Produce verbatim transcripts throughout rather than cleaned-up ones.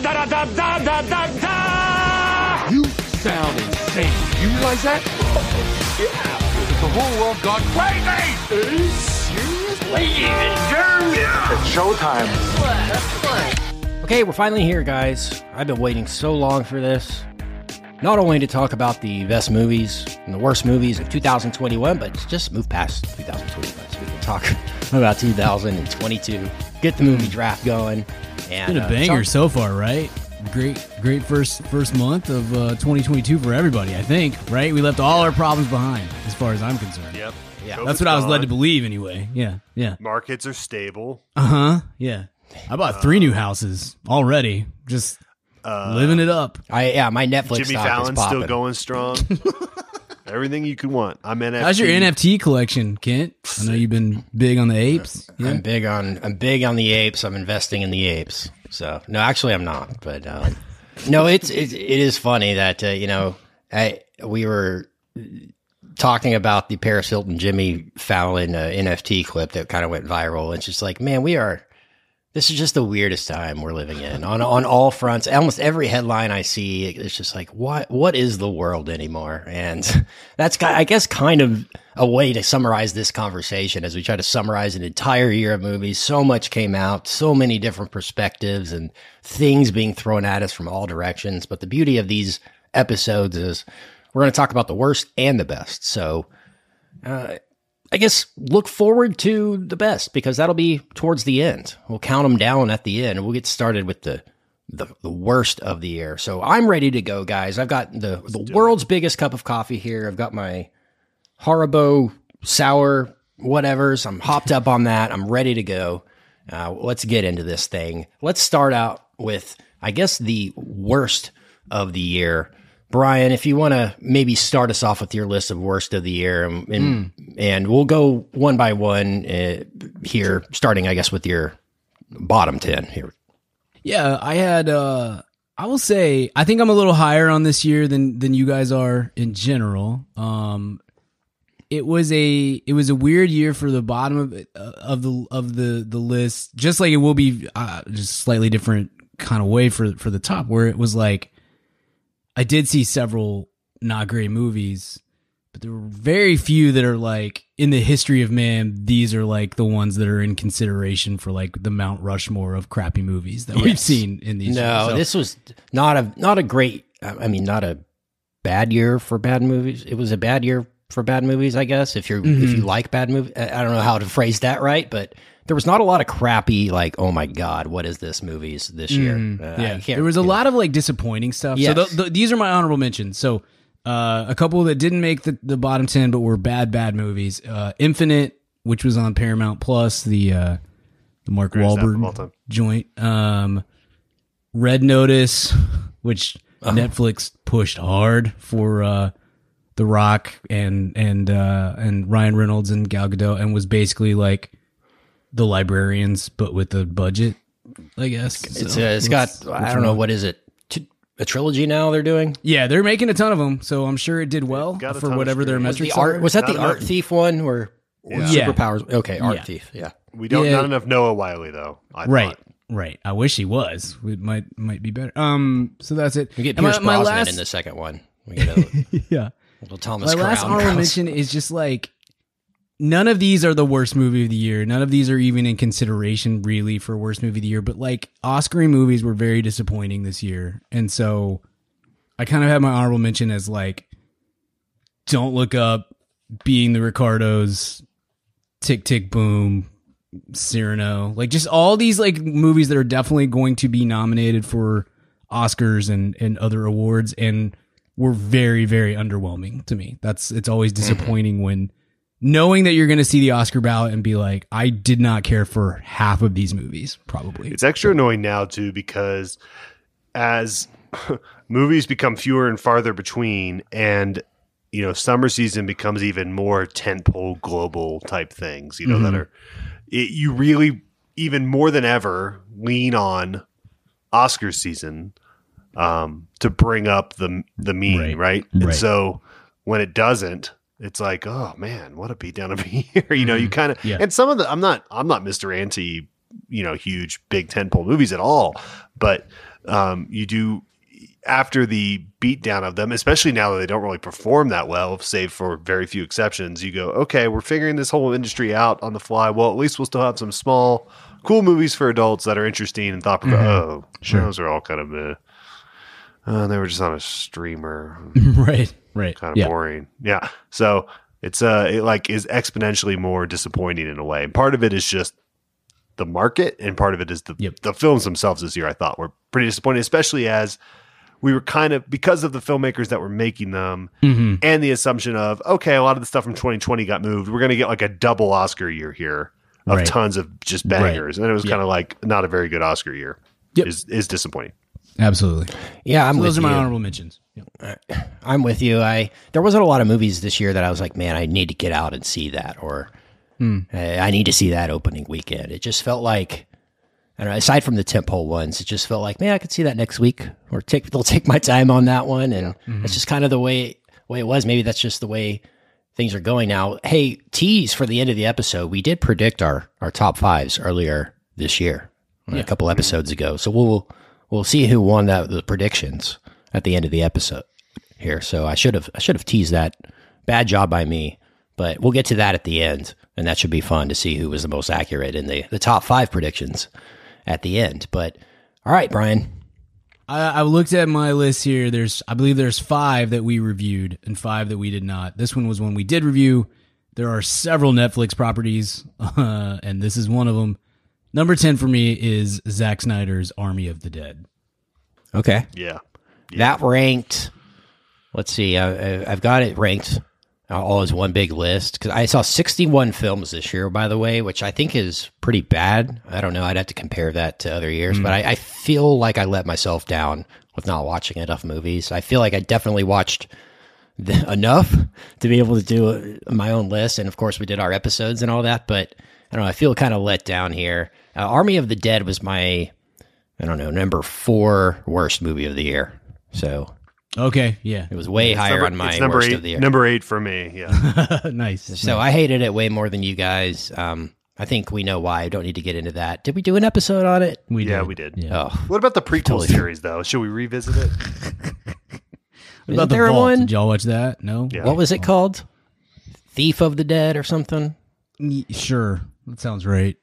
da da da da da da da. You sound insane. You realize that? Yeah. The whole world gone crazy. Are you serious? Ladies and germs. It's showtime. That's what. Okay, we're finally here, guys. I've been waiting so long for this. Not only to talk about the best movies and the worst movies of two thousand twenty-one, but just move past two thousand twenty-one. So we can talk about two thousand twenty-two. Get the movie draft going. And, it's been a uh, banger so far, right? Great, great first first month of uh, twenty twenty-two for everybody, I think, right? We left all our problems behind, as far as I'm concerned. Yep. Yeah. COVID's That's what I was led to believe, anyway. Yeah. Yeah. Markets are stable. Uh huh. Yeah. I bought uh, three new houses already. Just. Uh, Living it up. I yeah, my Netflix. Jimmy Fallon's is still going strong. Everything you could want. I'm N F T. How's your N F T collection, Kent? I know you've been big on the apes. Yeah. I'm big on I'm big on the apes. I'm investing in the apes. So no, actually, I'm not. But um, no, it's it, it is funny that uh, you know I we were talking about the Paris Hilton Jimmy Fallon uh, N F T clip that kind of went viral. It's just like, man, we are. This is just the weirdest time we're living in on on all fronts. Almost every headline I see, it's just like, what what is the world anymore? And that's, I guess, kind of a way to summarize this conversation as we try to summarize an entire year of movies. So much came out, so many different perspectives and things being thrown at us from all directions. But the beauty of these episodes is we're going to talk about the worst and the best. So, uh I guess look forward to the best because that'll be towards the end. We'll count them down at the end and we'll get started with the, the, the worst of the year. So I'm ready to go, guys. I've got the, the world's biggest cup of coffee here. I've got my Haribo sour whatevers. I'm hopped up on that. I'm ready to go. Uh, let's get into this thing. Let's start out with, I guess, the worst of the year. Brian, if you want to maybe start us off with your list of worst of the year, and and, mm. and we'll go one by one uh, here, starting, I guess, with your bottom ten here. Yeah, I had, uh, I will say, I think I'm a little higher on this year than than you guys are in general. Um, it was a it was a weird year for the bottom of uh, of the of the the list, just like it will be, uh, just slightly different kind of way for for the top, where it was like. I did see several not great movies, but there were very few that are like in the history of man. These are like the ones that are in consideration for like the Mount Rushmore of crappy movies that yes. we've seen in these. No, so, this was not a, not a great, I mean, not a bad year for bad movies. It was a bad year for bad movies, I guess. If you're, mm-hmm. if you like bad movies, I don't know how to phrase that right, but there was not a lot of crappy, like, oh my God, what is this movies this year? Mm, uh, yeah, there was a lot know. of like disappointing stuff. Yes. So th- th- these are my honorable mentions. So uh, a couple that didn't make the, the bottom ten, but were bad, bad movies. Uh, Infinite, which was on Paramount Plus, the, uh, the Mark Greatest Wahlberg joint. Um, Red Notice, which uh-huh. Netflix pushed hard for uh, The Rock and and uh, and Ryan Reynolds and Gal Gadot, and was basically like. The Librarians, but with a budget, I guess. It's, so, uh, it's got, I don't know, what is it? T- a trilogy now they're doing? Yeah, they're making a ton of them, so I'm sure it did well for whatever their metrics are. Was that the Art Thief one? Or yeah. Superpowers? Okay, Art yeah. Thief, yeah. We don't, yeah. not enough Noah Wiley, though. I right, thought. right. I wish he was. It might might be better. Um, So that's it. We get Pierce my, Brosnan my last... in the second one. We get a, yeah. Little Thomas Crown. My last honorable mention is just like, none of these are the worst movie of the year. None of these are even in consideration really for worst movie of the year, but like Oscar movies were very disappointing this year. And so I kind of had my honorable mention as like, Don't Look Up, Being the Ricardos, Tick, Tick, Boom, Cyrano, like just all these like movies that are definitely going to be nominated for Oscars and, and other awards. And were very, very underwhelming to me. That's, it's always disappointing when, knowing that you're going to see the Oscar ballot and be like, I did not care for half of these movies, probably. It's extra annoying now, too, because as movies become fewer and farther between and, you know, summer season becomes even more tentpole global type things, you know, mm-hmm. that are it, you really even more than ever lean on Oscar season um, to bring up the, the mean, right. right? And right. so when it doesn't, it's like, oh man, what a beat down to be here. You know, you kind of, yeah. and some of the, I'm not, I'm not Mister Anti you know, huge big tentpole movies at all. But um, you do, after the beatdown of them, especially now that they don't really perform that well, save for very few exceptions, you go, okay, we're figuring this whole industry out on the fly. Well, at least we'll still have some small, cool movies for adults that are interesting and thought provoking. Mm-hmm. Oh, sure. Those are all kind of meh. Uh, they were just on a streamer. Right, right. Kind of yeah. boring. Yeah. So it's uh, it like is exponentially more disappointing in a way. And part of it is just the market, and part of it is the yep. the films themselves this year, I thought, were pretty disappointing, especially as we were kind of, because of the filmmakers that were making them mm-hmm. and the assumption of, okay, a lot of the stuff from twenty twenty got moved. We're going to get like a double Oscar year here of right. tons of just bangers. Right. And it was yep. kind of like not a very good Oscar year. Yep. Is is disappointing. Absolutely. Yeah, I'm so with those are my you. honorable mentions. Yep. I'm with you. I there wasn't a lot of movies this year that I was like, man, I need to get out and see that, or hmm. I, I need to see that opening weekend. It just felt like, I don't know, aside from the tentpole ones, it just felt like, man, I could see that next week, or take they'll take my time on that one, and yeah. mm-hmm. that's just kind of the way way it was. Maybe that's just the way things are going now. Hey, tease for the end of the episode. We did predict our our top fives earlier this year, yeah. a couple episodes mm-hmm. ago. So we'll. We'll see who won that, the predictions at the end of the episode here. So I should have I should have teased that. Bad job by me, but we'll get to that at the end, and that should be fun to see who was the most accurate in the, the top five predictions at the end. But all right, Brian. I, I looked at my list here. There's I believe there's five that we reviewed and five that we did not. This one was one we did review. There are several Netflix properties, uh, and this is one of them. Number ten for me is Zack Snyder's Army of the Dead. Okay. Yeah. yeah. That ranked, let's see, I, I, I've got it ranked all as one big list, because I saw sixty-one films this year, by the way, which I think is pretty bad. I don't know. I'd have to compare that to other years, mm. but I, I feel like I let myself down with not watching enough movies. I feel like I definitely watched the, enough to be able to do a, my own list, and of course we did our episodes and all that, but I don't know, I feel kind of let down here. Uh, Army of the Dead was my, I don't know, number four worst movie of the year. So, okay, yeah, it was way it's higher number, on my worst eight, of the year. Number eight for me. Yeah, nice. So nice. I hated it way more than you guys. Um, I think we know why. I don't need to get into that. Did we do an episode on it? We yeah, did. we did. Yeah. Oh, what about the prequel totally series though? Should we revisit it? What about the Vault? One? Did y'all watch that? No. Yeah. What was it called? Thief of the Dead or something? Sure, that sounds right.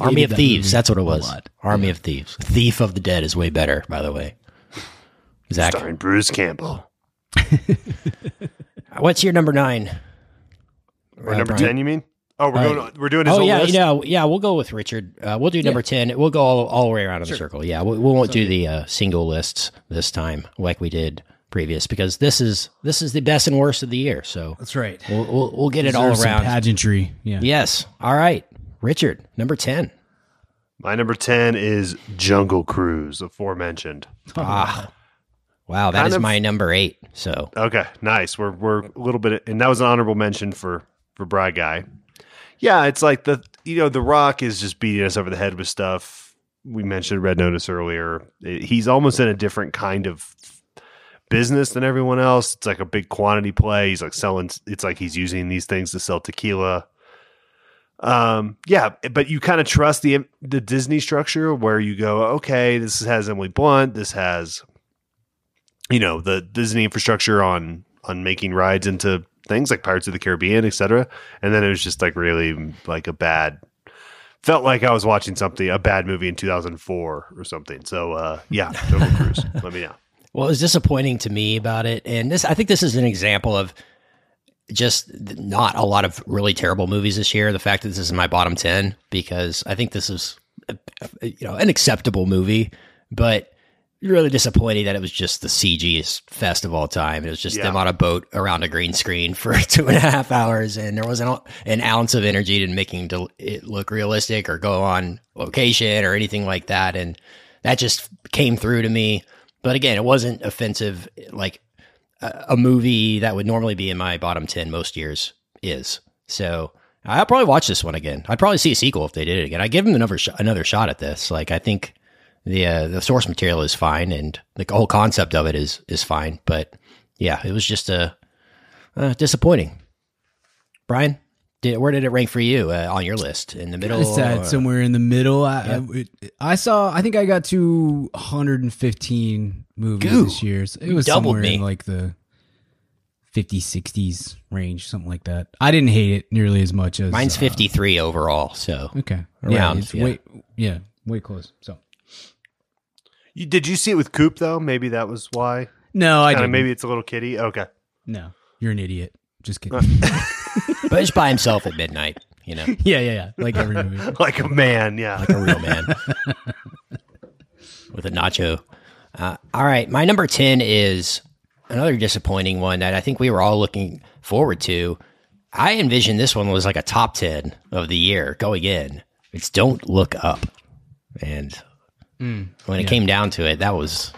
Army of Thieves, that's what it was. Army of Thieves. Thief of the Dead is way better, by the way. Zach. Starring Bruce Campbell. What's your number nine? Or uh, number Brian? ten, you mean? Oh, we're uh, going. We're doing his oh, whole yeah, list? You know, yeah, we'll go with Richard. Uh, we'll do number yeah. ten. We'll go all, all the way around in sure. the circle. Yeah, we, we won't Sounds do good. the uh, single lists this time like we did previous, because this is this is the best and worst of the year. So that's right. We'll, we'll, we'll get it all around. Some pageantry. Yeah. Yes. All right. Richard, number ten. My number ten is Jungle Cruise, aforementioned. Ah, wow, that kind is of, my number eight. So okay, nice. We're we're a little bit, and that was an honorable mention for for Bry Guy. Yeah, it's like the you know the Rock is just beating us over the head with stuff. We mentioned Red Notice earlier. He's almost in a different kind of business than everyone else. It's like a big quantity play. He's like selling. It's like he's using these things to sell tequila. Um, yeah, but you kind of trust the the Disney structure where you go, okay, this has Emily Blunt, this has, you know, the Disney infrastructure on on making rides into things like Pirates of the Caribbean, et cetera. And then it was just like really like a bad, felt like I was watching something, a bad movie in two thousand four or something. So uh, yeah, Jungle Cruise, let me know. Well, it was disappointing to me about it, and this I think this is an example of just not a lot of really terrible movies this year. The fact that this is my bottom ten, because I think this is, you know, an acceptable movie, but really disappointing that it was just the C G fest of all time. It was just yeah. them on a boat around a green screen for two and a half hours, and there wasn't an ounce of energy in making it look realistic or go on location or anything like that. And that just came through to me. But again, it wasn't offensive, like a movie that would normally be in my bottom ten most years is. So I'll probably watch this one again. I'd probably see a sequel if they did it again. I give them another sh- another shot at this. Like, I think the uh, the source material is fine, and the whole concept of it is is fine. But yeah, it was just a uh, disappointing. Brian, Did, where did it rank for you uh, on your list? In the middle? It's at somewhere in the middle. I, yeah. I, it, I saw, I think I got to one hundred fifteen movies Goo. this year. So it was somewhere me. in like the fifty, sixties range, something like that. I didn't hate it nearly as much as... Mine's fifty-three uh, overall, so... Okay. Around, yeah, yeah. Way, yeah, way close, so... You, did you see it with Coop, though? Maybe that was why? No, I didn't. Maybe it's a little kitty? Okay. No, you're an idiot. Just kidding. But he's by himself at midnight, you know. Yeah, yeah, yeah. Like every movie. Like a man, yeah. Like a real man. With a nacho. Uh, all right. My number ten is another disappointing one that I think we were all looking forward to. I envisioned this one was like a top ten of the year going in. It's Don't Look Up. And mm, when yeah. it came down to it, that was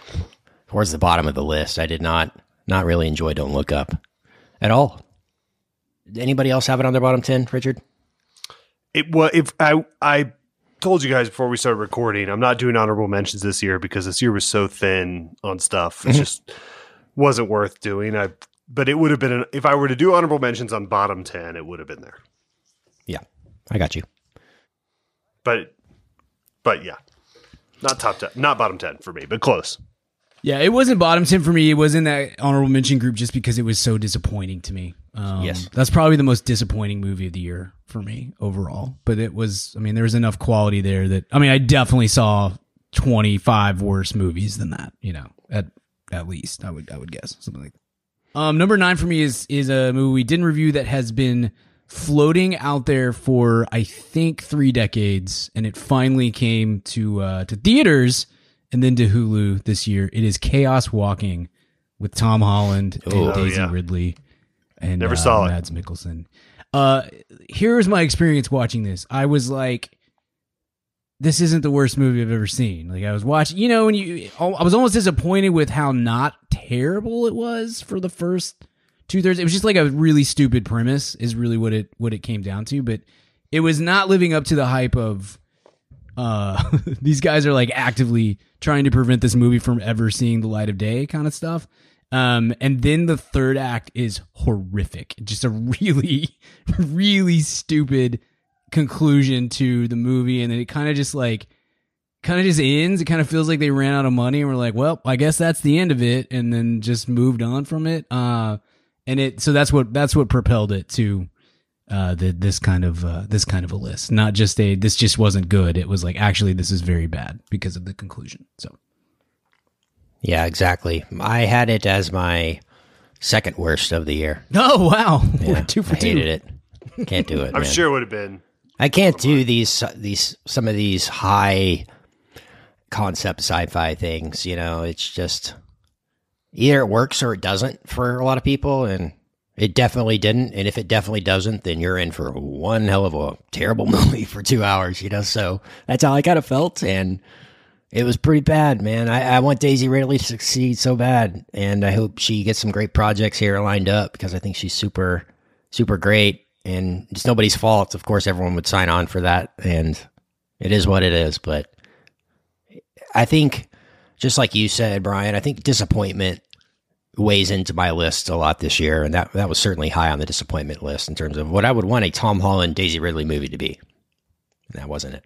towards the bottom of the list. I did not not really enjoy Don't Look Up at all. Anybody else have it on their bottom ten, Richard? It was if I I told you guys before we started recording, I'm not doing honorable mentions this year because this year was so thin on stuff. It just wasn't worth doing. I but it would have been an, if I were to do honorable mentions on bottom ten, it would have been there. Yeah, I got you. But but yeah, not top ten, not bottom ten for me, but close. Yeah, it wasn't bottom ten for me. It was in that honorable mention group just because it was so disappointing to me. Um, yes. That's probably the most disappointing movie of the year for me overall. But it was, I mean, there was enough quality there that, I mean, I definitely saw twenty-five worse movies than that, you know, at at least, I would I would guess, something like that. Um, number nine for me is is a movie we didn't review that has been floating out there for, I think, three decades, and it finally came to uh, to theaters and then to Hulu this year. It is Chaos Walking with Tom Holland and oh, Daisy yeah. Ridley and Never uh, saw it. Mads Mikkelsen. Uh, here's my experience watching this. I was like, this isn't the worst movie I've ever seen. Like I was watching, you know, when you, I was almost disappointed with how not terrible it was for the first two thirds. It was just like a really stupid premise is really what it, what it came down to. But it was not living up to the hype of, uh, these guys are like actively trying to prevent this movie from ever seeing the light of day kind of stuff. Um, and then the third act is horrific. Just a really, really stupid conclusion to the movie. And then it kind of just like, kind of just ends. It kind of feels like they ran out of money and we're like, well, I guess that's the end of it. And then just moved on from it. Uh, and it, so that's what, that's what propelled it to, uh, the, this kind of, uh, this kind of a list, not just a, this just wasn't good. It was like, actually, this is very bad because of the conclusion. So. Yeah, exactly. I had it as my second worst of the year. Oh, wow. Yeah, two for I hated two. it. Can't do it. I'm man. sure it would have been. I can't do these these some of these high concept sci-fi things, you know. It's just either it works or it doesn't for a lot of people, and it definitely didn't. And if it definitely doesn't, then you're in for one hell of a terrible movie for two hours, you know. So that's how I kind of felt, and it was pretty bad, man. I, I want Daisy Ridley to succeed so bad, and I hope she gets some great projects here lined up because I think she's super, super great, and it's nobody's fault. Of course, everyone would sign on for that, and it is what it is. But I think, just like you said, Brian, I think disappointment weighs into my list a lot this year, and that, that was certainly high on the disappointment list in terms of what I would want a Tom Holland, Daisy Ridley movie to be. And that wasn't it.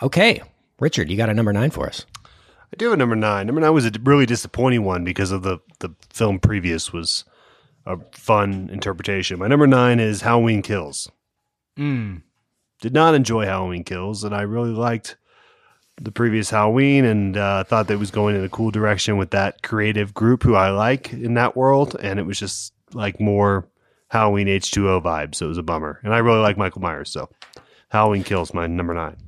Okay. Richard, you got a number nine for us. I do have a number nine. Number nine was a really disappointing one because of the, the film previous was a fun interpretation. My number nine is Halloween Kills. Mm. Did not enjoy Halloween Kills, and I really liked the previous Halloween and uh, thought that it was going in a cool direction with that creative group who I like in that world, and it was just like more Halloween H two O vibes, so it was a bummer. And I really like Michael Myers, so Halloween Kills, my number nine.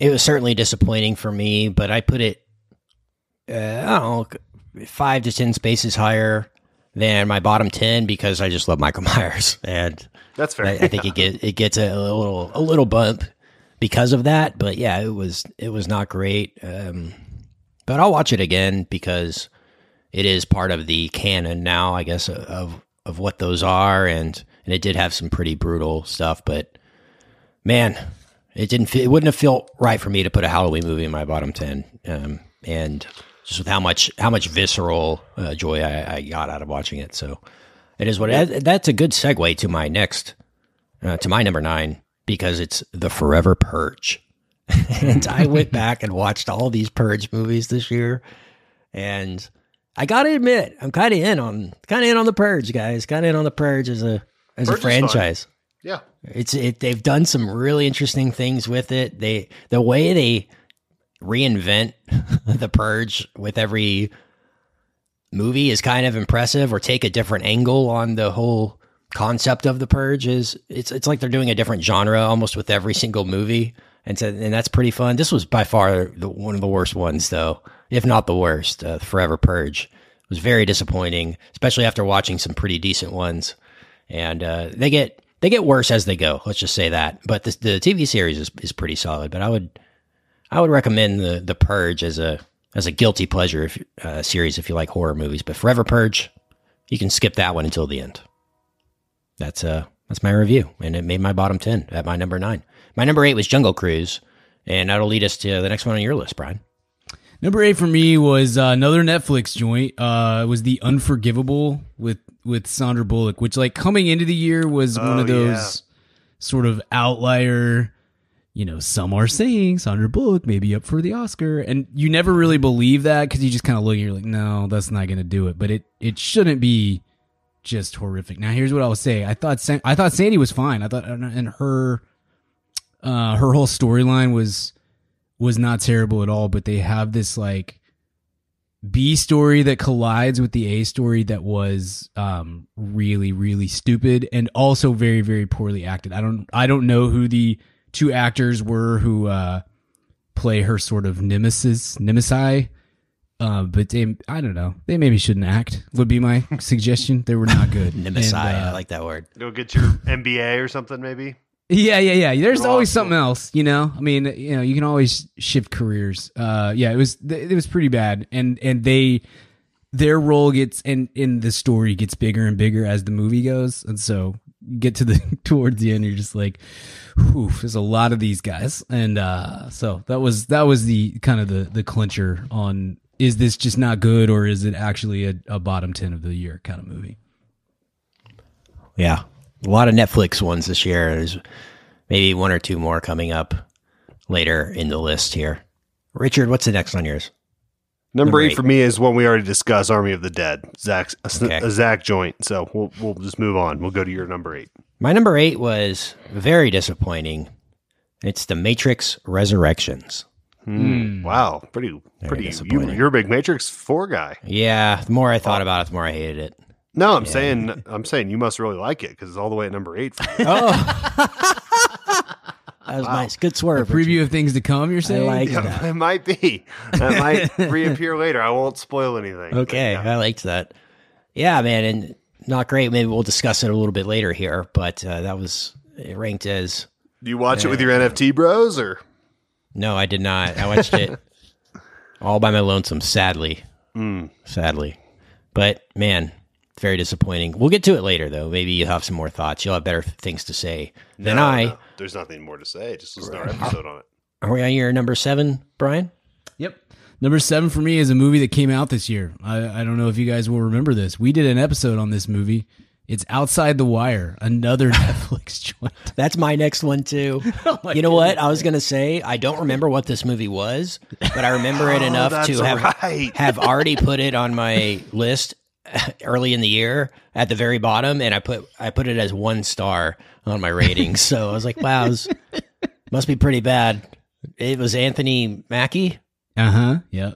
It was certainly disappointing for me, but I put it, uh, I don't know, five to ten spaces higher than my bottom ten because I just love Michael Myers, and that's fair. I, I think it get, it gets a little a little bump because of that. But yeah, it was it was not great. Um, but I'll watch it again because it is part of the canon now, I guess, of of what those are, and and it did have some pretty brutal stuff. But man. It didn't. Feel, it wouldn't have felt right for me to put a Halloween movie in my bottom ten, um, and just with how much how much visceral uh, joy I, I got out of watching it. So It is what it, that's a good segue to my next, uh, to my number nine, because it's The Forever Purge. And I went back and watched all these Purge movies this year. And I got to admit, I'm kind of in on, kind of in on The Purge, guys. Kind of in on The Purge as a, as Purge a franchise. Yeah. It's, it, they've done some really interesting things with it. They, the way they reinvent The Purge with every movie is kind of impressive, or take a different angle on the whole concept of The Purge. Is it's it's like they're doing a different genre almost with every single movie, and so, and that's pretty fun. This was by far the, one of the worst ones, though, if not the worst. Uh, Forever Purge, it was very disappointing, especially after watching some pretty decent ones, and uh, they get they get worse as they go. Let's just say that. But this, the T V series is is pretty solid. But I would I would recommend the the Purge as a As a guilty pleasure if, uh, series if you like horror movies. But Forever Purge, you can skip that one until the end. That's uh, that's my review, and it made my bottom ten at my number nine. My number eight was Jungle Cruise, and that'll lead us to the next one on your list, Brian. Number eight for me was uh, another Netflix joint. Uh, it was The Unforgivable with, with Sandra Bullock, which, like, coming into the year was oh, one of those yeah. sort of outlier... You know, some are saying Sandra Bullock may be up for the Oscar, and you never really believe that because you just kind of look and you're like, no, that's not going to do it. But it it shouldn't be just horrific. Now, here's what I'll say: I thought San- I thought Sandy was fine. I thought, and her uh, her whole storyline was was not terrible at all. But they have this like B story that collides with the A story that was um, really really stupid and also very very poorly acted. I don't I don't know who the two actors were who uh, play her sort of nemesis, nemesi, uh, but they, I don't know. They maybe shouldn't act, would be my suggestion. They were not good. Nemesi, uh, I like that word. Go get your M B A or something, maybe? Yeah, yeah, yeah. There's You're always awesome. something else, you know? I mean, you know, you can always shift careers. Uh, yeah, it was it was pretty bad. And and they their role gets, and, and the story gets bigger and bigger as the movie goes, and so... get to the towards the end, you're just like, oof, there's a lot of these guys. And uh so that was that was the kind of the the clincher on, is this just not good, or is it actually a, a bottom ten of the year kind of movie? Yeah, a lot of Netflix ones this year. There's maybe one or two more coming up later in the list here. Richard, what's the next on yours? Number, Number eight, eight for me is one we already discussed, Army of the Dead, Zach's, a, okay. a Zach joint. So we'll we'll just move on. We'll go to your number eight. My number eight was very disappointing. It's The Matrix Resurrections. Mm. Mm. Wow, pretty very pretty. You, you're a big Matrix four guy. Yeah, the more I thought wow. about it, the more I hated it. No, I'm yeah. saying I'm saying you must really like it because it's all the way at number eight for me. Oh. That was wow. nice. Good swerve. A preview Richard. of things to come, you're saying? I liked yeah, that. It might be. That might reappear later. I won't spoil anything. Okay. Yeah. I liked that. Yeah, man. And not great. Maybe we'll discuss it a little bit later here, but uh, that was it ranked as. Do you watch uh, it with your N F T bros or? No, I did not. I watched it all by my lonesome, sadly. Mm. Sadly. But, man, very disappointing. We'll get to it later, though. Maybe you'll have some more thoughts. You'll have better things to say no, than I. No. There's nothing more to say. Just listen to our episode on it. Are we on your number seven, Brian? Yep. Number seven for me is a movie that came out this year. I, I don't know if you guys will remember this. We did an episode on this movie. It's Outside the Wire, another Netflix joint. That's my next one, too. Oh you know goodness. What? I was going to say, I don't remember what this movie was, but I remember oh, it enough to have, right. have already put it on my list early in the year at the very bottom, and I put I put it as one star on my ratings. So I was like, wow, it was, must be pretty bad. It was Anthony Mackie. Uh-huh. Yeah.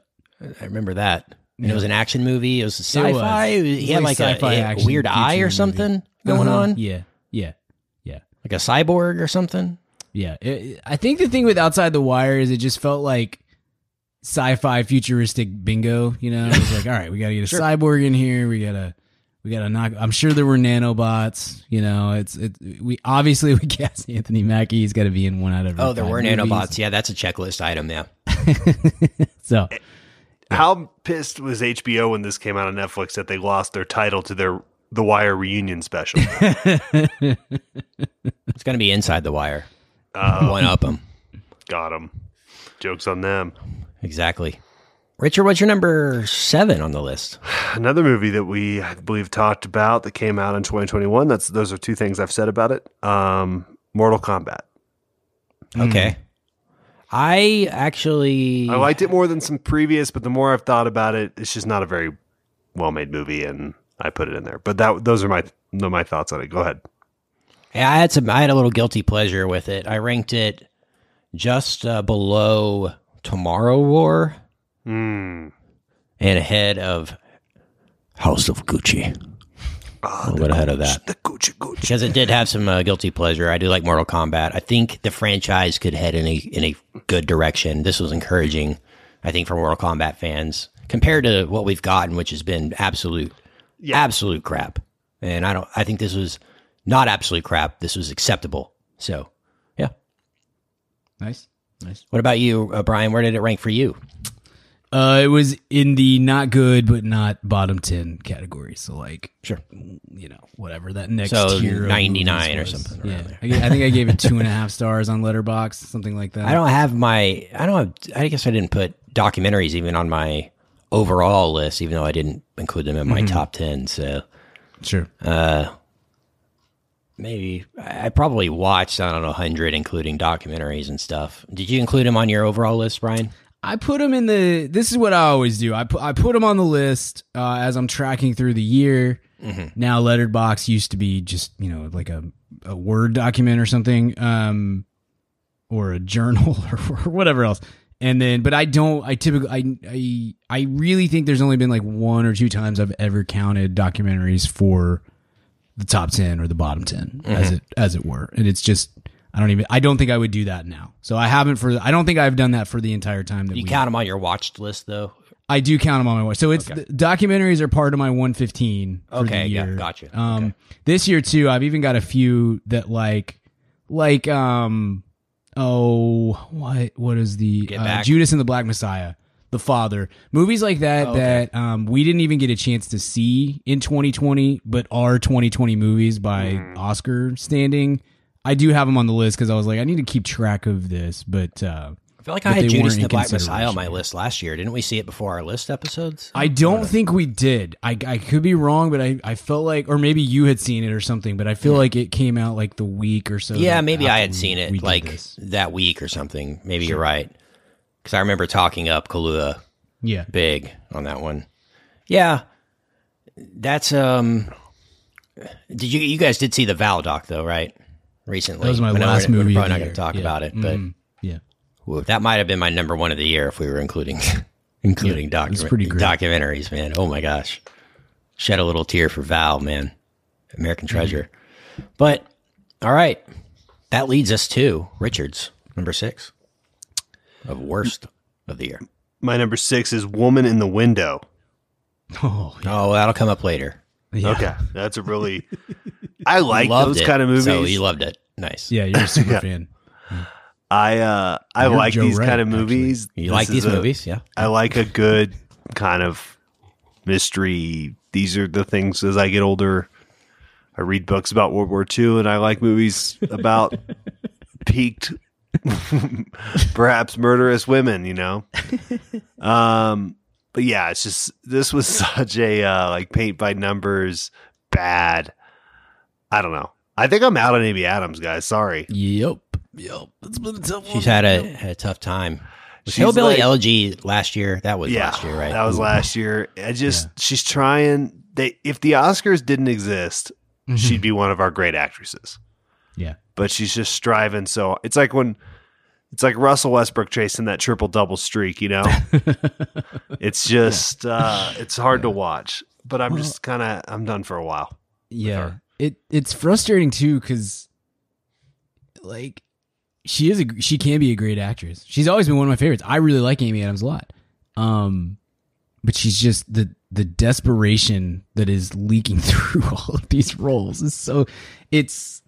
I remember that. And yeah. it was an action movie. It was a sci-fi. It was. It was he had like, like a, a weird eye or something movie. going uh-huh. on. Yeah. Yeah. Yeah. Like a cyborg or something. Yeah. It, it, I think the thing with Outside the Wire is it just felt like sci-fi futuristic bingo, you know. It's like, all right, we gotta get a sure. cyborg in here. We gotta, we gotta knock. I'm sure there were nanobots. You know, it's it. We obviously we cast Anthony Mackie. He's got to be in one out of. Oh, there were movies. nanobots. Yeah, that's a checklist item. Yeah. So, yeah. How pissed was H B O when this came out on Netflix that they lost their title to their The Wire reunion special? It's gonna be Inside the Wire. Uh, one up them. Got them. Jokes on them. Exactly. Richard, what's your number seven on the list? Another movie that we, I believe, talked about that came out in twenty twenty-one. That's those are two things I've said about it. Um, Mortal Kombat. Okay. Mm. I actually... I liked it more than some previous, but the more I've thought about it, it's just not a very well-made movie, and I put it in there. But that those are my my thoughts on it. Go ahead. Yeah, I had some. I had a little guilty pleasure with it. I ranked it just uh, below Tomorrow War. Mm. And ahead of House of Gucci. Oh, a little bit ahead of that. The Gucci Gucci. Because it did have some uh, guilty pleasure. I do like Mortal Kombat. I think the franchise could head in a, in a good direction. This was encouraging, I think, for Mortal Kombat fans compared to what we've gotten, which has been absolute, yeah. absolute crap. And I don't. I think this was not absolute crap. This was acceptable. So, yeah. Nice. Nice. What about you, uh, Brian? Where did it rank for you? Uh, it was in the not good but not bottom ten category. So, like, sure, you know, whatever that next so tier, ninety nine or something. Yeah, there. I, I think I gave it two and a half stars on Letterboxd, something like that. I don't have my, I don't have, I guess I didn't put documentaries even on my overall list, even though I didn't include them in my mm-hmm. top ten. So, sure, uh, maybe I probably watched I don't know hundred, including documentaries and stuff. Did you include them on your overall list, Brian? I put them in the, this is what I always do. I put, I put them on the list uh, as I'm tracking through the year. Mm-hmm. Now Letterboxd used to be just, you know, like a, a Word document or something, um, or a journal or, or whatever else. And then, but I don't, I typically, I, I, I really think there's only been like one or two times I've ever counted documentaries for the top ten or the bottom ten, mm-hmm. as it, as it were. And it's just, I don't even, I don't think I would do that now. So I haven't for, I don't think I've done that for the entire time. That you we count have. them on your watched list though? I do count them on my watch. So it's, okay. the, documentaries are part of my one fifteen for okay, the year. Yeah, gotcha. Um, okay. This year too, I've even got a few that like, like, um, oh, what, what is the, uh, Judas and the Black Messiah, The Father, movies like that, oh, okay. that, um, we didn't even get a chance to see in twenty twenty, but are twenty twenty movies by mm. Oscar standing. I do have them on the list because I was like, I need to keep track of this, but uh, I feel like I had Judas and the Black Messiah on my list last year. Didn't we see it before our list episodes? I don't uh, think we did. I, I could be wrong, but I, I felt like, or maybe you had seen it or something, but I feel yeah. like it came out like the week or so. Yeah, maybe I had we, seen it we like this. that week or something. Maybe sure. you're right. Because I remember talking up Kahlua yeah. big on that one. Yeah, that's, um, did you, you guys did see the Val doc though, right? Recently, that was my last movie. We're probably not going to talk yeah. about it, but mm, yeah, well, that might have been my number one of the year if we were including including yeah, docu- documentaries. Man, oh my gosh, shed a little tear for Val, man, American Treasure. Mm. But all right, that leads us to Richard's number six of worst of the year. My number six is Woman in the Window. Oh, yeah. oh, that'll come up later. Yeah. Okay, that's a really. I like those it. kind of movies. So you loved it. Nice. Yeah, you're a super yeah. fan. I uh, I you're like Joe these Wright, kind of movies. Actually. You this like these a, movies, yeah. I like a good kind of mystery. These are the things as I get older. I read books about World War Two, and I like movies about peaked, perhaps murderous women, you know? Um, but yeah, it's just, this was such a uh, like paint by numbers, bad. I don't know. I think I'm out on Amy Adams, guys. Sorry. Yep. Yep. It's been a tough one. She's had a, had a tough time. Was Hillbilly like, Elegy last year? That was yeah, last year, right? That was Ooh. last year. I just, yeah. she's trying. They, if the Oscars didn't exist, mm-hmm. she'd be one of our great actresses. Yeah. But she's just striving. So it's like when, it's like Russell Westbrook chasing that triple double streak, you know? It's just, yeah. uh, it's hard yeah. to watch. But I'm well, just kind of, I'm done for a while. Yeah. It it's frustrating too because, like, she is a she can be a great actress. She's always been one of my favorites. I really like Amy Adams a lot, um, but she's just the the desperation that is leaking through all of these roles is so. It's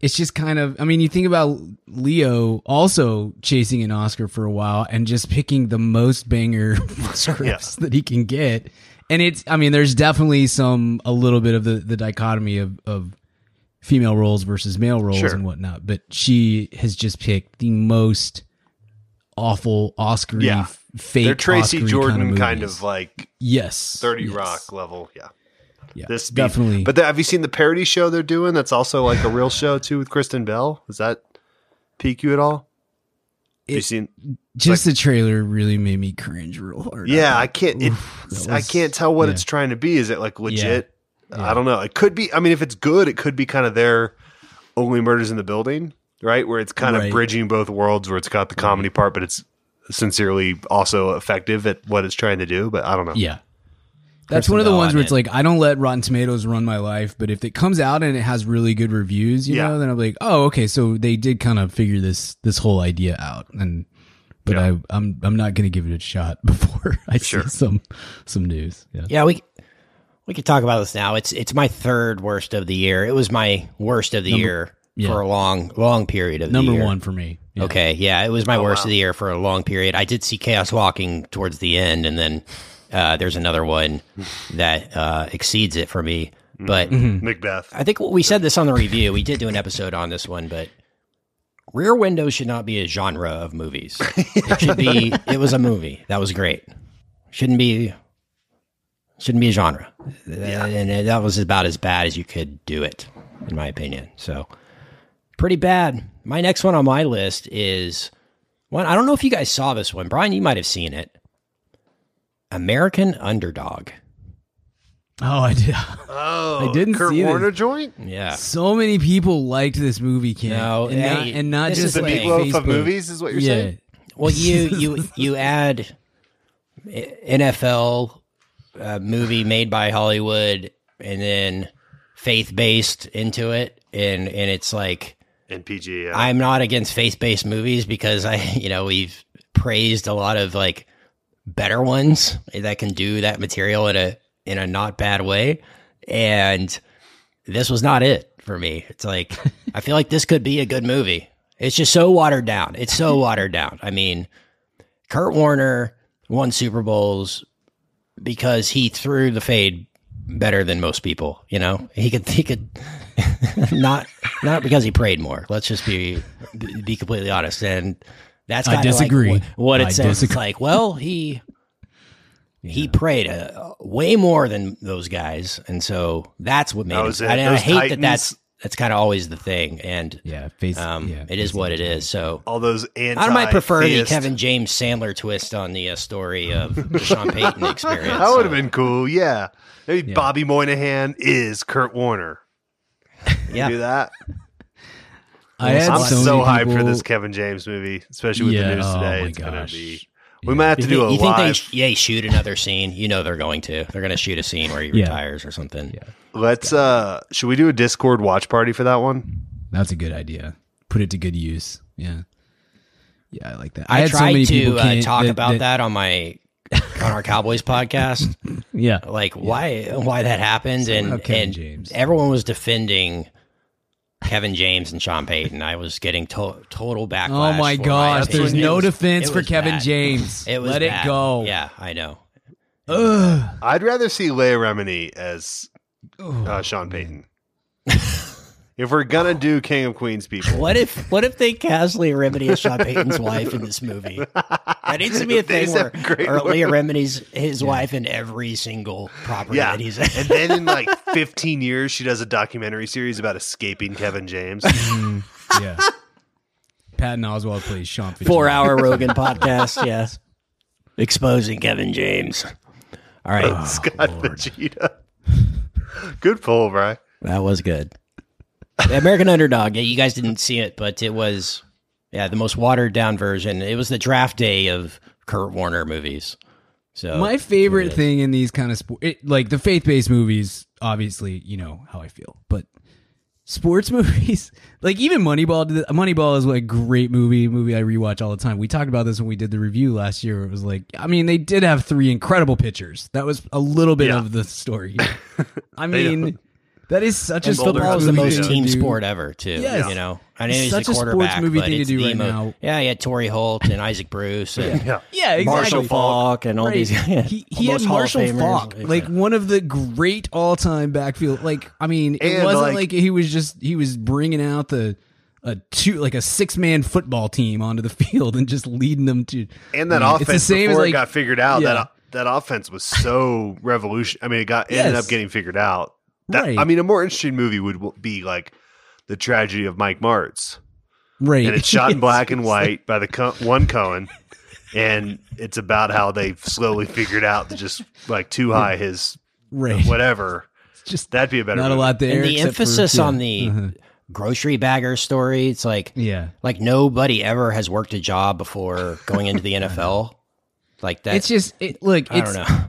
it's just kind of. I mean, you think about Leo also chasing an Oscar for a while and just picking the most banger scripts yeah. that he can get. And it's, I mean, there's definitely some, a little bit of the, the dichotomy of, of female roles versus male roles sure. and whatnot, but she has just picked the most awful Oscar yeah. fake. They're Tracy Oscar-y Jordan kind of, kind of like yes, thirty yes. Rock level. Yeah. Yeah, this beat. Definitely. But the, have you seen the parody show they're doing? That's also like a real show too with Kristen Bell. Does that pique you at all? It, have you seen just like, the trailer really made me cringe real hard. Yeah, I, I can't. It, was, I can't tell what yeah. it's trying to be. Is it like legit? Yeah. Yeah. I don't know. It could be. I mean, if it's good, it could be kind of their Only Murders in the Building, right? Where it's kind right. of bridging both worlds, where it's got the comedy right. part, but it's sincerely also effective at what it's trying to do. But I don't know. Yeah. That's one of the ones where it's like, I don't let Rotten Tomatoes run my life, but if it comes out and it has really good reviews, you yeah. know, then I'm like, oh, okay, so they did kind of figure this this whole idea out, and but yeah. I, I'm I'm not going to give it a shot before I sure. see some some news. Yeah, yeah, we we could talk about this now. It's it's my third worst of the year. It was my worst of the number, year yeah. for a long long period of the number year. Number one for me. Yeah. Okay, yeah, it was my oh, worst wow. of the year for a long period. I did see Chaos Walking towards the end, and then. Uh, there's another one that uh, exceeds it for me, but mm-hmm. Macbeth. I think we said this on the review. We did do an episode on this one, but Rear Window should not be a genre of movies. It should be. It was a movie that was great. Shouldn't be. Shouldn't be a genre, yeah. and that was about as bad as you could do it, in my opinion. So pretty bad. My next one on my list is one. I don't know if you guys saw this one, Brian. You might have seen it. American Underdog. Oh, I did. Oh, I didn't Kurt see Kurt Warner this. Joint? Yeah. So many people liked this movie, Ken. No, and, hey, not, and not just the meatloaf of movies is what you're yeah. saying? Well, you you you add N F L uh, movie made by Hollywood and then faith-based into it, and and it's like and P G A. Yeah. I'm not against faith-based movies because I, you know, we've praised a lot of like better ones that can do that material in a in a not bad way, and this was not it for me. It's like I feel like this could be a good movie. It's just so watered down. It's so watered down. I mean, Kurt Warner won Super Bowls because he threw the fade better than most people. You know, he could he could not not because he prayed more. Let's just be be completely honest and. That's I disagree. Like what it I says, disagree. It's like, well, he yeah. he prayed uh, way more than those guys, and so that's what made that it. I, I hate Titans. that. That's that's kind of always the thing, and yeah, face, um, yeah, it is what it is. So all those anti- I might prefer theist. the Kevin James Sandler twist on the uh, story of the Sean Payton experience. That would have so. been cool. Yeah, maybe yeah. Bobby Moynihan is Kurt Warner. Yeah, do that. I had I'm so, so hyped people... for this Kevin James movie, especially with yeah, the news oh today. My it's gosh. Gonna be. We yeah. might have to you do think, a you live. Think they sh- yeah, shoot another scene. You know they're going to. They're going to shoot a scene where he yeah. retires or something. Yeah. Let's. Uh, should we do a Discord watch party for that one? That's a good idea. Put it to good use. Yeah. Yeah, I like that. I, I had tried so many to people uh, talk that, about that, that on my on our Cowboys podcast. Yeah. Like yeah. why why that happened so and and James. Everyone was defending. Kevin James and Sean Payton. I was getting to- total backlash. Oh my gosh! My There's no defense for Kevin bad. James. It was Let bad. it go. Yeah, I know. Ugh. I'd rather see Leah Remini as uh, Sean Payton. If we're gonna do King of Queens, people, what if what if they cast Leah Remini as Sean Payton's wife in this movie? That needs to be a thing where Leah Remini's his yeah. wife in every single property yeah. that he's in. And then in like fifteen years, she does a documentary series about escaping Kevin James. Mm, yeah, Patton Oswalt plays Sean. Four-hour Rogan podcast. Yes, yeah. Exposing Kevin James. All right, oh, Scott Vegeta. Good pull, Brian. That was good. American Underdog. Yeah, you guys didn't see it, but it was yeah the most watered down version. It was the draft day of Kurt Warner movies. So my favorite thing in these kind of sport, it, like the faith based movies, obviously you know how I feel, but sports movies, like even Moneyball. Moneyball is like a great movie. Movie I rewatch all the time. We talked about this when we did the review last year. It was like, I mean, they did have three incredible pitchers. That was a little bit yeah. of the story. I mean. That is such and a football is the most team sport ever, too. Yes. You know, I know he's a quarterback, movie but thing it's to do right mo- now. Yeah, he had Torrey Holt and Isaac Bruce, and yeah. yeah, exactly. Marshall Falk, and all right. these. Yeah, he he had Marshall Falk, like one of the great all-time backfield. Like, I mean, it and wasn't like, like he was just he was bringing out the a two like a six man football team onto the field and just leading them to. And that uh, offense, it's the same before as, like, it got figured out, yeah. that that offense was so revolution. I mean, it got yes. ended up getting figured out. That, right. I mean, a more interesting movie would be like The Tragedy of Mike Martz. Right. And it's shot in black and white by the co- one Cohen. And it's about how they've slowly figured out to just like too high his right. whatever. It's just that'd be a better. Not movie. A lot there. And the emphasis for, yeah. on the uh-huh. grocery bagger story. It's like yeah, like nobody ever has worked a job before going into the N F L. Like that. It's just it, look. I it's, don't know.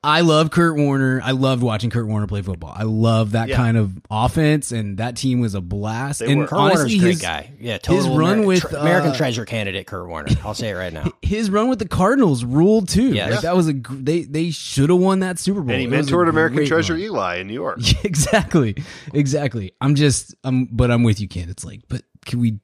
I love Kurt Warner. I loved watching Kurt Warner play football. I love that yeah. kind of offense, and that team was a blast. They and were. Kurt honestly, Warner's his, great guy. Yeah, total his run Ameri- with tre- uh, American Treasure candidate Kurt Warner. I'll say it right now. His run with the Cardinals ruled too. Yes. Like that was a they they should have won that Super Bowl. And he mentored American Treasure run. Eli in New York. Yeah, exactly, exactly. I'm just I'm, but I'm with you, Ken. It's like, but can we?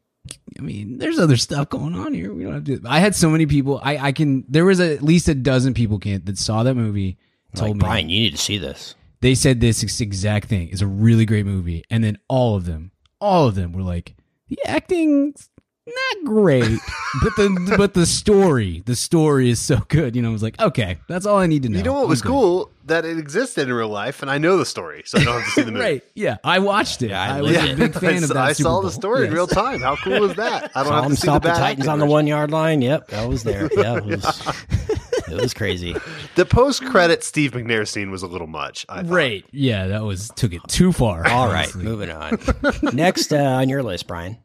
I mean, there's other stuff going on here. We don't have to. I had so many people. I, I can. There was a, at least a dozen people can't that saw that movie. Told like, me, Brian, you need to see this. They said this exact thing. It's a really great movie. And then all of them, all of them were like, the acting's not great, but the but the story, the story is so good. You know, I was like, okay, that's all I need to know. You know what I'm was good. Cool that it existed in real life, and I know the story, so I don't have to see the movie. Right? Yeah, I watched it. Yeah, I, I was yeah. a big fan I, of that. I Super saw Bowl. The story yes. in real time. How cool was that? I don't Tom have to see the, the Titans on the one yard line. Yep, I was there. Yeah, it was, it was crazy. The post credit Steve McNair scene was a little much. I right? Yeah, that was took it too far. All honestly. Right, moving on. Next uh, on your list, Brian.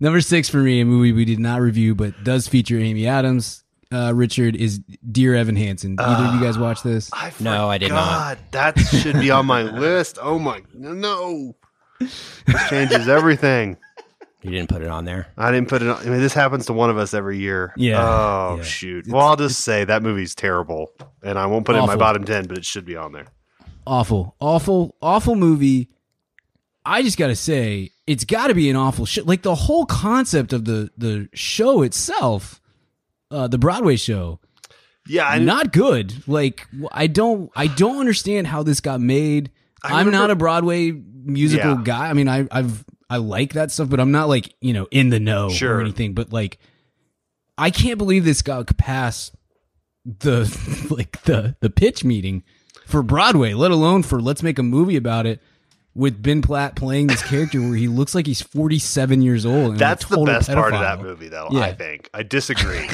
Number six for me, a movie we did not review, but does feature Amy Adams. Uh, Richard is Dear Evan Hansen. Either uh, of you guys watch this? I no, I did God, not. That should be on my list. Oh my, no. This changes everything. You didn't put it on there. I didn't put it on. I mean, this happens to one of us every year. Yeah. Oh, yeah. Shoot. Well, I'll just say that movie's terrible, and I won't put awful. It in my bottom ten, but it should be on there. Awful, awful, awful movie. I just got to say, it's got to be an awful shit. Like the whole concept of the, the show itself, uh, the Broadway show. Yeah. I, not good. Like I don't, I don't understand how this got made. I I'm remember, not a Broadway musical yeah. guy. I mean, I, I've, I like that stuff, but I'm not like, you know, in the know sure. or anything, but like, I can't believe this got past the, like the, the pitch meeting for Broadway, let alone for let's make a movie about it. With Ben Platt playing this character where he looks like he's forty-seven years old. And that's the best pedophile. Part of that movie, though, yeah. I think. I disagree.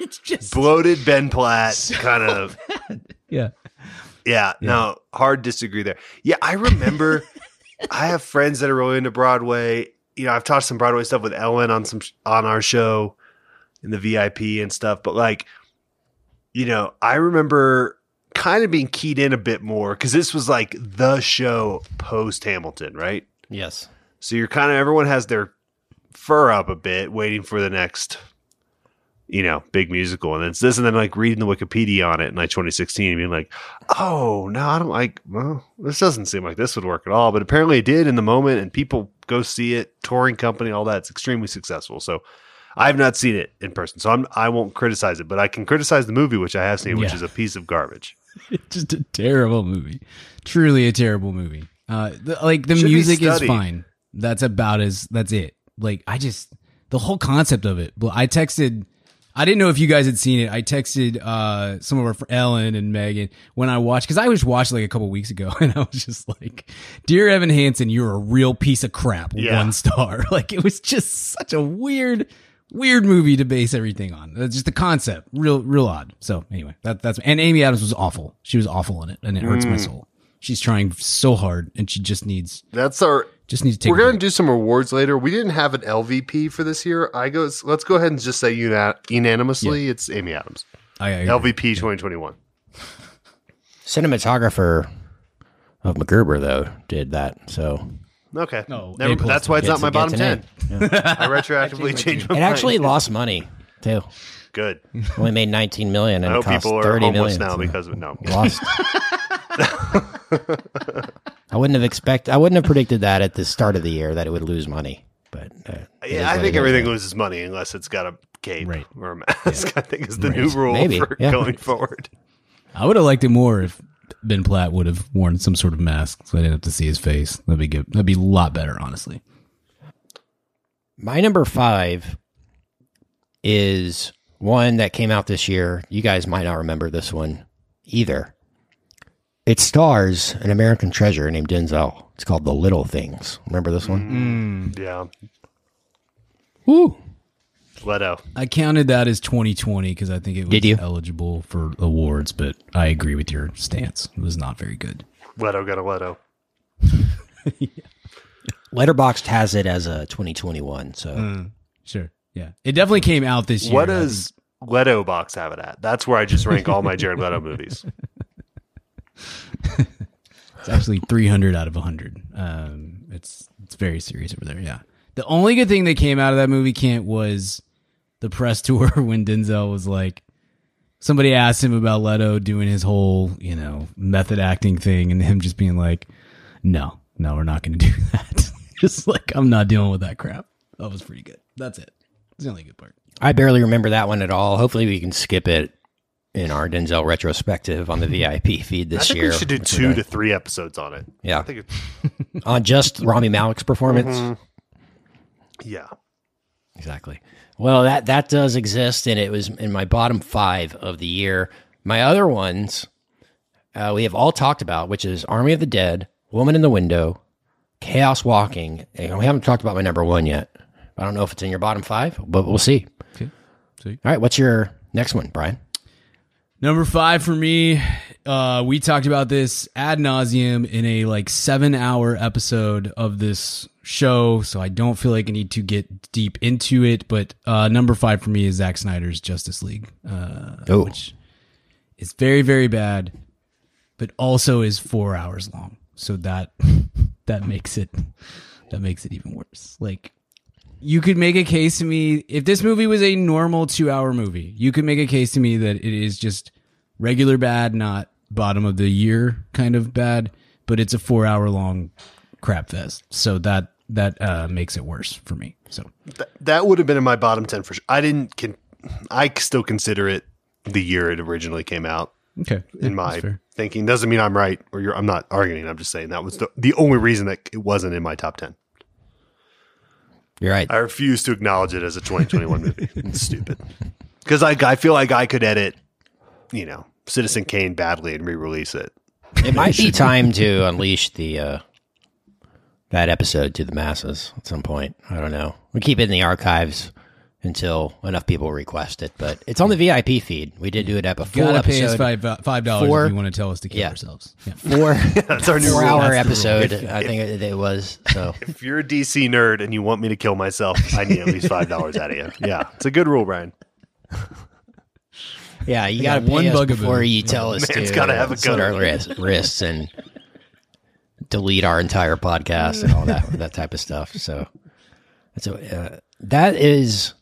It's just bloated Ben Platt so kind of. Bad. Yeah. Yeah. No, hard disagree there. Yeah, I remember I have friends that are really into Broadway. You know, I've taught some Broadway stuff with Ellen on some on our show in the V I P and stuff. But like, you know, I remember kind of being keyed in a bit more because this was like the show post Hamilton, right? Yes. So you're kind of everyone has their fur up a bit, waiting for the next, you know, big musical, and it's this, and then like reading the Wikipedia on it in like twenty sixteen, and being like, oh no, I don't like. Well, this doesn't seem like this would work at all, but apparently it did in the moment, and people go see it. Touring company, all that's extremely successful. So I've not seen it in person, so I'm I won't criticize it, but I can criticize the movie, which I have seen, yeah. which is a piece of garbage. It's just a terrible movie. Truly a terrible movie. Uh, the, like the Should music is fine. That's about as that's it. Like I just the whole concept of it. I texted. I didn't know if you guys had seen it. I texted uh, some of our Ellen and Megan when I watched because I was watched like a couple weeks ago, and I was just like, "Dear Evan Hansen, you're a real piece of crap." Yeah. One star. Like it was just such a weird. Weird movie to base everything on. That's just the concept. Real, real odd. So anyway, that, that's, and Amy Adams was awful. She was awful in it and it hurts mm. my soul. She's trying so hard and she just needs, that's our, just needs to take. We're going to do some awards later. We didn't have an L V P for this year. I go, let's go ahead and just say unanimously. Yeah. It's Amy Adams. I, I L V P twenty twenty-one. Cinematographer of MacGruber though did that. So. Okay. No, Never, that's why it's not my bottom ten. Yeah. I retroactively changed my It mind. Actually lost money, too. Good. Only made nineteen million dollars and I it hope cost people are homeless million now because of no. Lost. I wouldn't have expect I wouldn't have predicted that at the start of the year that it would lose money. But uh, yeah, I think everything is. Loses money unless it's got a cape right. or a mask. Yeah. I think is the right. new rule Maybe. For yeah. going forward. I would have liked it more if Ben Platt would have worn some sort of mask so I didn't have to see his face. That'd be good. That'd be a lot better, honestly. My number five is one that came out this year. You guys might not remember this one either. It stars an American treasure named Denzel. It's called The Little Things. Remember this one? Mm, yeah. Woo. Leto. I counted that as twenty twenty because I think it was eligible for awards, but I agree with your stance. It was not very good. Leto got a Leto. Yeah. Letterboxd has it as a twenty twenty-one. So mm, sure. Yeah. It definitely came out this year. What does Leto box have it at? That's where I just rank all my Jared Leto movies. It's actually three hundred out of one hundred. Um, it's it's very serious over there. Yeah. The only good thing that came out of that movie, Kent, was the press tour when Denzel was like, somebody asked him about Leto doing his whole, you know, method acting thing, and him just being like, no, no, we're not going to do that. Just like, I'm not dealing with that crap. That was pretty good. That's it. It's the only good part. I barely remember that one at all. Hopefully we can skip it in our Denzel retrospective on the V I P feed this I think year. We should do two to three episodes on it. Yeah. I think it's- on just Rami Malek's performance. Mm-hmm. Yeah, exactly. Well, that, that does exist, and it was in my bottom five of the year. My other ones uh, we have all talked about, which is Army of the Dead, Woman in the Window, Chaos Walking. And we haven't talked about my number one yet. I don't know if it's in your bottom five, but we'll see. Okay. See. All right, what's your next one, Brian? Number five for me, uh, we talked about this ad nauseum in a like seven-hour episode of this show, so I don't feel like I need to get deep into it, but uh, number five for me is Zack Snyder's Justice League, uh, oh. which is very, very bad, but also is four hours long, so that that makes it that makes it even worse. Like, you could make a case to me, if this movie was a normal two-hour movie, you could make a case to me that it is just regular bad, not bottom of the year kind of bad, but it's a four-hour-long crap fest. So that that uh, makes it worse for me. So Th- that would have been in my bottom ten for sure. I didn't. Con- I still consider it the year it originally came out. Okay, in yeah, my thinking, doesn't mean I'm right or you're. I'm not arguing. I'm just saying that was the, the only reason that it wasn't in my top ten. You're right. I refuse to acknowledge it as a twenty twenty-one movie. It's stupid. Because I, I feel like I could edit, you know, Citizen Kane badly and re-release it. It might be time to unleash the uh, that episode to the masses at some point. I don't know. We'll keep it in the archives until enough people request it. But it's on the V I P feed. We did do it at a full episode. You gotta pay us five dollars four, if you want to tell us to kill yeah. ourselves. Yeah. Four, yeah, that's our new four hour that's episode, if, I think if, it was. So if you're a D C nerd and you want me to kill myself, I need at least five dollars out of you. Yeah, it's a good rule, Brian. Yeah, you gotta got to pay us before you tell us to. It's got to have a gun. Our wrists and delete our entire podcast and all that that type of stuff. So that's a, uh, that is...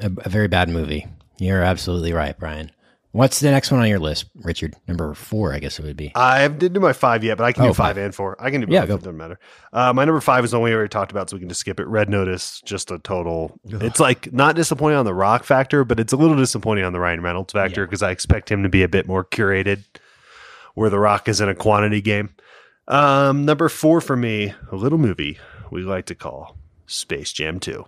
A, a very bad movie. You're absolutely right, Brian. What's the next one on your list, Richard? Number four, I guess it would be. I didn't do my five yet, but I can oh, do five, five and four. I can do both. Yeah, go. It doesn't matter. Uh, my number five is the one we already talked about, so we can just skip it. Red Notice, just a total. Ugh. It's like not disappointing on the Rock factor, but it's a little disappointing on the Ryan Reynolds factor because yeah. I expect him to be a bit more curated where the Rock is in a quantity game. Um, number four for me, a little movie we like to call Space Jam two.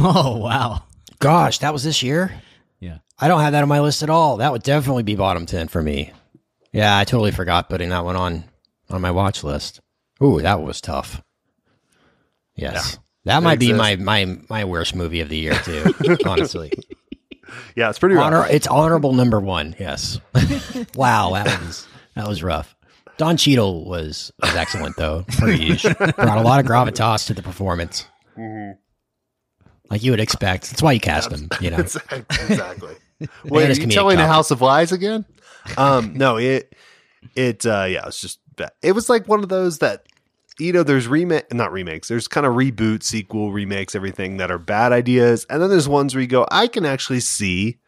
Oh, wow. Gosh, that was this year? Yeah. I don't have that on my list at all. That would definitely be bottom ten for me. Yeah, I totally forgot putting that one on, on my watch list. Ooh, that was tough. Yes. Yeah, that might be my, my, my worst movie of the year, too, honestly. Yeah, it's pretty rough. Honor, it's honorable number one, yes. Wow, that was, that was rough. Don Cheadle was, was excellent, though. Pretty huge. Brought a lot of gravitas to the performance. Mm-hmm. Like you would expect. That's why you cast him, you know. Exactly. Wait, are you telling the House of Lies again? Um, no, it, it, uh, yeah, it's just bad. It was like one of those that, you know, there's remake, not remakes, there's kind of reboot, sequel, remakes, everything that are bad ideas. And then there's ones where you go, I can actually see,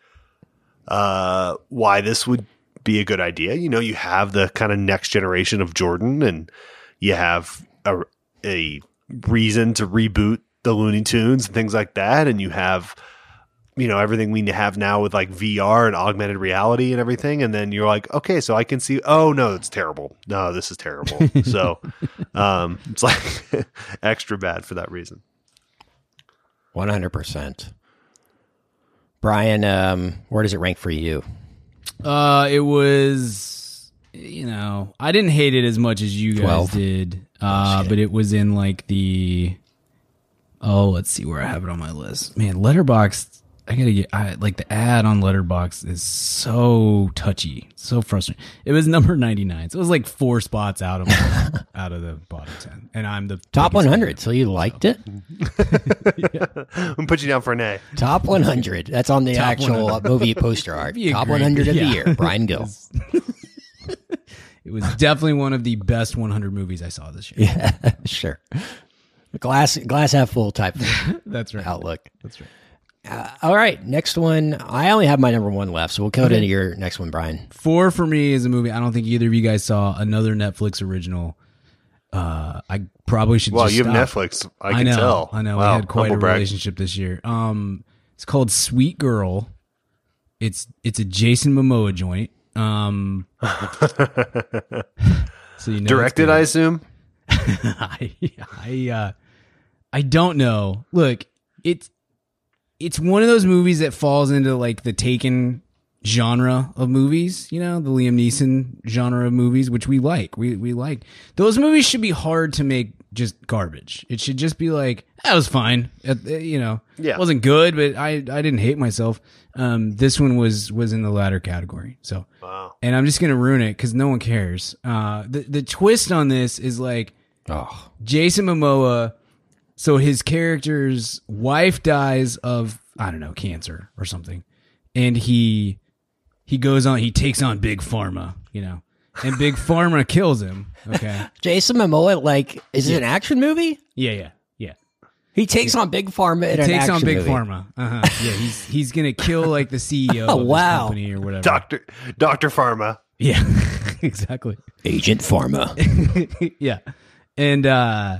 uh, why this would be a good idea. You know, you have the kind of next generation of Jordan and you have a, a reason to reboot the Looney Tunes and things like that. And you have, you know, everything we have now with like V R and augmented reality and everything. And then you're like, okay, so I can see, oh no, it's terrible. No, this is terrible. So um, it's like extra bad for that reason. one hundred percent. Brian, um, where does it rank for you? Uh, it was, you know, I didn't hate it as much as you guys twelve did, uh, oh, but it was in like the, oh, let's see where I have it on my list. Man, Letterboxd, I gotta get, I, like the ad on Letterboxd is so touchy, so frustrating. It was number ninety-nine, so it was like four spots out of my, out of the bottom ten, and I'm the top one hundred. So you liked so. It? Yeah. I'm gonna put you down for an A. Top one hundred. That's on the top actual one hundred. Movie poster art. Top one hundred of yeah. the year. Brian Gill. It was definitely one of the best one hundred movies I saw this year. Yeah, sure. Glass, glass half full type. That's right. Outlook. That's right. Uh, all right, next one. I only have my number one left, so we'll go okay. to your next one, Brian. Four for me is a movie I don't think either of you guys saw, another Netflix original. Uh, I probably should well, just Well, you have stop. Netflix. I, I can know, tell. I know. Wow. We had quite Humble a brag. relationship this year. Um, it's called Sweet Girl. It's it's a Jason Momoa joint. Um, so you know Directed, I assume? I, I, uh, I don't know. Look, it's... It's one of those movies that falls into like the Taken genre of movies, you know, the Liam Neeson genre of movies, which we like. We we like. Those movies should be hard to make just garbage. It should just be like, that was fine. You know, yeah. It wasn't good, but I, I didn't hate myself. Um, this one was was in the latter category. So, wow. And I'm just going to ruin it because no one cares. Uh, the, the twist on this is like oh. Jason Momoa. So his character's wife dies of, I don't know, cancer or something. And he he goes on, he takes on Big Pharma, you know. And Big Pharma kills him. Okay. Jason Momoa, like, is yeah. it an action movie? Yeah, yeah, yeah. He takes yeah. on Big Pharma in an action movie. He takes on Big movie. Pharma. Uh-huh. Yeah, he's he's going to kill, like, the C E O oh, of wow. this company or whatever. Doctor Doctor Pharma. Yeah, exactly. Agent Pharma. Yeah. And, uh...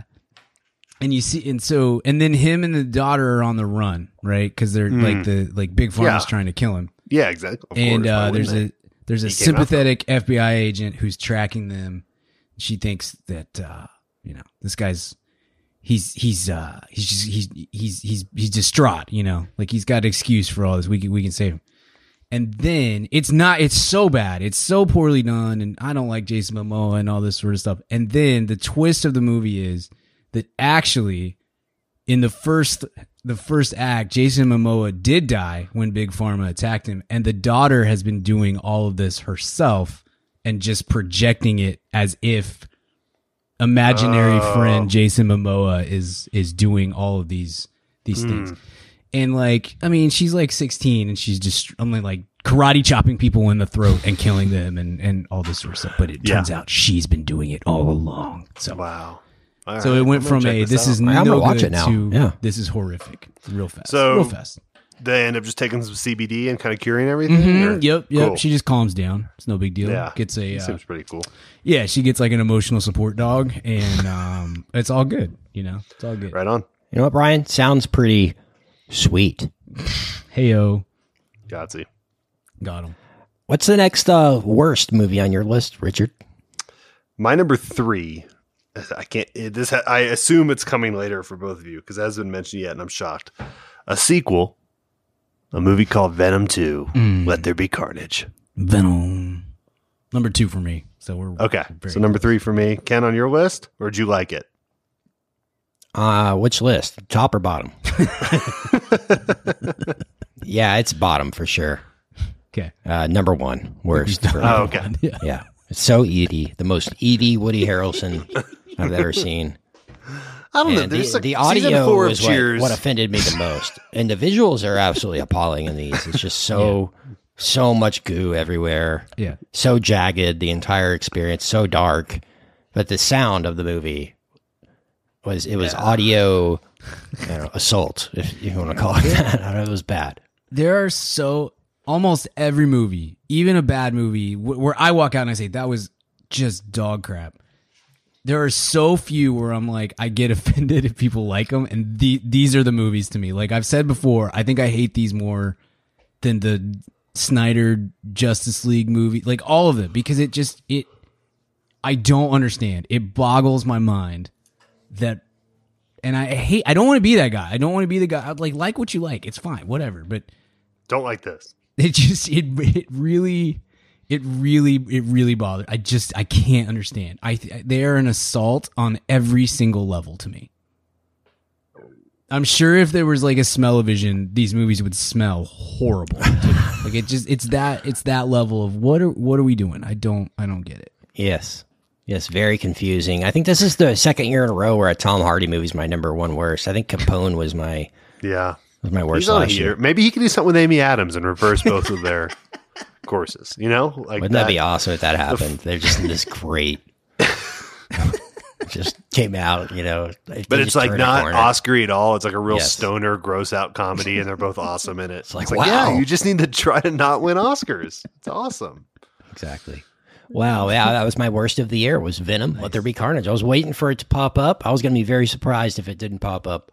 And you see, and so, and then him and the daughter are on the run, right? Because they're mm. like the like Big Pharma's yeah. trying to kill him. Yeah, exactly. Of and course, uh, there's a there's a he sympathetic F B I agent who's tracking them. She thinks that uh, you know this guy's he's he's uh, he's just, he's he's he's he's distraught. You know, like he's got an excuse for all this. We can we can save him. And then it's not. It's so bad. It's so poorly done. And I don't like Jason Momoa and all this sort of stuff. And then the twist of the movie is. That actually, in the first the first act, Jason Momoa did die when Big Pharma attacked him, and the daughter has been doing all of this herself and just projecting it as if imaginary oh. friend Jason Momoa is is doing all of these these mm. things. And like, I mean, she's like sixteen, and she's just only like karate chopping people in the throat and killing them, and and all this sort of stuff. But it yeah. turns out she's been doing it all along. So wow. All so right, it went from a this, this is no good it now. to yeah. this is horrific real fast. So real fast. They end up just taking some C B D and kind of curing everything. Mm-hmm. Yep, yep. Cool. She just calms down. It's no big deal. Yeah, gets a uh, seems pretty cool. Yeah, she gets like an emotional support dog, and um, it's all good. You know, it's all good. Right on. You know what, Brian? Sounds pretty sweet. Heyo, Godsey, got him. What's the next uh, worst movie on your list, Richard? My number three. I can't. It, this ha, I assume it's coming later for both of you because it hasn't been mentioned yet, and I'm shocked. A sequel, a movie called Venom Two. Mm. Let There Be Carnage. Venom. Number two for me. So we're okay. So number three for me. Ken, on your list, or did you like it? Uh which list? Top or bottom? Yeah, it's bottom for sure. Okay. Uh, number one, worst. For oh, okay. One. Yeah. yeah. So Edie, the most Edie Woody Harrelson I've ever seen. I don't and know. There's the, like the audio was what, what offended me the most, and the visuals are absolutely appalling in these. It's just so yeah. so much goo everywhere. Yeah, so jagged the entire experience, so dark. But the sound of the movie was it was yeah. audio I don't know, assault, if you want to call it that. I don't know, it was bad. There are so. Almost every movie, even a bad movie, wh- where I walk out and I say, that was just dog crap. There are so few where I'm like, I get offended if people like them. And the- these are the movies to me. Like I've said before, I think I hate these more than the Snyder Justice League movie. Like all of them, because it just, it, I don't understand. It boggles my mind that And I hate, I don't want to be that guy. I don't want to be the guy. I'd like, like what you like. It's fine. Whatever. But don't like this. It just, it, it really, it really, it really bothered. I just, I can't understand. I, they are an assault on every single level to me. I'm sure if there was like a smell-o-vision, these movies would smell horrible. Like it just, it's that, it's that level of what are, what are we doing? I don't, I don't get it. Yes. Yes, very confusing. I think this is the second year in a row where a Tom Hardy movie is my number one worst. I think Capone was my yeah was my worst last year. Maybe he could do something with Amy Adams and reverse both of their courses. You know, like wouldn't that, that be awesome if that happened? They're just this great, just came out. You know, but it's like not Oscar-y at all. It's like a real yes. stoner, gross-out comedy, and they're both awesome in it. It's like, it's like wow, yeah, you just need to try to not win Oscars. It's awesome. Exactly. Wow, yeah, that was my worst of the year, was Venom, nice. Let There Be Carnage. I was waiting for it to pop up. I was going to be very surprised if it didn't pop up.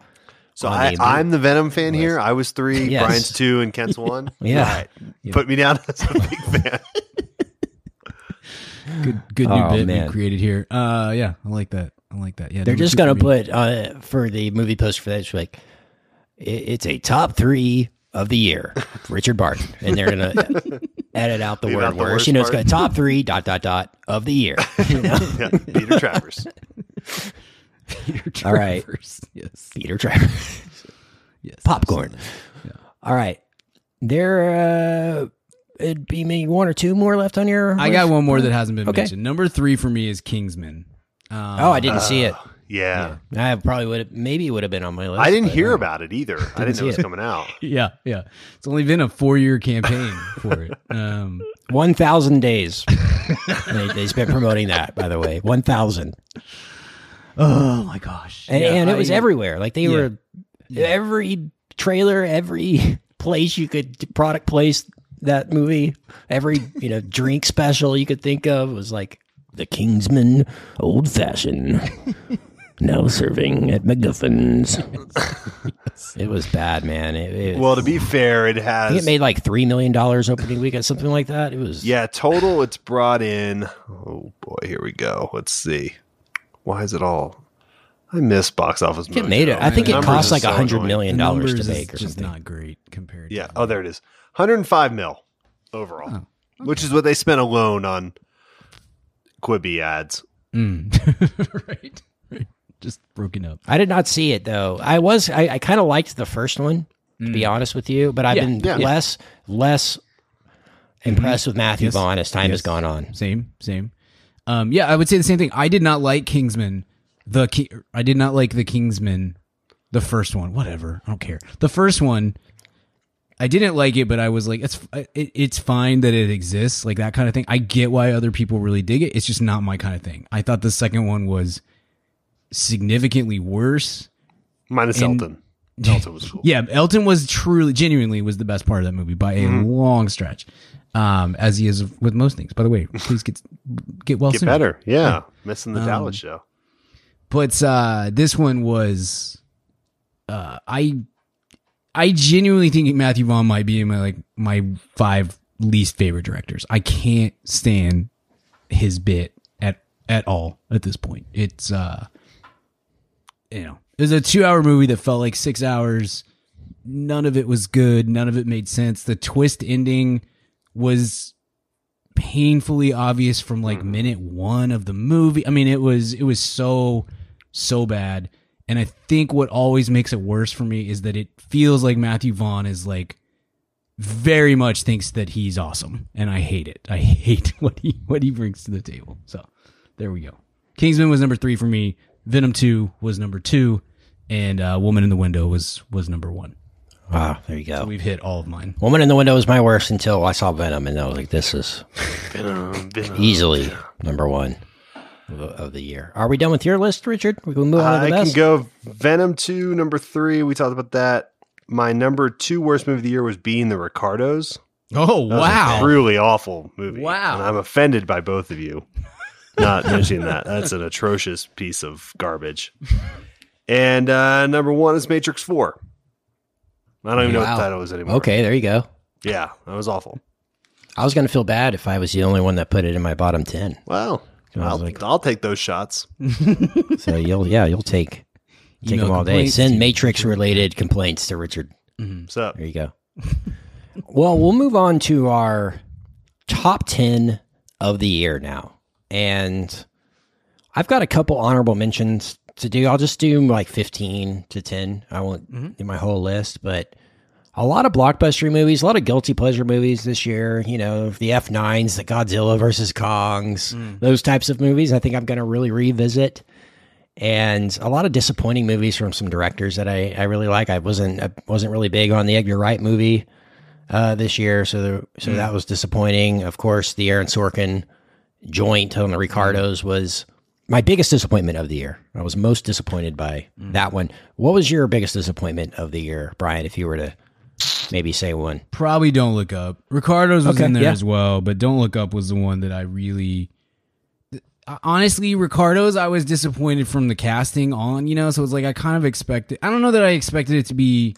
So I, the I'm the Venom fan list. Here. I was three, yes. Brian's two, and Kent's one. Yeah. Right. Yeah. Put me down as a big fan. Good good new oh, bit man. You created here. Uh, yeah, I like that. I like that. Yeah, they're just going to put, uh, for the movie poster for that, it's like, it's a top three of the year, Richard Barton. And they're going to... edit out the Leave word out the worst. You know, it's got top three dot dot dot of the year. You know? Yeah, Peter Travers. Peter Travers. All right. Yes. Peter Travers. Yes. Popcorn. Yeah. All right. There uh, it'd be maybe one or two more left on your list? I got one more that hasn't been okay. mentioned. Number three for me is Kingsman. Um, oh, I didn't uh, see it. Yeah. yeah. I probably would have, maybe would have been on my list. I didn't hear no. about it either. didn't I didn't know it was coming out. Yeah. Yeah. It's only been a four year campaign for it. Um, one thousand days. they, they've been promoting that, by the way. one thousand. Oh my gosh. And, yeah, and it was I, everywhere. Like they yeah. were every trailer, every place you could product place that movie, every, you know, drink special you could think of was like the Kingsman Old Fashioned. Now serving at MacGuffin's. It was bad, man. It, it, well, to be fair, it has... I think it made like three million dollars opening weekend, something like that. It was... Yeah, total, it's brought in... Oh, boy, here we go. Let's see. Why is it all... I miss box office. It made it. I think it cost like so one hundred million dollars to make or just something. Not great compared yeah. to... Yeah, oh, there it is. one hundred five mil overall, oh, okay. which is what they spent alone on Quibi ads. Mm. Right. Just broken up. I did not see it though. I was I, I kind of liked the first one, to mm. be honest with you, but I've yeah, been yeah, less yeah. less impressed mm-hmm. with Matthew yes. Vaughn as time yes. has gone on. Same, same. Um, yeah, I would say the same thing. I did not like Kingsman. The Ki- I did not like the Kingsman, the first one. Whatever, I don't care. The first one, I didn't like it, but I was like, it's it, it's fine that it exists, like that kind of thing. I get why other people really dig it. It's just not my kind of thing. I thought the second one was significantly worse. Minus and, Elton. Elton was cool. Yeah, Elton was truly, genuinely was the best part of that movie by a mm-hmm. long stretch, um, as he is with most things. By the way, please get get well get soon. Get better, yeah. yeah. Missing the um, Dallas show. But uh, this one was, uh, I I genuinely think Matthew Vaughn might be in my like my five least favorite directors. I can't stand his bit at at all at this point. It's... uh. You know, it was a two-hour movie that felt like six hours. None of it was good. None of it made sense. The twist ending was painfully obvious from like minute one of the movie. I mean, it was it was so so bad. And I think what always makes it worse for me is that it feels like Matthew Vaughn is like very much thinks that he's awesome, and I hate it. I hate what he what he brings to the table. So there we go. Kingsman was number three for me. Venom two was number two, and uh, Woman in the Window was was number one. Wow, there you go. So we've hit all of mine. Woman in the Window was my worst until I saw Venom, and I was like, this is Venom, Venom. easily number one of the year. Are we done with your list, Richard? We can move on to the I best? Can go Venom two, number three. We talked about that. My number two worst movie of the year was Being the Ricardos. Oh, that wow. was a truly awful movie. Wow. And I'm offended by both of you. Not mentioning that. That's an atrocious piece of garbage. And uh, number one is Matrix four. I don't even wow. know what the title is anymore. Okay, there you go. Yeah, that was awful. I was going to feel bad if I was the only one that put it in my bottom ten. Well, I'll, like, I'll take those shots. So you'll, yeah, you'll take Take Email them all day. Send Matrix-related complaints to Richard. Mm-hmm. What's up? There you go. Well, we'll move on to our top ten of the year now. And I've got a couple honorable mentions to do. I'll just do like fifteen to ten. I won't mm-hmm. do my whole list, but a lot of blockbuster movies, a lot of guilty pleasure movies this year. You know, the F nines, the Godzilla versus Kongs, mm. those types of movies I think I'm going to really revisit. And a lot of disappointing movies from some directors that I, I really like. I wasn't I wasn't really big on the Edgar Wright movie uh, this year, so the, so mm. that was disappointing. Of course, the Aaron Sorkin joint on the Ricardos was my biggest disappointment of the year. I was most disappointed by mm. that one. What was your biggest disappointment of the year, Brian, if you were to maybe say one? Probably Don't Look Up. Ricardos was okay, in there yeah. as well, but Don't Look Up was the one that I really... Honestly, Ricardo's, I was disappointed from the casting on, you know, so it's like I kind of expected, I don't know that I expected it to be,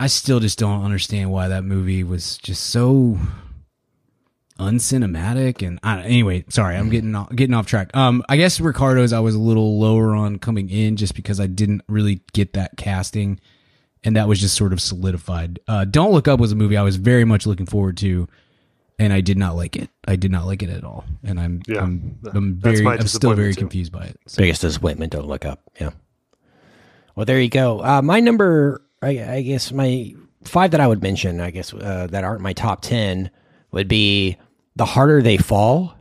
I still just don't understand why that movie was just so uncinematic and, I, anyway, sorry, I'm getting off, getting off track. Um, I guess Ricardo's I was a little lower on coming in just because I didn't really get that casting and that was just sort of solidified. Uh, Don't Look Up was a movie I was very much looking forward to. And I did not like it. I did not like it at all. And I'm yeah, I'm, I'm very I'm still very too. confused by it. So. Biggest disappointment, Don't Look Up. Yeah. Well, there you go. Uh, my number, I, I guess my five that I would mention, I guess uh, that aren't my top ten, would be The Harder They Fall.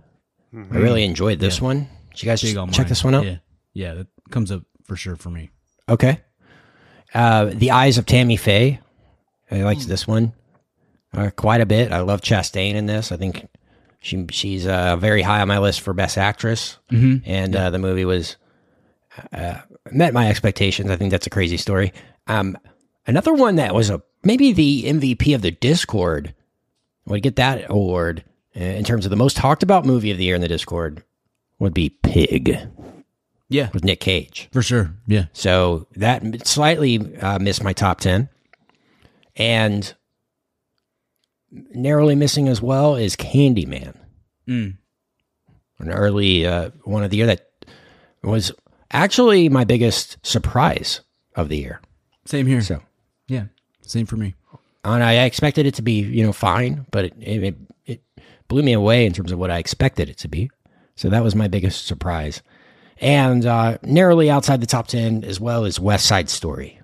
Mm-hmm. I really enjoyed this yeah. one. Did you guys check mine. this one out? Yeah. yeah, that comes up for sure for me. Okay. Uh, the Eyes of Tammy Faye. I liked mm. this one. Uh, quite a bit. I love Chastain in this. I think she she's uh, very high on my list for Best Actress, mm-hmm. and uh, the movie was uh, met my expectations. I think that's a crazy story. Um, another one that was a maybe the M V P of the Discord would get that award uh, in terms of the most talked about movie of the year in the Discord would be Pig. Yeah, with Nick Cage for sure. Yeah, so that slightly uh, missed my top ten, and narrowly missing as well is Candyman, mm. an early uh, one of the year that was actually my biggest surprise of the year. Same here. So, yeah, same for me. And I expected it to be, you know, fine, but it it, it blew me away in terms of what I expected it to be. So that was my biggest surprise. And uh, narrowly outside the top ten as well is West Side Story.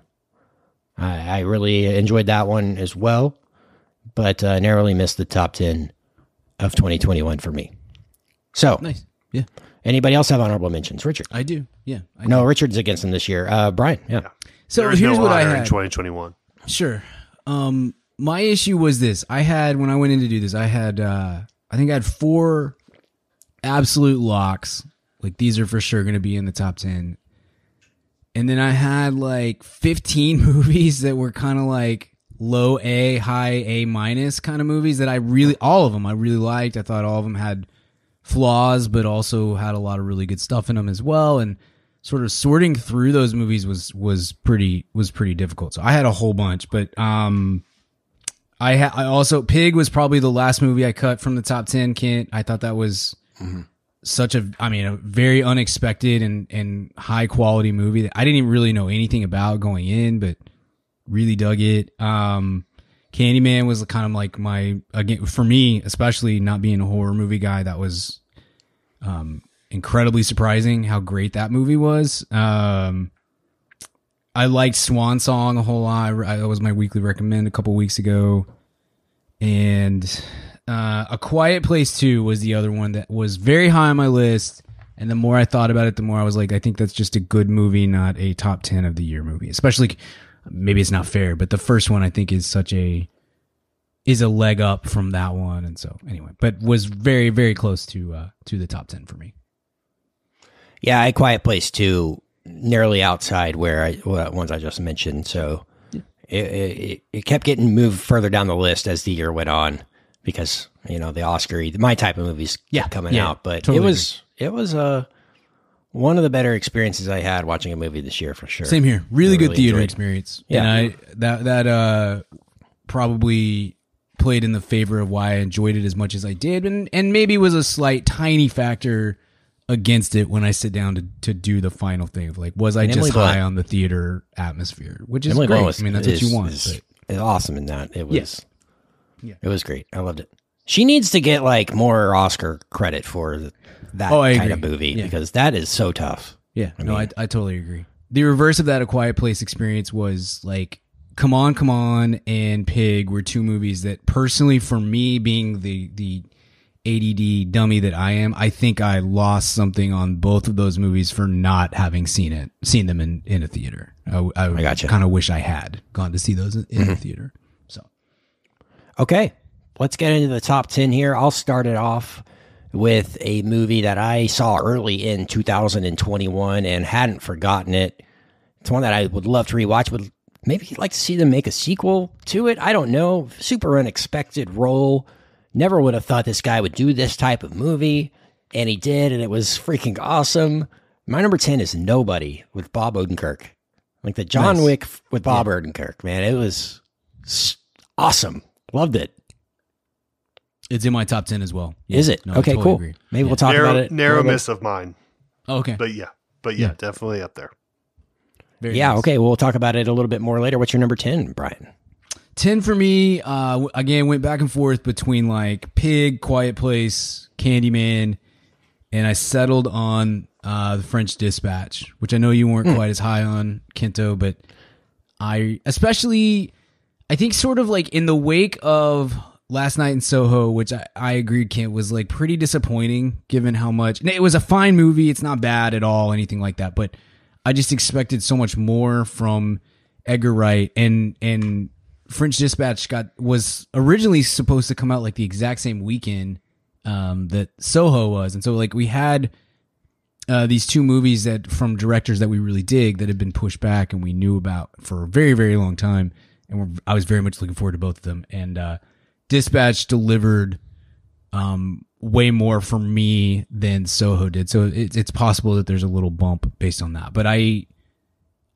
I, I really enjoyed that one as well. But uh, narrowly missed the top ten of twenty twenty-one for me. So, nice. Yeah. Anybody else have honorable mentions? Richard, I do. Yeah. I no, do. Richard's against them this year. Uh, Brian, yeah. yeah. So there is here's no what I had in twenty twenty-one. Sure. Um, my issue was this: I had when I went in to do this, I had uh, I think I had four absolute locks. Like these are for sure going to be in the top ten. And then I had like fifteen movies that were kind of like low A, high A minus kind of movies that I really, all of them I really liked. I thought all of them had flaws, but also had a lot of really good stuff in them as well. And sort of sorting through those movies was, was pretty, was pretty difficult. So I had a whole bunch, but, um, I ha- I also, Pig was probably the last movie I cut from the top ten, Kent. I thought that was mm-hmm. such a, I mean, a very unexpected and, and high quality movie that I didn't even really know anything about going in, but really dug it. Um, Candyman was kind of like my, again, for me, especially not being a horror movie guy, that was um, incredibly surprising how great that movie was. Um, I liked Swan Song a whole lot. I, that was my weekly recommend a couple weeks ago. And uh, A Quiet Place two was the other one that was very high on my list. And the more I thought about it, the more I was like, I think that's just a good movie, not a top ten of the year movie, especially. Maybe it's not fair, but the first one I think is such a, is a leg up from that one. And so anyway, but was very, very close to, uh, to the top ten for me. Yeah. I Quiet Place two narrowly outside where I, well, ones I just mentioned. So yeah. it, it, it kept getting moved further down the list as the year went on because, you know, the Oscar, my type of movies yeah, coming yeah, out, but totally it was, agree. it was, uh, one of the better experiences I had watching a movie this year, for sure. Same here. Really, really good theater experience. Yeah. And I, that that uh, probably played in the favor of why I enjoyed it as much as I did, and, and maybe was a slight, tiny factor against it when I sit down to, to do the final thing of like, was I and just Emily high Blunt, on the theater atmosphere, which is Emily great. Was, I mean, that's is, what you want. Is but. Awesome in that. It was, yes. yeah. It was great. I loved it. She needs to get like more Oscar credit for the, that oh, kind agree. of movie yeah. because that is so tough. Yeah. I mean, no, I, I totally agree. The reverse of that A Quiet Place experience was like, Come On, Come On and Pig were two movies that personally for me, being the, the A D D dummy that I am, I think I lost something on both of those movies for not having seen it, seen them in, in a theater. I, I, I gotcha. kind of wish I had gone to see those in mm-hmm. the theater. So, okay, let's get into the top ten here. I'll start it off with a movie that I saw early in two thousand twenty-one and hadn't forgotten it. It's one that I would love to rewatch. Would maybe you'd like to see them make a sequel to it. I don't know. Super unexpected role. Never would have thought this guy would do this type of movie. And he did, and it was freaking awesome. My number ten is Nobody with Bob Odenkirk. Like the John nice. Wick with Bob yeah. Odenkirk, man. It was awesome. Loved it. It's in my top ten as well. Yeah. Is it? No, okay, totally cool. Agree. Maybe yeah. we'll talk narrow, about it. Narrow miss of mine. Oh, okay. But yeah. But yeah, yeah. definitely up there. Very yeah, nice. Okay, we'll talk about it a little bit more later. What's your number ten, Brian? ten for me, uh, again, went back and forth between like Pig, Quiet Place, Candyman, and I settled on uh, The French Dispatch, which I know you weren't mm. quite as high on, Kento, but I, especially, I think sort of like in the wake of Last Night in Soho, which I, I agreed, Kent, was like pretty disappointing given how much, it was a fine movie, it's not bad at all, anything like that, but I just expected so much more from Edgar Wright, and and French Dispatch got was originally supposed to come out like the exact same weekend um, that Soho was, and so like we had uh, these two movies that from directors that we really dig that had been pushed back and we knew about for a very very long time, and we're, I was very much looking forward to both of them, and uh, Dispatch delivered um, way more for me than Soho did. So it, it's possible that there's a little bump based on that. But I,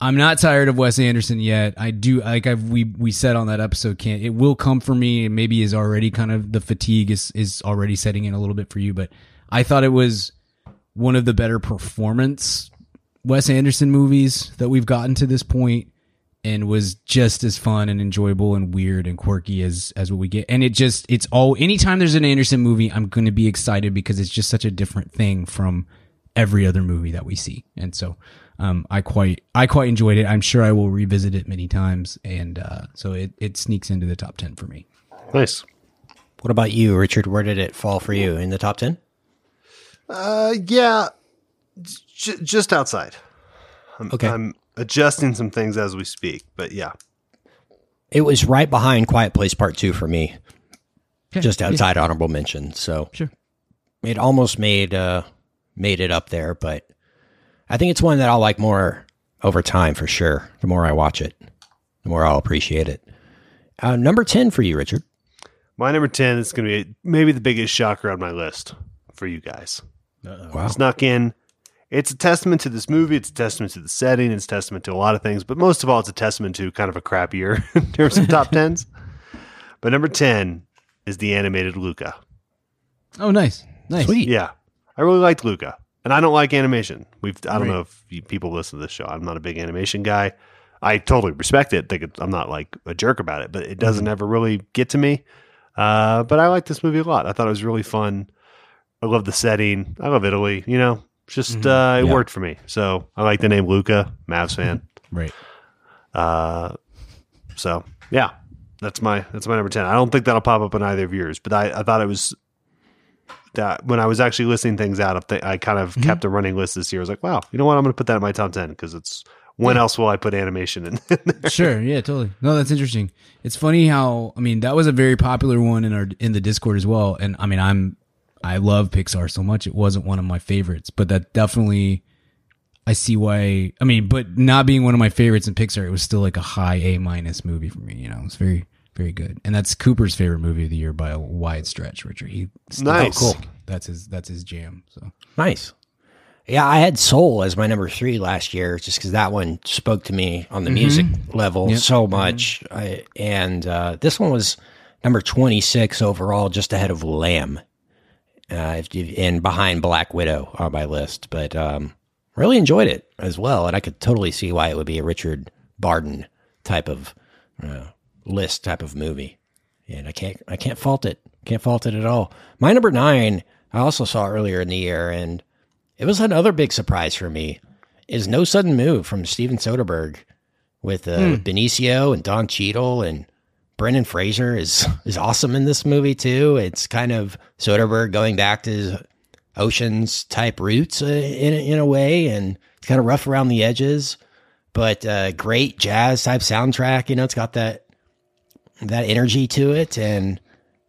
I'm not tired of Wes Anderson yet. I do, like I've, we, we said on that episode, can't, it will come for me. It maybe is already kind of the fatigue is, is already setting in a little bit for you, but I thought it was one of the better performance Wes Anderson movies that we've gotten to this point, and was just as fun and enjoyable and weird and quirky as, as what we get. And it just, it's all, anytime there's an Anderson movie, I'm going to be excited because it's just such a different thing from every other movie that we see. And so, um, I quite, I quite enjoyed it. I'm sure I will revisit it many times. And, uh, so it, it sneaks into the top ten for me. Nice. What about you, Richard? Where did it fall for you in the top ten? Uh, yeah, j- just outside. I'm, okay. I'm, adjusting some things as we speak, but yeah. It was right behind Quiet Place Part two for me, okay. just outside yeah. honorable mention. So sure. it almost made uh, made it up there, but I think it's one that I'll like more over time for sure. The more I watch it, the more I'll appreciate it. Uh, number ten for you, Richard. My number ten is going to be maybe the biggest shocker on my list for you guys. Wow. Snuck in. It's a testament to this movie. It's a testament to the setting. It's a testament to a lot of things. But most of all, it's a testament to kind of a crap year in terms of top tens. But number ten is the animated Luca. Oh, nice. Nice. Sweet. Yeah. I really liked Luca. And I don't like animation. We've I don't right. know if you, people listen to this show. I'm not a big animation guy. I totally respect it. Think it I'm not like a jerk about it. But it doesn't mm-hmm. ever really get to me. Uh, but I liked this movie a lot. I thought it was really fun. I love the setting. I love Italy, you know. Just mm-hmm. uh, it yeah. worked for me, so I like the name Luca. Mavs fan, right? Uh, so yeah, that's my that's my number ten. I don't think that'll pop up on either of yours, but I, I thought it was that when I was actually listing things out, I kind of mm-hmm. kept a running list this year. I was like, wow, you know what? I'm going to put that in my top ten because it's when yeah. else will I put animation in? in there? Sure, yeah, totally. No, that's interesting. It's funny how I mean that was a very popular one in our in the Discord as well, and I mean I'm. I love Pixar so much. It wasn't one of my favorites, but that definitely, I see why, I mean, but not being one of my favorites in Pixar, it was still like a high A minus movie for me. You know, it's very, very good. And that's Cooper's favorite movie of the year by a wide stretch, Richard. He nice. Oh, cool. That's his, that's his jam. So nice. Yeah. I had Soul as my number three last year, just cause that one spoke to me on the mm-hmm. music level yep. so much. Mm-hmm. I, and, uh, this one was number twenty-six overall, just ahead of Lamb. uh, and behind Black Widow on my list, but um, really enjoyed it as well. And I could totally see why it would be a Richard Barden type of uh, list type of movie. And I can't, I can't fault it. Can't fault it at all. My number nine, I also saw earlier in the year, and it was another big surprise for me, is No Sudden Move from Steven Soderbergh with uh, mm. Benicio and Don Cheadle, and Brendan Fraser is, is awesome in this movie too. It's kind of Soderbergh going back to his Oceans type roots uh, in, in a way, and it's kind of rough around the edges, but uh, great jazz type soundtrack. You know, it's got that, that energy to it, and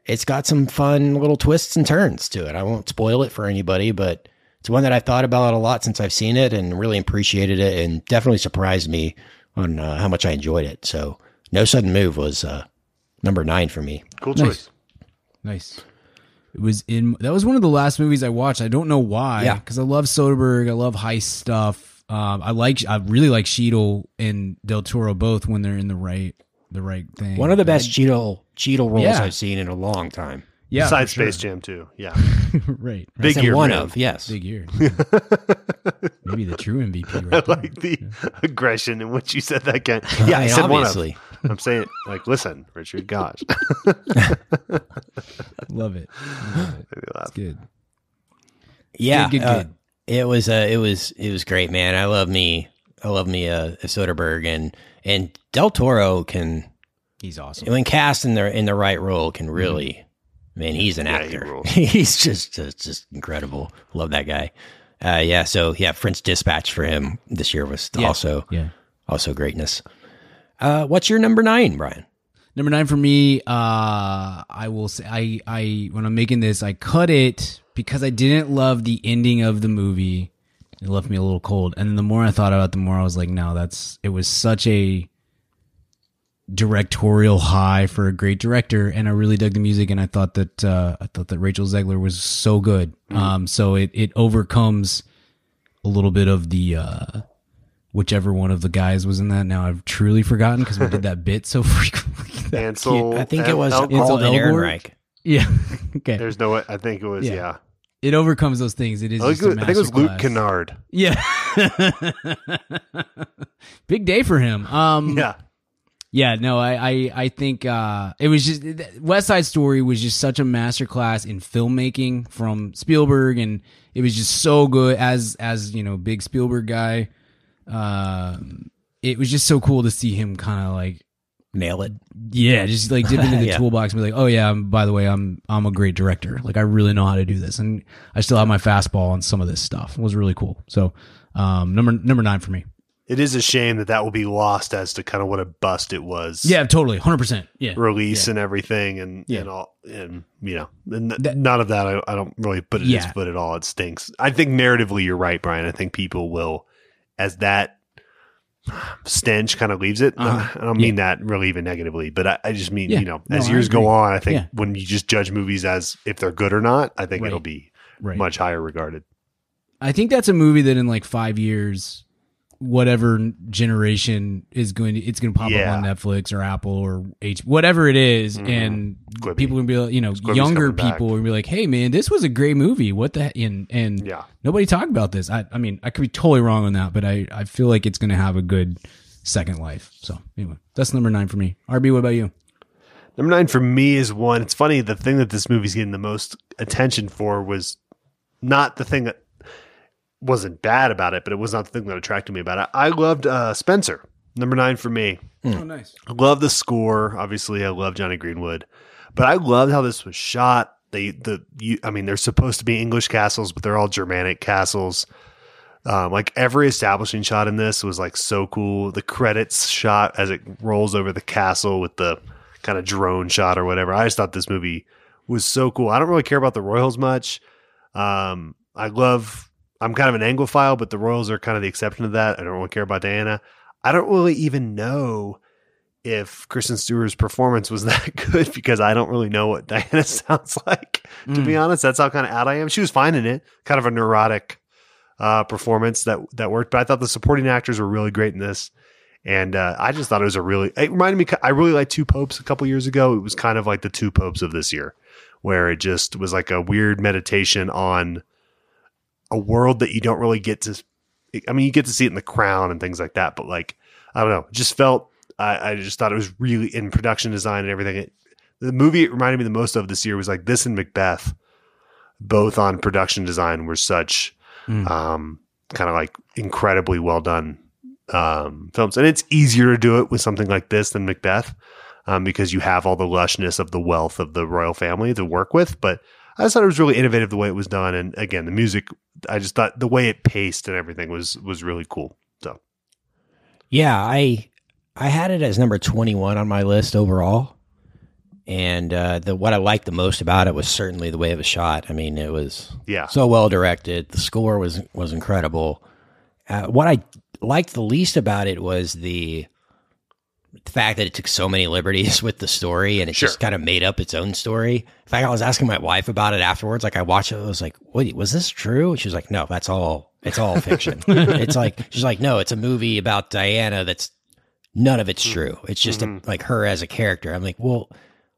it's got some fun little twists and turns to it. I won't spoil it for anybody, but it's one that I've thought about a lot since I've seen it and really appreciated it, and definitely surprised me on uh, how much I enjoyed it. So No Sudden Move was uh, number nine for me. Cool choice. Nice. nice. It was in, that was one of the last movies I watched. I don't know why. Yeah. Cause I love Soderbergh. I love heist stuff. Um, I like, I really like Cheadle and Del Toro both when they're in the right, the right thing. One of the best Cheadle Cheadle roles yeah. I've seen in a long time. Yeah, besides sure. Space Jam too. Yeah, right. Big year, one man. Of yes, big year. Maybe the true M V P. Right I like there. the yeah. aggression in which you said that. Again. Yeah, I, I mean, said obviously. One of. I'm saying like, listen, Richard. Gosh, love it. Love it. It's good. Yeah, good, good, uh, good. It was. Uh, it was. It was great, man. I love me. I love me. Uh, Soderbergh and. And Del Toro can, he's awesome when cast in the in the right role. Can really, mm-hmm. man, he's an yeah, actor. He he's just, just just incredible. Love that guy. Uh, yeah, so yeah, French Dispatch for him this year was yeah. also yeah. also greatness. Uh, what's your number nine, Brian? Number nine for me, uh, I will say I I when I'm making this, I cut it because I didn't love the ending of the movie. It left me a little cold. And then the more I thought about it, the more I was like, no, that's, it was such a directorial high for a great director. And I really dug the music. And I thought that, uh, I thought that Rachel Zegler was so good. Mm-hmm. Um, so it, it overcomes a little bit of the, uh, whichever one of the guys was in that. Now I've truly forgotten because we did that bit so frequently. Ansel, I think it was Ansel Elgort. Yeah. Okay. There's no, I think it was, yeah. yeah. It overcomes those things. It is. I, just a I think it was Luke class. Kennard. Yeah. Big day for him. Um, yeah. Yeah. No, I, I, I think uh, it was just West Side Story was just such a masterclass in filmmaking from Spielberg, and it was just so good as as you know, big Spielberg guy. Uh, it was just so cool to see him kind of like nail it. Yeah, just like dip into the yeah. toolbox and be like, oh yeah, I'm, by the way, I'm I'm a great director. Like I really know how to do this, and I still have my fastball on some of this stuff. It was really cool. So um, number number nine for me. It is a shame that that will be lost as to kind of what a bust it was. Yeah, totally, one hundred percent. Yeah, release yeah. and everything, and yeah. and all, and you know, and th- that, none of that. I, I don't really put it yeah. as, but at all, it stinks. I think narratively, you're right, Brian. I think people will, as that stench kind of leaves it. Uh-huh. I don't mean yeah. that really even negatively, but I, I just mean, yeah. you know, as no, years go on, I think yeah. when you just judge movies as if they're good or not, I think right. it'll be right. much higher regarded. I think that's a movie that in like five years, whatever generation is going to, it's going to pop yeah. up on Netflix or Apple or H, whatever it is. Mm-hmm. And Glibby. people will be like, you know, Glibby's younger people will be like, hey man, this was a great movie. What the heck? And, and yeah. nobody talked about this. I I mean, I could be totally wrong on that, but I, I feel like it's going to have a good second life. So anyway, that's number nine for me. R B, what about you? Number nine for me is one. It's funny. The thing that this movie's getting the most attention for was not the thing that wasn't bad about it, but it was not the thing that attracted me about it. I loved uh, Spencer, number nine for me. Mm. Oh, nice. I love the score. Obviously, I love Johnny Greenwood, but I loved how this was shot. They, the, you, I mean, they're supposed to be English castles, but they're all Germanic castles. Um, like every establishing shot in this was like so cool. The credits shot as it rolls over the castle with the kind of drone shot or whatever. I just thought this movie was so cool. I don't really care about the Royals much. Um, I love. I'm kind of an Anglophile, but the Royals are kind of the exception to that. I don't really care about Diana. I don't really even know if Kristen Stewart's performance was that good because I don't really know what Diana sounds like, to mm. be honest. That's how kind of out I am. She was fine in it. Kind of a neurotic uh, performance that, that worked. But I thought the supporting actors were really great in this. And uh, I just thought it was a really – it reminded me – I really liked Two Popes a couple years ago. It was kind of like the Two Popes of this year, where it just was like a weird meditation on a world that you don't really get to. I mean, you get to see it in The Crown and things like that, but like, I don't know, it just felt, I, I just thought it was really, in production design and everything. It, the movie it reminded me the most of this year was like this and Macbeth, both on production design, were such mm. um, kind of like incredibly well done um, films. And it's easier to do it with something like this than Macbeth um, because you have all the lushness of the wealth of the royal family to work with. But I just thought it was really innovative the way it was done. And again, the music, I just thought the way it paced and everything was, was really cool. So, yeah, I, I had it as number twenty-one on my list overall. And uh, the what I liked the most about it was certainly the way it was shot. I mean, it was yeah. so well directed. The score was was incredible. Uh, what I liked the least about it was the, the fact that it took so many liberties with the story, and it sure. just kind of made up its own story. In fact, I was asking my wife about it afterwards. Like, I watched it, I was like, "Wait, was this true?" And she was like, "No, that's all. It's all fiction." It's like she's like, "No, it's a movie about Diana. That's none of it's true. It's just mm-hmm. a, like her as a character." I'm like, "Well,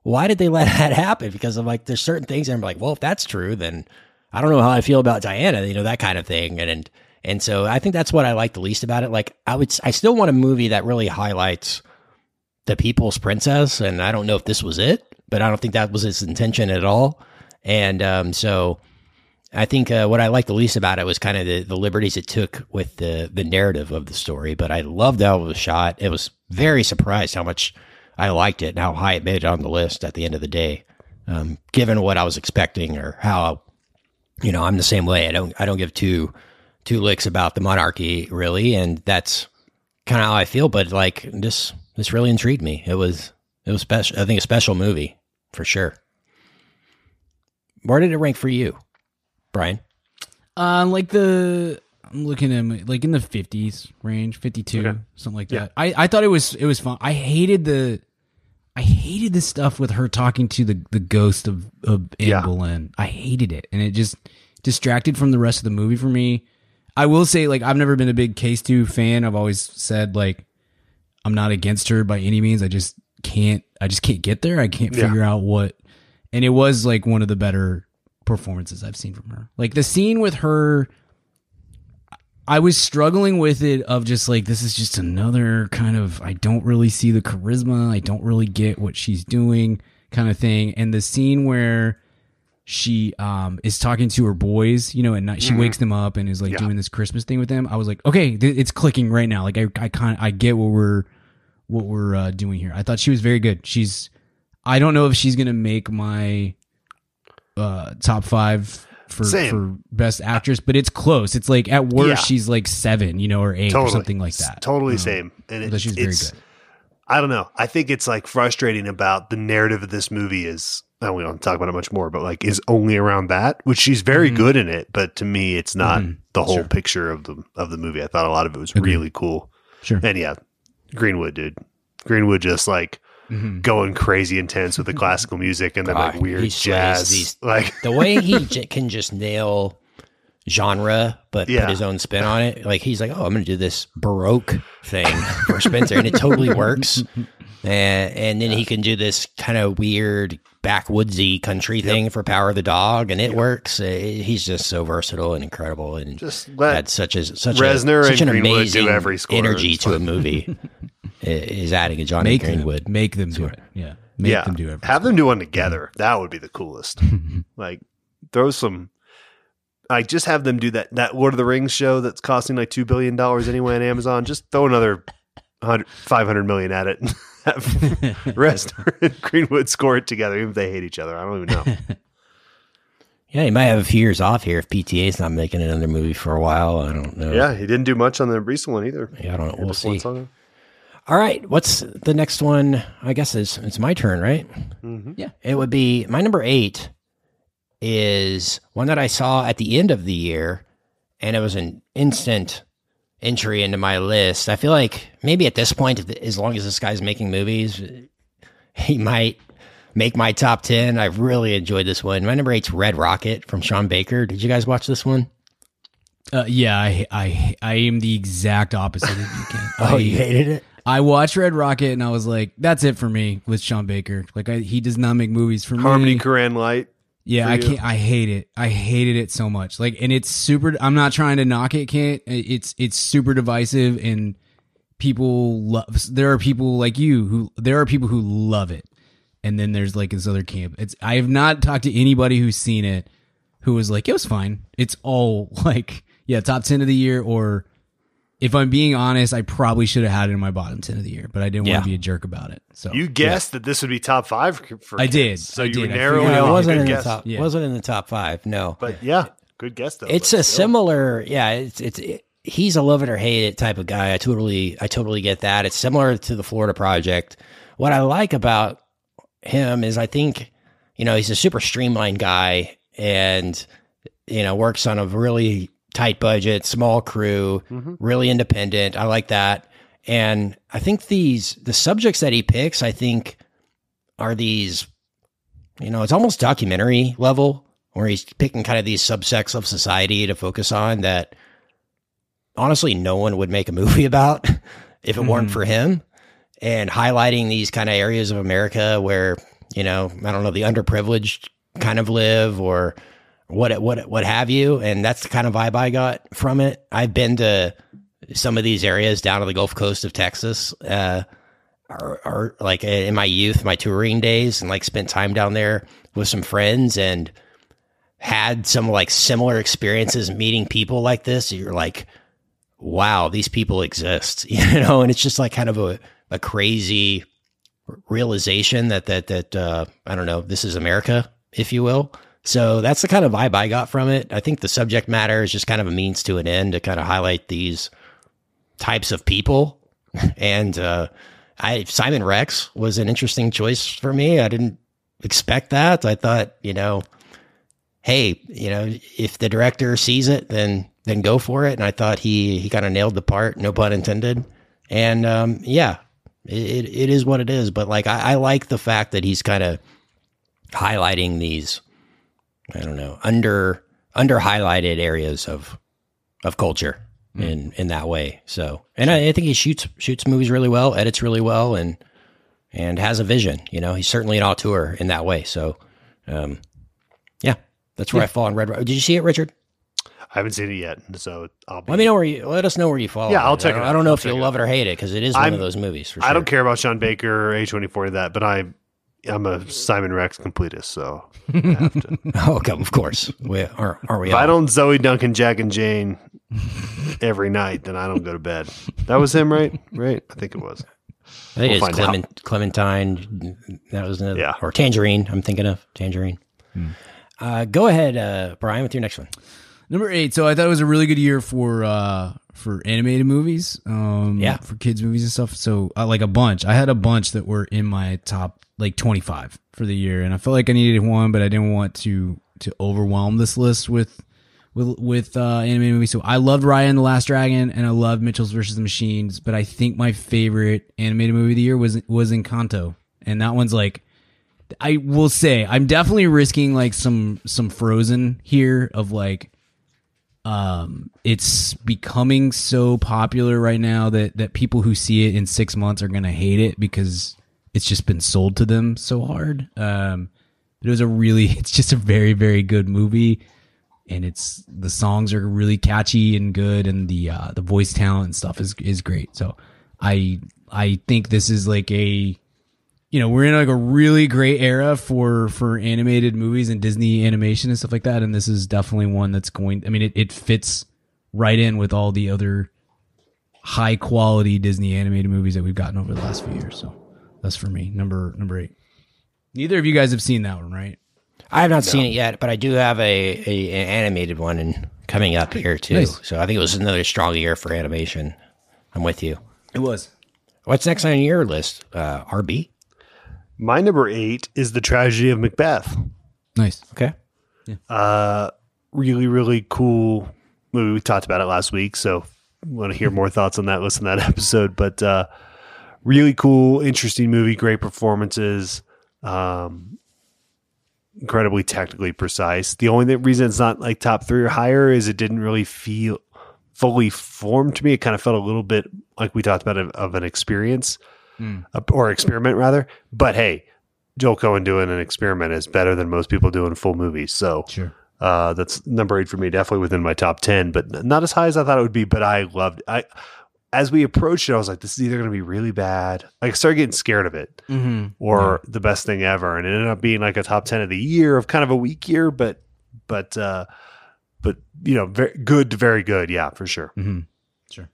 why did they let that happen?" Because I'm like, there's certain things, and I'm like, well, if that's true, then I don't know how I feel about Diana, you know, that kind of thing. And, and, and so I think that's what I like the least about it. Like I would, I still want a movie that really highlights the people's princess. And I don't know if this was it, but I don't think that was its intention at all. And, um, so I think, uh, what I liked the least about it was kind of the, the liberties it took with the, the narrative of the story, but I loved how it was shot. It was very surprised how much I liked it and how high it made it on the list at the end of the day, um, given what I was expecting or how, you know, I'm the same way. I don't, I don't give two, two licks about the monarchy really. And that's kind of how I feel, but like this, this really intrigued me. It was, it was special. I think a special movie for sure. Where did it rank for you, Brian? Uh, like the, I'm looking at my, like in the fifties range, fifty-two, okay. something like that. Yeah. I, I thought it was, it was fun. I hated the, I hated the stuff with her talking to the, the ghost of, of Anne yeah. Boleyn. I hated it. And it just distracted from the rest of the movie for me. I will say, like, I've never been a big Case two fan. I've always said, like, I'm not against her by any means. I just can't, I just can't get there. I can't figure yeah. out what, and it was like one of the better performances I've seen from her. Like the scene with her, I was struggling with it of just like, this is just another kind of, I don't really see the charisma. I don't really get what she's doing kind of thing. And the scene where she um, is talking to her boys, you know, and she mm-hmm. wakes them up and is like yeah. doing this Christmas thing with them. I was like, okay, th- it's clicking right now. Like I, I kind of, I get what we're, what we're uh, doing here. I thought she was very good. She's, I don't know if she's going to make my uh, top five for, for best actress, but it's close. It's like at worst yeah. she's like seven, you know, or eight totally. Or something like that. Totally um, same. And it, she's very good. I don't know. I think it's like frustrating about the narrative of this movie is, and we don't talk about it much more, but like is only around that, which she's very mm-hmm. good in it. But to me, it's not mm-hmm. the whole sure. picture of the, of the movie. I thought a lot of it was Agreed. Really cool. Sure. And yeah, Greenwood, dude, Greenwood just like, Mm-hmm. going crazy intense with the classical music and then God, like weird jazz. These, like the way he j- can just nail genre, but yeah. put his own spin on it. Like he's like, oh, I'm going to do this Baroque thing for Spencer. And it totally works. And, and then he can do this kind of weird backwoodsy country yep. thing for Power of the Dog. And it yep. works. It, he's just so versatile and incredible. And just had such a, such Reznor a, such an Greenwood amazing every energy to a movie. Is adding a Johnny make Greenwood. Them, make them do it. Yeah. Make yeah. them do everything. Have them do one together. That would be the coolest. Like throw some, like just have them do that, that Lord of the Rings show that's costing like two billion dollars anyway on Amazon. Just throw another five hundred million at it. And have Rest and Greenwood score it together. Even if they hate each other. I don't even know. Yeah. He might have a few years off here. If P T A's not making another movie for a while, I don't know. Yeah. He didn't do much on the recent one either. Yeah. I don't know. We'll see. Song. All right, what's the next one? I guess it's, it's my turn, right? Mm-hmm. Yeah. It would be, my number eight is one that I saw at the end of the year, and it was an instant entry into my list. I feel like maybe at this point, as long as this guy's making movies, he might make my top ten. I really enjoyed this one. My number eight's Red Rocket from Sean Baker. Did you guys watch this one? Uh, yeah, I, I I am the exact opposite of you, Ken. Oh, I, you hated it? I watched Red Rocket and I was like, that's it for me with Sean Baker. Like I, he does not make movies for me. Harmony Korine light. Yeah, I can't. I hate it. I hated it so much. Like, and it's super. I'm not trying to knock it, Kent. It's it's super divisive, and people love. There are people like you who there are people who love it, and then there's like this other camp. It's I have not talked to anybody who's seen it who was like, it was fine. It's all like, yeah, top ten of the year. Or if I'm being honest, I probably should have had it in my bottom ten of the year, but I didn't yeah. want to be a jerk about it. So you guessed yeah. that this would be top five for I kids. did. So I you did. were narrowing it. It wasn't in guess. the top. Yeah. Wasn't in the top five. No. But yeah, good guess though. It's but, a similar. Yeah, it's it's it, he's a love it or hate it type of guy. I totally I totally get that. It's similar to the Florida Project. What I like about him is I think you know he's a super streamlined guy, and you know works on a really tight budget, small crew, mm-hmm. really independent. I like that. And I think these, the subjects that he picks, I think are these, you know, it's almost documentary level where he's picking kind of these subsects of society to focus on that honestly, no one would make a movie about if it mm-hmm. weren't for him, and highlighting these kind of areas of America where, you know, I don't know, the underprivileged kind of live or, What what what have you, and that's the kind of vibe I got from it. I've been to some of these areas down on the Gulf Coast of Texas, uh, or, or like in my youth, my touring days, and like spent time down there with some friends and had some like similar experiences meeting people like this. You're like, wow, these people exist, you know, and it's just like kind of a, a crazy realization that that that uh, I don't know, this is America, if you will. So that's the kind of vibe I got from it. I think the subject matter is just kind of a means to an end to kind of highlight these types of people. And uh, I Simon Rex was an interesting choice for me. I didn't expect that. I thought, you know, hey, you know, if the director sees it, then then go for it. And I thought he he kind of nailed the part, no pun intended. And um, yeah, it, it is what it is. But like, I, I like the fact that he's kind of highlighting these. I don't know, under under highlighted areas of of culture mm. in, in that way. So, and I, I think he shoots shoots movies really well, edits really well, and and has a vision. You know, he's certainly an auteur in that way. So, um, yeah, that's where yeah. I fall on Red. Did you see it, Richard? I haven't seen it yet, so I'll be... let me know where you let us know where you fall. Yeah, on I'll check. I don't, it out. I don't know I'll if you love it or hate it because it is I'm, one of those movies. For sure. I don't care about Sean Baker or A twenty-four or that, but I. I'm a Simon Rex completist, so I have to. Oh, come, of course. We are, are we? If all? I don't Zoe Duncan, Jack and Jane every night, then I don't go to bed. That was him, right? Right, I think it was. I think we'll it's Clement, Clementine. That was another, yeah. or Tangerine. I'm thinking of Tangerine. Hmm. Uh, go ahead, uh, Brian, with your next one. Number eight. So I thought it was a really good year for uh, for animated movies. Um, yeah, for kids movies and stuff. So uh, like a bunch. I had a bunch that were in my top like twenty-five for the year, and I felt like I needed one, but I didn't want to to overwhelm this list with with with uh, animated movies. So I loved Raya and the Last Dragon, and I loved Mitchell's versus the Machines. But I think my favorite animated movie of the year was was Encanto, and that one's like. I will say I'm definitely risking like some some Frozen here of like. Um, it's becoming so popular right now that, that people who see it in six months are going to hate it because it's just been sold to them so hard. Um, but it was a really, it's just a very, very good movie, and it's, the songs are really catchy and good, and the, uh, the voice talent and stuff is, is great. So I, I think this is like a, you know, we're in like a really great era for, for animated movies and Disney animation and stuff like that. And this is definitely one that's going, I mean, it, it fits right in with all the other high quality Disney animated movies that we've gotten over the last few years. So that's for me. Number, number eight. Neither of you guys have seen that one, right? I have not no. seen it yet, but I do have a, a an animated one and coming up here too. Nice. So I think it was another strong year for animation. I'm with you. It was. What's next on your list? Uh, R B? My number eight is The Tragedy of Macbeth. Nice. Okay. Yeah. Uh, really, really cool movie. We talked about it last week, so want to hear more thoughts on that, listen to that episode. But uh, really cool, interesting movie, great performances, um, incredibly technically precise. The only reason it's not like top three or higher is it didn't really feel fully formed to me. It kind of felt a little bit like we talked about of, of an experience. Mm. Or experiment rather, but hey, Joel Coen doing an experiment is better than most people doing full movies. So sure. uh, that's number eight for me, definitely within my top ten, but not as high as I thought it would be. But I loved I as we approached it, I was like, this is either going to be really bad. Like, I started getting scared of it mm-hmm. or yeah. the best thing ever. And it ended up being like a top ten of the year, of kind of a weak year, but, but, uh, but you know, very good, very good. Yeah, for sure. Mm-hmm. Sure.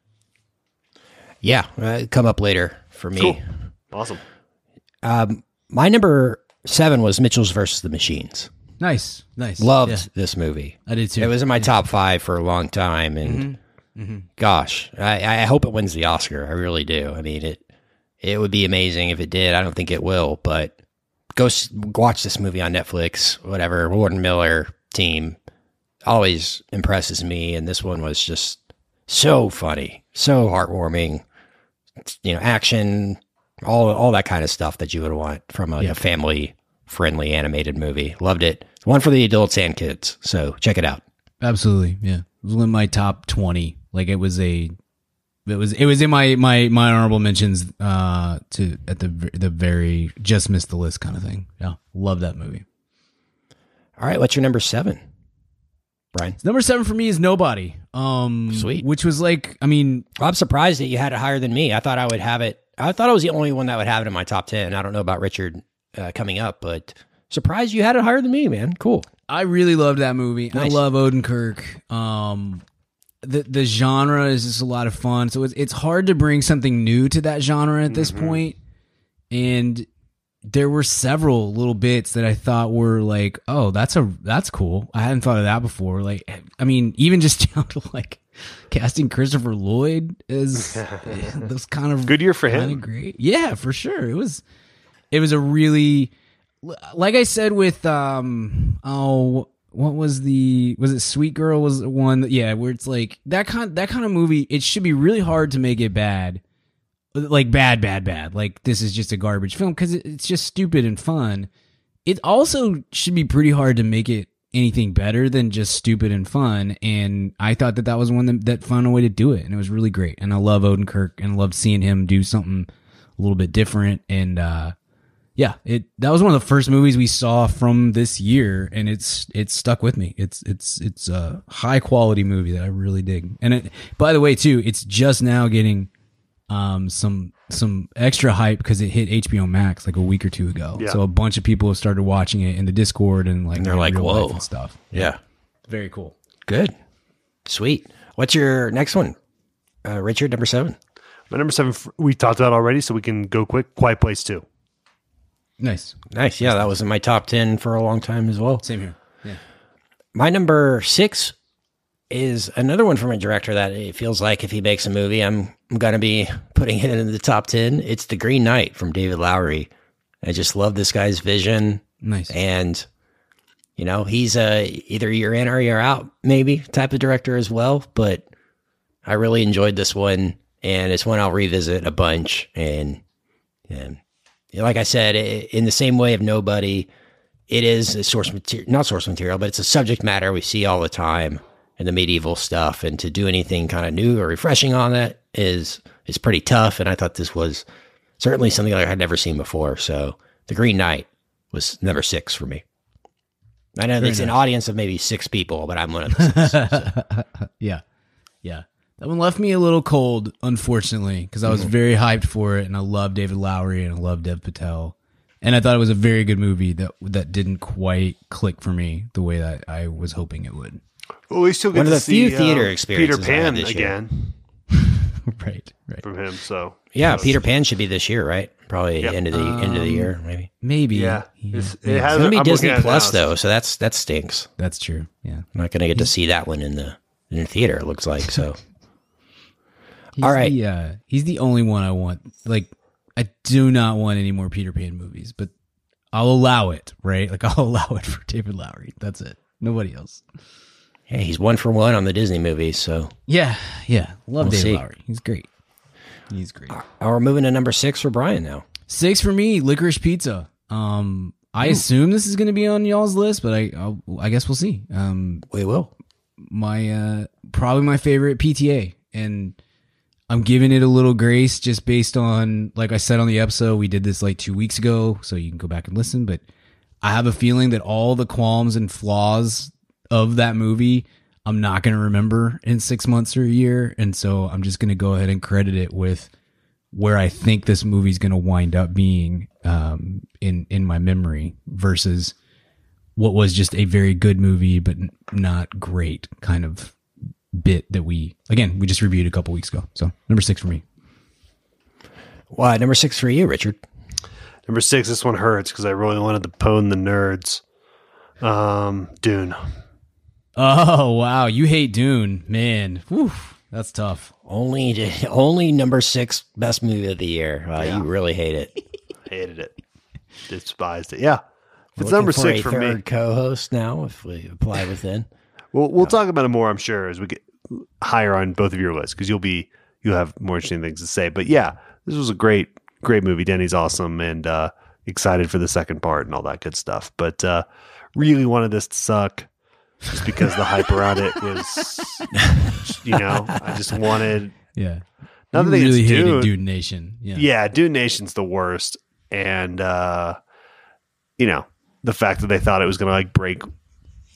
Yeah. Uh, come up later for me. Cool. Awesome. Um, My number seven was Mitchell's versus the Machines. Nice, nice. Loved yeah. this movie. I did too. It was in my yeah. top five for a long time, and mm-hmm. Mm-hmm. gosh, I, I hope it wins the Oscar. I really do. I mean, it it would be amazing if it did. I don't think it will, but go s- watch this movie on Netflix. Whatever, Warden Miller team always impresses me, and this one was just so funny, so heartwarming. You know, action. All all that kind of stuff that you would want from a, yeah. a family-friendly animated movie. Loved it. One for the adults and kids, so check it out. Absolutely, yeah. It was in my top twenty. Like, it was a, it was it was in my my, my honorable mentions. Uh, to at the the very just missed the list kind of thing. Yeah, love that movie. All right, what's your number seven, Brian? Number seven for me is Nobody. Um, Sweet, which was like, I mean, I'm surprised that you had it higher than me. I thought I would have it. I thought I was the only one that would have it in my top ten. I don't know about Richard uh, coming up, but surprised you had it higher than me, man. Cool. I really loved that movie. Nice. I love Odenkirk. Um, the the genre is just a lot of fun. So it's it's hard to bring something new to that genre at this mm-hmm. point. And there were several little bits that I thought were like, oh, that's a that's cool. I hadn't thought of that before. Like, I mean, even just down to like casting Christopher Lloyd is those kind of good year for him. Great, yeah, for sure. It was, it was a really, like I said with um oh what was the was it Sweet Girl was the one that, yeah where it's like that kind that kind of movie. It should be really hard to make it bad, like bad bad bad. Like this is just a garbage film because it, it's just stupid and fun. It also should be pretty hard to make it anything better than just stupid and fun, and I thought that that was one that, that found a way to do it, and it was really great. And I love Odenkirk, and I love seeing him do something a little bit different. And uh, yeah, it that was one of the first movies we saw from this year, and it's it's stuck with me. It's it's it's a high quality movie that I really dig. And it, by the way, too, it's just now getting um some some extra hype because it hit H B O Max like a week or two ago. Yeah. So a bunch of people have started watching it in the Discord and like and they're like, "Whoa!" and stuff. Yeah, very cool. Good, sweet. What's your next one, uh, Richard? Number seven. My number seven we talked about already, so we can go quick. Quiet Place Two. Nice, nice. Yeah, that was in my top ten for a long time as well. Same here. Yeah. My number six is another one from a director that it feels like if he makes a movie, I'm, I'm going to be putting it in the top ten. It's The Green Knight from David Lowery. I just love this guy's vision. Nice. And, you know, he's a either you're in or you're out, maybe type of director as well. But I really enjoyed this one, and it's one I'll revisit a bunch. And, and like I said, it, in the same way of Nobody, it is a source material, not source material, but it's a subject matter we see all the time. And the medieval stuff, and to do anything kind of new or refreshing on that is is pretty tough. And I thought this was certainly something I had never seen before. So The Green Knight was number six for me. I know it's an audience of maybe six people, but I'm one of the six. So. yeah, yeah, that one left me a little cold, unfortunately, because I was mm-hmm. very hyped for it, and I love David Lowery and I love Dev Patel, and I thought it was a very good movie that that didn't quite click for me the way that I was hoping it would. Well, we still get one of the few theater experiences. Peter Pan again, right? Right from him. So yeah, Peter Pan should be this year, right? Probably end of the end of the year, maybe. Maybe. Yeah, it's gonna be Disney Plus though, so that's that stinks. That's true. Yeah, I'm not gonna get to see that one in the in the theater. It looks like so. All right, yeah, he's the only one I want. Like, I do not want any more Peter Pan movies, but I'll allow it. Right? Like, I'll allow it for David Lowery. That's it. Nobody else. Hey, he's one for one on the Disney movies, so. Yeah, yeah. Love we'll David see. Lowery. He's great. He's great. Uh, we're moving to number six for Brian now. Six for me, Licorice Pizza. Um, I Ooh. assume this is going to be on y'all's list, but I I'll, I guess we'll see. Um, we will. My uh, probably my favorite P T A, and I'm giving it a little grace just based on, like I said on the episode, we did this like two weeks ago, so you can go back and listen. But I have a feeling that all the qualms and flaws of that movie, I'm not going to remember in six months or a year. And so I'm just going to go ahead and credit it with where I think this movie is going to wind up being um, in, in my memory versus what was just a very good movie, but not great kind of bit that we, again, we just reviewed a couple weeks ago. So number six for me. Why number six for you, Richard? Number six, this one hurts because I really wanted to pwn the nerds. Um, Dune. Oh, wow. You hate Dune, man. Whew, that's tough. Only, to, only number six best movie of the year. Wow, yeah. You really hate it. Hated it. Despised it. Yeah. If it's number for six a for third me. Co-host now, if we apply within. We'll we'll talk about it more, I'm sure, as we get higher on both of your lists, because you'll be you'll have more interesting things to say. But yeah, this was a great great movie. Denny's awesome, and uh, excited for the second part and all that good stuff. But uh, really wanted this to suck, just because the hype around it was, you know, I just wanted. Yeah, you really hated Dune. Dune Nation. Yeah, yeah, Dune Nation's the worst, and uh, you know, the fact that they thought it was going to like break,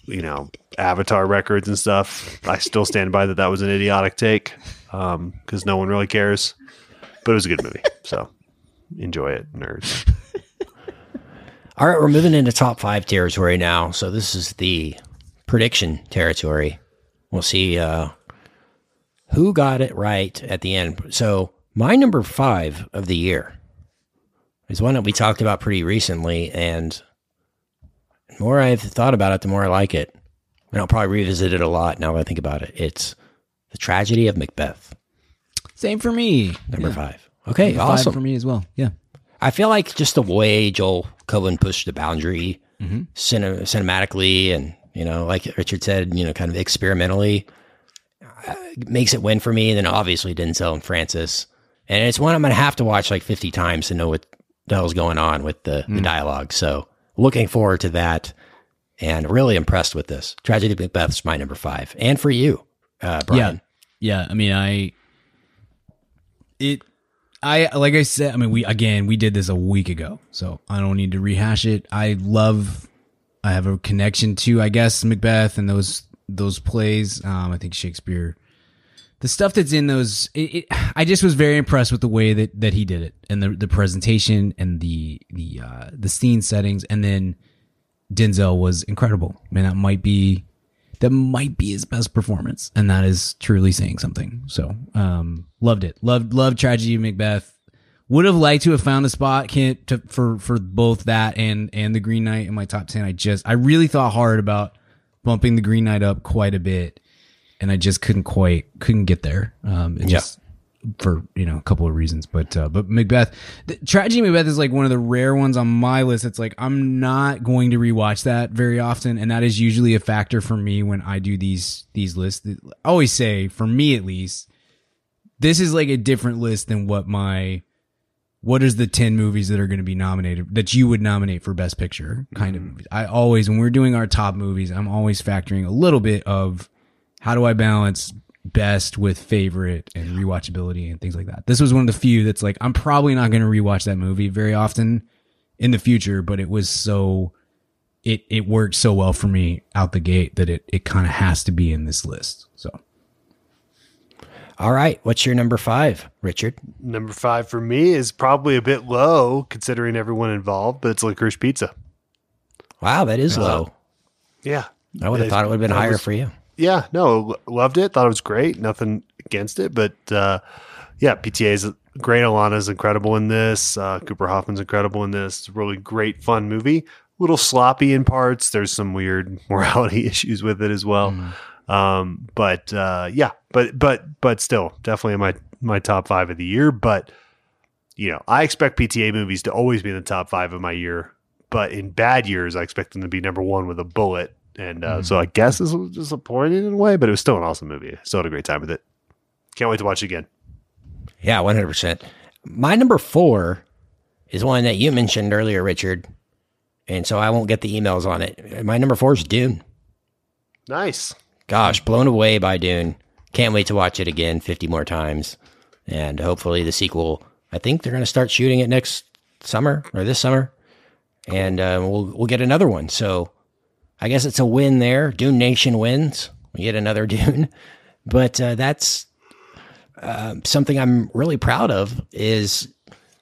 you know, Avatar records and stuff. I still stand by that. That was an idiotic take, um, because no one really cares. But it was a good movie, so enjoy it, nerds. All right, we're moving into top five territory now. So this is the prediction territory. We'll see uh, who got it right at the end. So my number five of the year is one that we talked about pretty recently, and the more I've thought about it, the more I like it. And I'll probably revisit it a lot now that I think about it. It's The Tragedy of Macbeth. Same for me. Number yeah. five. Okay, number awesome. Five for me as well, yeah. I feel like just the way Joel Coen pushed the boundary mm-hmm. cine- cinematically and, you know, like Richard said, you know, kind of experimentally uh, makes it win for me. And then obviously Denzel and Francis. And it's one I'm going to have to watch like fifty times to know what the hell's going on with the, mm. the dialogue. So looking forward to that, and really impressed with this. Tragedy of Macbeth's my number five, and for you, uh, Brian. Yeah, yeah. I mean, I, it, I like I said. I mean, we again, we did this a week ago, so I don't need to rehash it. I love. I have a connection to, I guess, Macbeth and those those plays. Um, I think Shakespeare, the stuff that's in those. It, it, I just was very impressed with the way that, that he did it, and the the presentation, and the the uh, the scene settings, and then Denzel was incredible. Man, that might be that might be his best performance, and that is truly saying something. So, um, loved it. Loved loved Tragedy of Macbeth. Would have liked to have found a spot can't to, for for both that and and The Green Knight in my top ten. I just I really thought hard about bumping The Green Knight up quite a bit, and I just couldn't quite couldn't get there. Um, it yeah. just for you know a couple of reasons, but uh, but Macbeth, the Tragedy of Macbeth is like one of the rare ones on my list. It's like I'm not going to rewatch that very often, and that is usually a factor for me when I do these these lists. I always say, for me at least, this is like a different list than what my what is the ten movies that are going to be nominated that you would nominate for Best Picture kind mm-hmm. of movies. I always, when we're doing our top movies, I'm always factoring a little bit of how do I balance best with favorite and rewatchability and things like that. This was one of the few that's like, I'm probably not going to rewatch that movie very often in the future, but it was so, it, it worked so well for me out the gate that it, it kind of has to be in this list. So. All right. What's your number five, Richard? Number five for me is probably a bit low considering everyone involved, but it's Licorice Pizza. Wow. That is low. Uh, yeah. I would have thought it would have been higher was, for you. Yeah, no, loved it. Thought it was great. Nothing against it, but uh, yeah, P T A is great. Alana's incredible in this. Uh, Cooper Hoffman's incredible in this. It's a really great, fun movie. A little sloppy in parts. There's some weird morality issues with it as well. Mm. Um, but uh, yeah, but but but still, definitely in my my top five of the year. But you know, I expect P T A movies to always be in the top five of my year. But in bad years, I expect them to be number one with a bullet. And uh, mm-hmm. so I guess this was disappointing in a way, but it was still an awesome movie. I still had a great time with it. Can't wait to watch it again. Yeah, one hundred percent. My number four is one that you mentioned earlier, Richard. And so I won't get the emails on it. My number four is Dune. Nice. Gosh, blown away by Dune. Can't wait to watch it again fifty more times. And hopefully the sequel, I think they're going to start shooting it next summer or this summer. And uh, we'll we'll get another one. So I guess it's a win there. Dune Nation wins. We get another Dune. But uh, that's uh, something I'm really proud of, is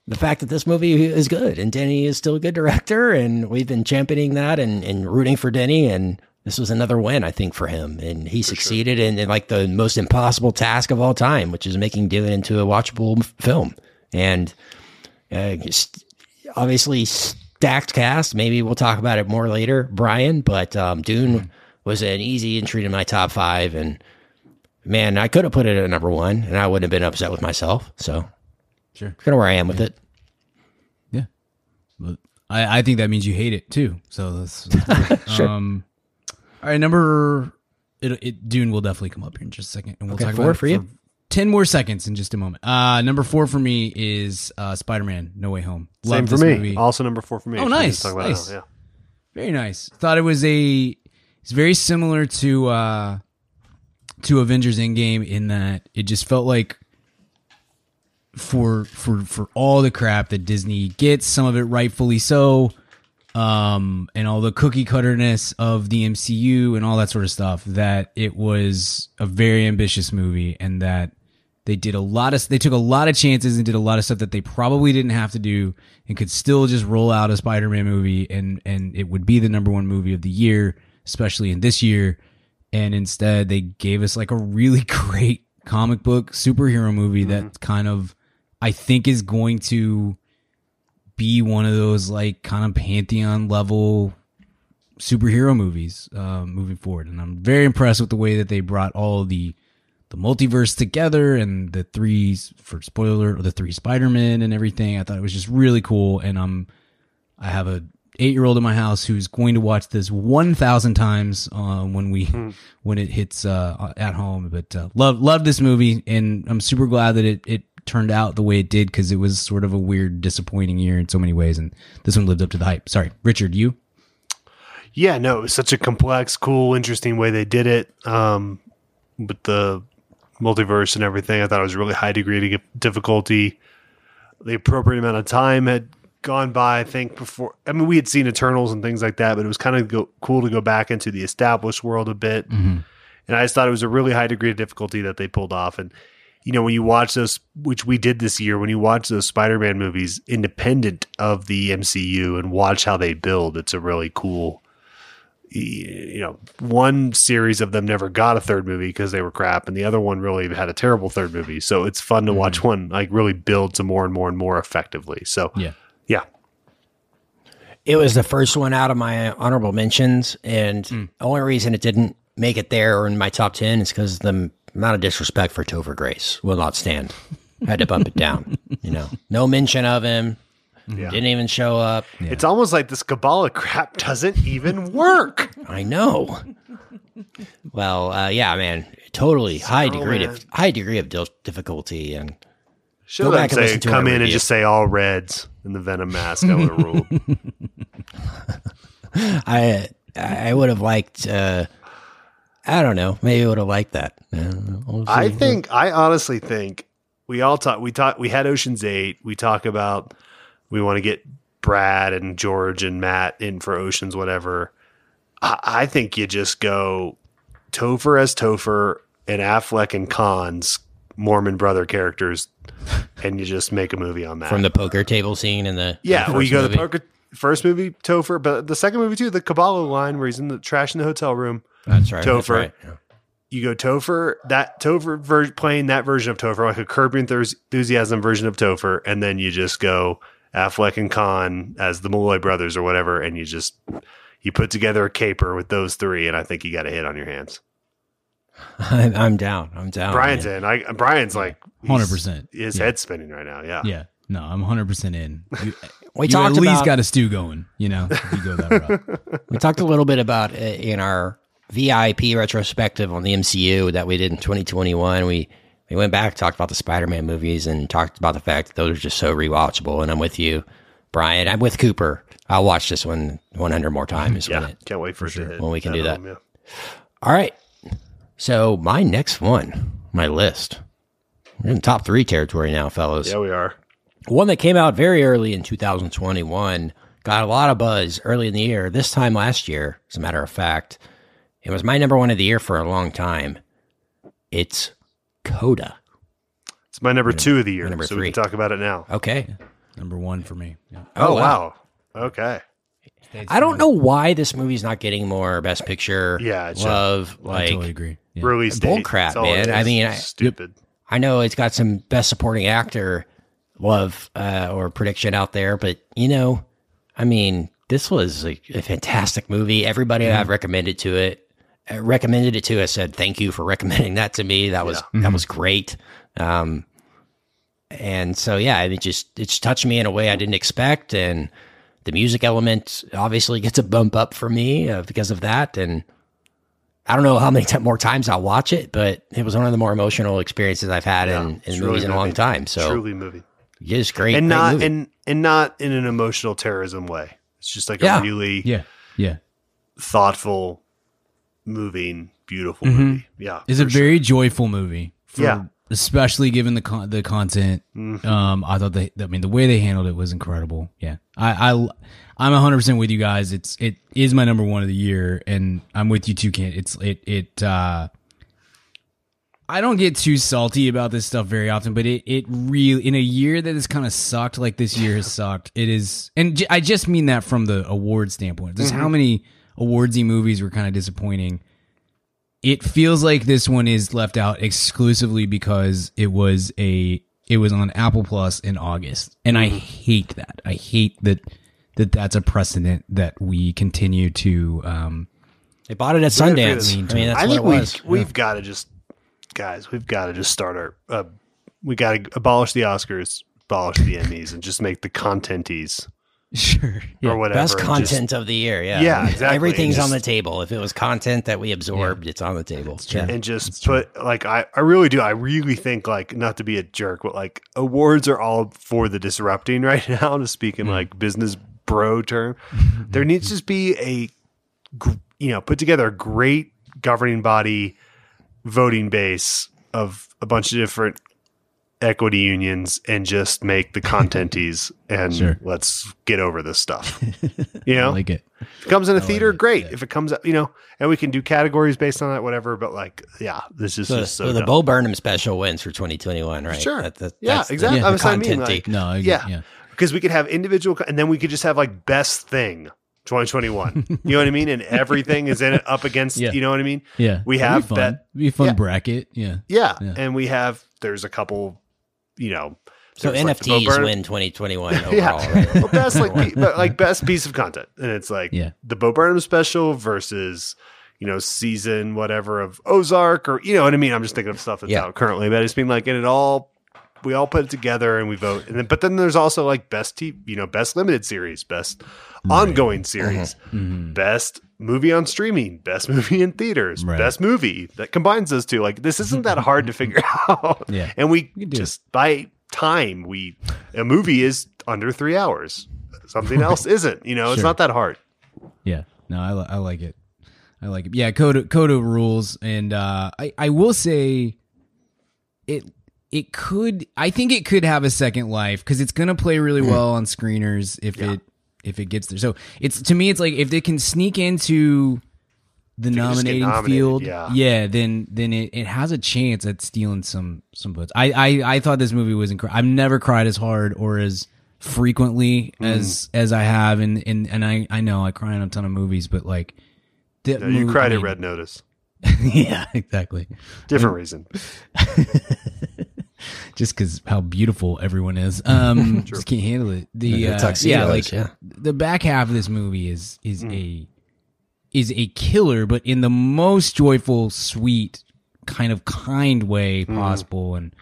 the fact that this movie is good and Denny is still a good director, and we've been championing that and, and rooting for Denny. And this was another win, I think, for him. And he for succeeded sure. in, in like the most impossible task of all time, which is making Dune into a watchable film. And uh, st- obviously stacked cast. Maybe we'll talk about it more later, Brian, but um, Dune was an easy entry to my top five. And man, I could have put it at number one and I wouldn't have been upset with myself. So sure. Kind of where I am with yeah. it. Yeah. But I, I think that means you hate it too. So that's, that's sure. um, all right. Number it, it Dune will definitely come up here in just a second, and we'll okay, talk about it for you. For ten more seconds in just a moment. Uh, number four for me is uh, Spider-Man: No Way Home. Love Same for this me. Movie. Also number four for me. Oh, nice. Talk about nice. It now, yeah. Very nice. Thought it was a. It's very similar to uh, to Avengers: Endgame in that it just felt like. For for for all the crap that Disney gets, some of it rightfully so, um, and all the cookie cutterness of the M C U and all that sort of stuff, that it was a very ambitious movie, and that they did a lot of they took a lot of chances and did a lot of stuff that they probably didn't have to do, and could still just roll out a Spider-Man movie, and and it would be the number one movie of the year, especially in this year. And instead, they gave us like a really great comic book superhero movie mm-hmm. that kind of. I think is going to be one of those like kind of pantheon level superhero movies uh, moving forward. And I'm very impressed with the way that they brought all the the multiverse together, and the three for spoiler or the three Spider-Men and everything. I thought it was just really cool. And I'm I have a eight year old in my house who's going to watch this one thousand times uh, when we mm. when it hits uh, at home. But uh, love love this movie, and I'm super glad that it it. turned out the way it did, because it was sort of a weird, disappointing year in so many ways, and this one lived up to the hype. Sorry, Richard, you? Yeah, no, it was such a complex, cool, interesting way they did it, um, with the multiverse and everything. I thought it was a really high degree of difficulty. The appropriate amount of time had gone by, I think, before. I mean, we had seen Eternals and things like that, but it was kind of go- cool to go back into the established world a bit, mm-hmm. and I just thought it was a really high degree of difficulty that they pulled off. And you know, when you watch those, which we did this year, when you watch those Spider-Man movies independent of the M C U and watch how they build, it's a really cool, you know, one series of them never got a third movie because they were crap, and the other one really had a terrible third movie. So it's fun to mm-hmm. watch one, like, really build to more and more and more effectively. So, yeah. yeah. It was the first one out of my honorable mentions, and mm. the only reason it didn't make it there or in my top ten is because the amount of disrespect for Topher Grace will not stand. Had to bump it down, you know. No mention of him. Yeah. Didn't even show up. Yeah. It's almost like this Kabbalah crap doesn't even work. I know. Well, uh, yeah, man, totally so, high degree man. of high degree of difficulty, and should go back and say, come in review. And just say all reds in the Venom mask. That would rule. I I would have liked. Uh, I don't know. Maybe I would have liked that. Yeah, I think, I honestly think we all talk, we talk, we had Ocean's eight. We talk about, we want to get Brad and George and Matt in for Ocean's, whatever. I, I think you just go Topher as Topher and Affleck and Khan's Mormon brother characters. And you just make a movie on that. From the poker table scene in the, yeah, we go movie. The poker first movie, Topher, but the second movie too, the Kabbalah line where he's in the trash in the hotel room. That's right. Topher. That's right. Yeah. You go Topher, that Topher ver- playing that version of Topher, like a Curb Your Enthusiasm version of Topher, and then you just go Affleck and Khan as the Malloy brothers or whatever, and you just you put together a caper with those three, and I think you got a hit on your hands. I'm, I'm down. I'm down. Brian's man. in. I, Brian's like one hundred percent. His yeah. head's spinning right now. Yeah. Yeah. No, I'm one hundred percent in. You, we you talked at least about, got a stew going. You know, if you go that route. We talked a little bit about uh, in our V I P retrospective on the M C U that we did in twenty twenty-one. We we went back, talked about the Spider-Man movies, and talked about the fact that those are just so rewatchable. And I'm with you, Brian. I'm with Cooper. I'll watch this one one hundred more times. Yeah, when it, can't wait for sure when we can do that. Home, yeah. All right. So my next one, my list, We're in top three territory now, fellas. Yeah, we are. One that came out very early in two thousand twenty-one, got a lot of buzz early in the year, this time last year, as a matter of fact. It was my number one of the year for a long time. It's CODA. It's my number two of the year, so we can talk about it now. Okay. Number one for me. Yeah. Oh, oh, wow. wow. Okay. I don't know why this movie's not getting more Best Picture yeah, love. Just, like, I totally agree. Yeah. Release date. Bull crap, man. I mean, stupid. I, I know it's got some Best Supporting Actor love uh, or prediction out there, but, you know, I mean, this was a, a fantastic movie. Everybody yeah. I've recommended to it, uh, recommended it to, I said, thank you for recommending that to me. That was yeah. mm-hmm. that was great. Um, and so, yeah, it just, it's touched me in a way I didn't expect, and the music element obviously gets a bump up for me uh, because of that. And I don't know how many t- more times I'll watch it, but it was one of the more emotional experiences I've had yeah, in, in movies in a long time. So truly movie. Yeah, it's great. And great not, movie. And, and not in an emotional terrorism way. It's just like yeah. a really yeah. Yeah. thoughtful, moving, beautiful mm-hmm. movie. Yeah. It's a sure. very joyful movie. For, yeah. Especially given the con- the content, mm-hmm. um, I thought they, I mean, the way they handled it was incredible. Yeah, I, I I'm one hundred percent with you guys. It's it is my number one of the year, and I'm with you too, Kent. It's it it. Uh, I don't get too salty about this stuff very often, but it it really in a year that has kind of sucked, like this year has sucked. It is, and j- I just mean that from the award standpoint. Just mm-hmm. how many awardsy movies were kind of disappointing. It feels like this one is left out exclusively because it was a it was on Apple Plus in August, and I hate that. I hate that that that's a precedent that we continue to. Um, they bought it at Sundance. I mean, that's I what think it was. we we've yeah. got to just guys, we've got to just start our. Uh, we got to abolish the Oscars, abolish the Emmys, and just make the contenties. Sure. Yeah. Or whatever. Best content just, of the year. Yeah. Yeah. Exactly. Everything's just on the table. If it was content that we absorbed, yeah. it's on the table. Yeah. And just put like, I, I really do. I really think like, not to be a jerk, but like awards are all for the disrupting right now, to speak in mm-hmm. like business bro term. There needs to just be a, you know, put together a great governing body voting base of a bunch of different equity unions and just make the contenties and sure. let's get over this stuff. You know, I like it. If it comes in a I theater, like great. Yeah. If it comes up, you know, and we can do categories based on that, whatever. But like, yeah, this is so, just so, so the Bo Burnham special wins for twenty twenty-one, right? Sure. That, that, yeah, exactly. The, yeah, the I mean, like, no, agree, yeah. yeah. Because we could have individual and then we could just have like best thing twenty twenty-one. You know what I mean? And everything is in it up against, yeah. you know what I mean? Yeah. We have It'd be fun. that. It'd be a fun yeah. bracket. Yeah. yeah. Yeah. And we have, there's a couple, you know, so N F Ts like win twenty twenty-one overall. Yeah. Right? Well, best like, but like best piece of content, and it's like yeah. the Bo Burnham special versus, you know, season whatever of Ozark, or you know what I mean. I'm just thinking of stuff that's yeah. out currently, but it's been like, and it all we all put it together and we vote, and then but then there's also like best T V, you know, best limited series, best right. ongoing series, uh-huh. mm-hmm. best movie on streaming, best movie in theaters, right. best movie that combines those two. Like this isn't that hard to figure out. Yeah. And we just it. by time we a movie is under three hours. Something right. else isn't. You know, sure. it's not that hard. Yeah. No, I, li- I like it. I like it. Yeah, Coda Coda rules, and uh, I I will say it it could I think it could have a second life because it's gonna play really mm. well on screeners if yeah. it. if it gets there. So it's, to me, it's like if they can sneak into the nominating field, yeah. yeah, then, then it, it has a chance at stealing some, some votes. I, I, I thought this movie was incredible. I've never cried as hard or as frequently mm. as, as I have. And, and, and I, I know I cry in a ton of movies, but like no, you movie, cried I mean, at Red Notice. Yeah, exactly. Different I mean, reason. Just because how beautiful everyone is, um, just can't handle it. The uh, yeah, like yeah. the back half of this movie is is mm. a is a killer, but in the most joyful, sweet, kind of kind way possible, mm. and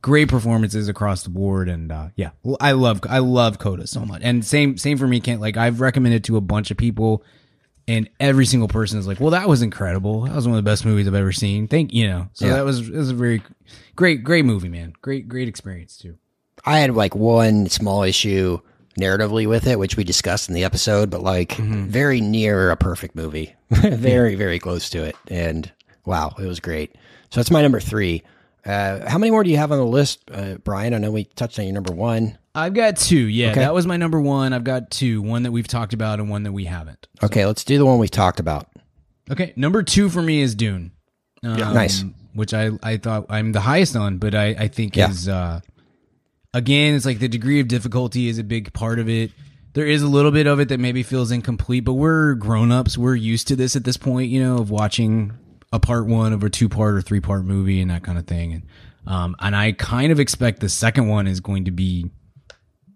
great performances across the board. And uh, yeah, I love I love CODA so much. And same same for me, Kent. Like I've recommended to a bunch of people, and every single person is like, well, that was incredible. That was one of the best movies I've ever seen. Thank you know. So yeah. that was it was a very great, great movie, man. Great, great experience too. I had like one small issue narratively with it, which we discussed in the episode, but like mm-hmm. very near a perfect movie. Very, very close to it. And wow, it was great. So that's my number three. Uh, how many more do you have on the list, uh, Brian? I know we touched on your number one. I've got two. Yeah, okay. That was my number one. I've got two, one that we've talked about and one that we haven't. So. Okay, let's do the one we've talked about. Okay, number two for me is Dune. Um, yeah. Nice. Which I, I thought I'm the highest on, but I, I think yeah. is, uh, again, it's like the degree of difficulty is a big part of it. There is a little bit of it that maybe feels incomplete, but we're grown-ups. We're used to this at this point, you know, of watching a part one of a two-part or three-part movie and that kind of thing. And um, and I kind of expect the second one is going to be,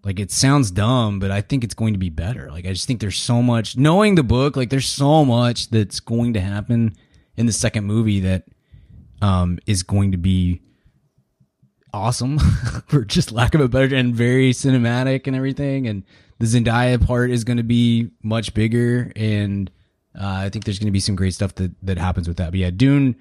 like, it sounds dumb, but I think it's going to be better. Like, I just think there's so much, knowing the book, like, there's so much that's going to happen in the second movie that um, is going to be awesome, for just lack of a better, and very cinematic and everything. And the Zendaya part is going to be much bigger, and uh, I think there's going to be some great stuff that, that happens with that. But yeah, Dune,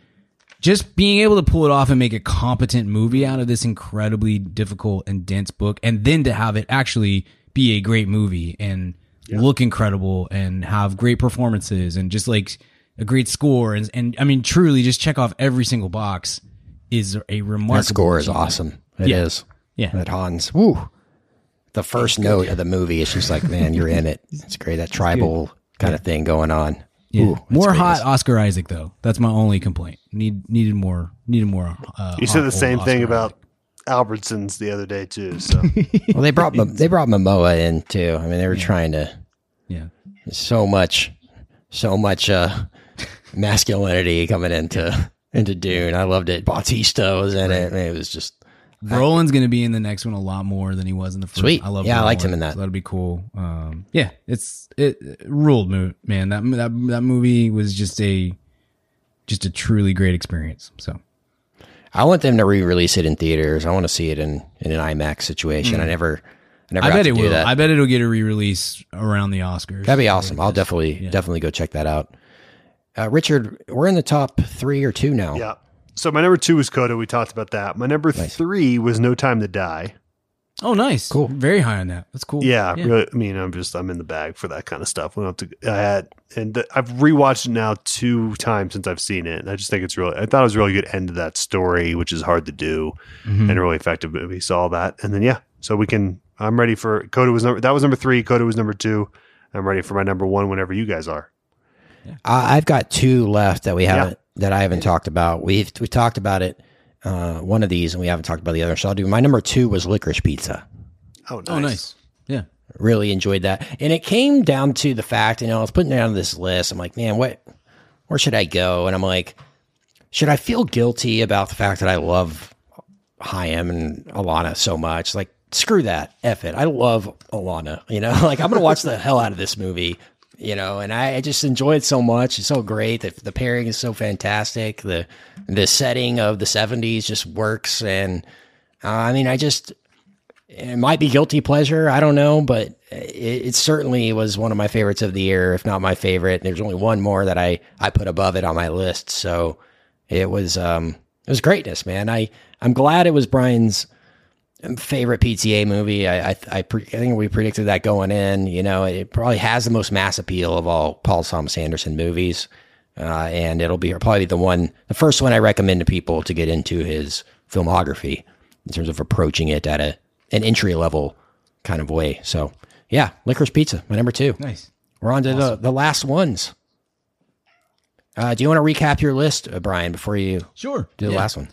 just being able to pull it off and make a competent movie out of this incredibly difficult and dense book, and then to have it actually be a great movie and yeah. look incredible and have great performances and just like a great score. And, and I mean, truly just check off every single box is a remarkable. That score is awesome. It yeah. is. Yeah. That Hans. Woo. The first note of the movie is just like, man, you're in it. It's great. That tribal kind of thing going on. Yeah. Ooh, more hot Oscar Isaac though. That's my only complaint. Need needed more. Needed more. Uh, you said the same thing about Albertsons the other day too. So well, they brought they brought Momoa in too. I mean, they were yeah. trying to. Yeah. So much, so much uh, masculinity coming into into Dune. I loved it. Bautista was in right. it. I mean, it was just. Roland's going to be in the next one a lot more than he was in the first. Sweet. I love. Yeah, Roland. I liked him in that. So that'll be cool. Um, yeah, it's it, it ruled, man. That that that movie was just a just a truly great experience. So, I want them to re-release it in theaters. I want to see it in, in an IMAX situation. Mm-hmm. I never, I never. I bet it will. That. I bet it'll get a re-release around the Oscars. That'd be awesome. Like I'll this. definitely yeah. definitely go check that out. Uh, Richard, we're in the top three or two now. Yeah. So my number two was Coda. We talked about that. My number nice. three was No Time to Die. Oh, nice. Cool. Very high on that. That's cool. Yeah. yeah. Really, I mean, I'm just, I'm in the bag for that kind of stuff. We don't have to, I had, and the, I've rewatched it now two times since I've seen it. And I just think it's really, I thought it was a really good end to that story, which is hard to do mm-hmm. and a really effective movie. So all that. And then, yeah, so we can, I'm ready for Coda was number, that was number three. Coda was number two. I'm ready for my number one whenever you guys are. Yeah. I've got two left that we haven't. Yeah. That I haven't talked about. We've we talked about it, uh, one of these, and we haven't talked about the other. So I'll do my number two was Licorice Pizza. Oh, nice. Oh, nice. Yeah, really enjoyed that. And it came down to the fact, you know, I was putting down this list. I'm like, man, what? Where should I go? And I'm like, should I feel guilty about the fact that I love Chaim and Alana so much? Like, screw that, F it. I love Alana. You know, like I'm gonna watch the hell out of this movie. You know, and I, I just enjoy it so much. It's so great. The, the pairing is so fantastic. The the setting of the seventies just works. And uh, I mean, I just, it might be guilty pleasure. I don't know, but it, it certainly was one of my favorites of the year, if not my favorite. And there's only one more that I, I put above it on my list. So it was, um, it was greatness, man. I, I'm glad it was Brian's favorite P T A movie. I I, I, pre- I think we predicted that going in. You know, it probably has the most mass appeal of all Paul Thomas Anderson movies, uh, and it'll be probably the one, the first one I recommend to people to get into his filmography in terms of approaching it at a an entry level kind of way. So yeah, Licorice Pizza, my number two. Nice. We're on to awesome. the, the last ones. Uh, do you want to recap your list, uh, Brian, before you sure do the yeah. last one?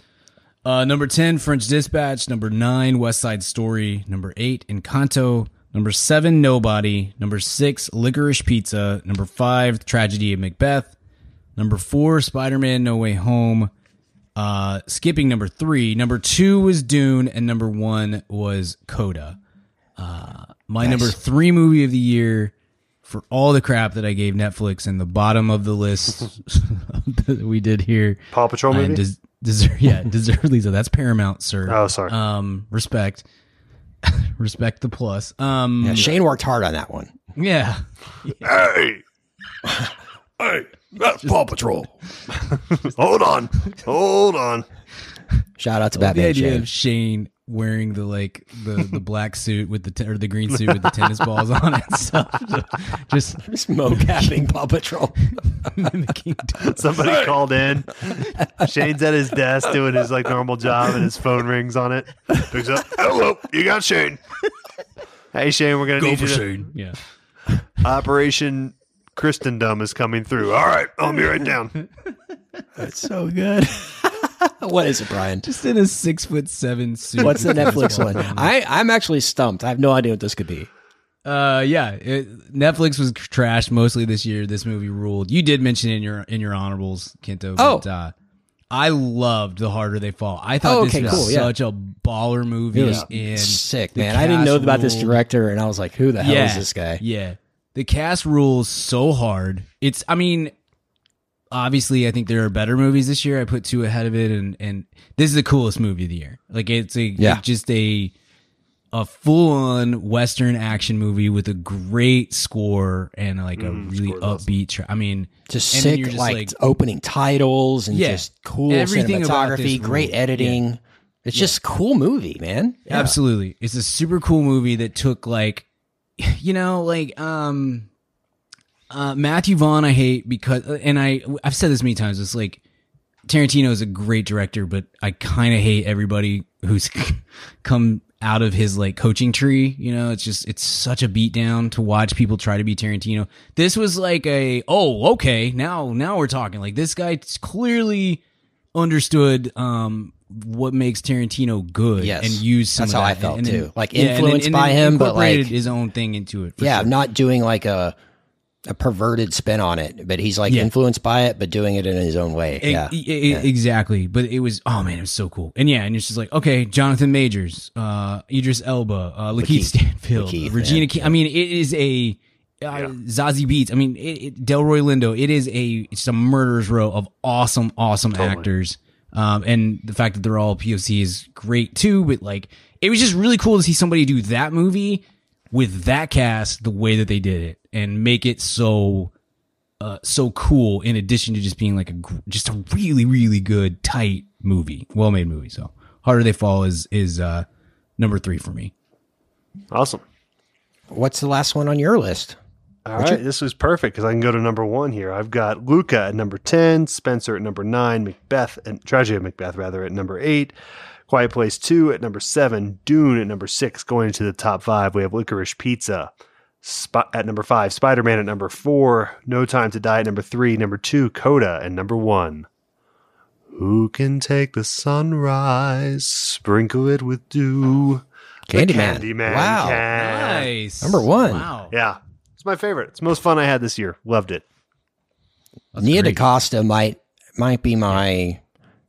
Uh, number ten, French Dispatch. Number nine, West Side Story. Number eight, Encanto. Number seven, Nobody. Number six, Licorice Pizza. Number five, The Tragedy of Macbeth. Number four, Spider-Man No Way Home. Uh, skipping number three. Number two was Dune, and number one was Coda. Uh, my nice. number three movie of the year, for all the crap that I gave Netflix and the bottom of the list that we did here. Paw Patrol movie? Des- Deserve, yeah, deservedly so. That's Paramount, sir. Oh, sorry. Um, respect, respect the plus. Um, yeah, Shane worked hard on that one. Yeah. yeah. Hey, hey, that's just, Paw Patrol. hold on, hold on. Shout out to Batman. The idea Shane. of Shane wearing the like the, the black suit with the t- or the green suit with the tennis balls on it and stuff. So just just mocapping Paw Patrol. Somebody Sorry. called in. Shane's at his desk doing his like normal job, and his phone rings on it. Picks up. Hello, you got Shane. Hey Shane, we're gonna Go need for you. To- Shane. Yeah. Operation Christendom is coming through. All right, I'll be right down. That's so good. What is it, Brian? Just in a six foot seven suit. What's the Netflix one? I, I'm actually stumped. I have no idea what this could be. Uh, yeah, it, Netflix was trashed mostly this year. This movie ruled. You did mention in your in your honorables, Kento. But, oh, uh, I loved The Harder They Fall. I thought oh, okay, this was cool, such yeah. a baller movie. It was and sick, man. I didn't know about ruled. this director, and I was like, who the hell yeah, is this guy? Yeah, the cast rules so hard. It's, I mean. Obviously, I think there are better movies this year. I put two ahead of it, and, and this is the coolest movie of the year. Like it's a yeah. it's just a a full on Western action movie with a great score and like a mm, really upbeat. Tra- I mean, just sick just like, like opening titles and yeah, just cool cinematography, great movie. editing. Yeah. It's yeah. just a cool movie, man. Yeah. Absolutely, it's a super cool movie that took like you know like um. Uh, Matthew Vaughn, I hate because, and I, I've said this many times. It's like Tarantino is a great director, but I kind of hate everybody who's come out of his like coaching tree. You know, it's just, it's such a beatdown to watch people try to be Tarantino. This was like a, oh, okay, now, now we're talking. Like this guy clearly understood, um, what makes Tarantino good yes. and use some That's of that. That's how I felt and, and too. Then, like influenced yeah, and then, by and him, but like his own thing into it. Yeah. Sure. Not doing like a, a perverted spin on it, but he's like yeah. influenced by it, but doing it in his own way. It, yeah. It, yeah, exactly. But it was, oh man, it was so cool. And yeah, and it's just like, okay, Jonathan Majors, uh, Idris Elba, uh, Lakeith Stanfield, Lakeith, Regina King. I mean, it is a uh, yeah. Zazie Beetz. I mean, it, it, Delroy Lindo. It is a it's a murderer's row of awesome, awesome totally. actors. Um, and the fact that they're all P O C is great too. But like, it was just really cool to see somebody do that movie with that cast, the way that they did it. And make it so, uh, so cool. In addition to just being like a just a really, really good, tight movie, well made movie. So, Harder They Fall is is uh, number three for me. Awesome. What's the last one on your list? All Richard? right, this was perfect because I can go to number one here. I've got Luca at number ten, Spencer at number nine, Macbeth and Tragedy of Macbeth rather at number eight. Quiet Place Two at number seven, Dune at number six. Going into the top five, we have Licorice Pizza. Spot at number five, Spider-Man at number four, No Time to Die at number three, number two, Coda, and number one. Who can take the sunrise, sprinkle it with dew? Candyman. Candyman. Wow. Can. Nice. Number one. Wow. Yeah. It's my favorite. It's the most fun I had this year. Loved it. That's Nia DaCosta might might be my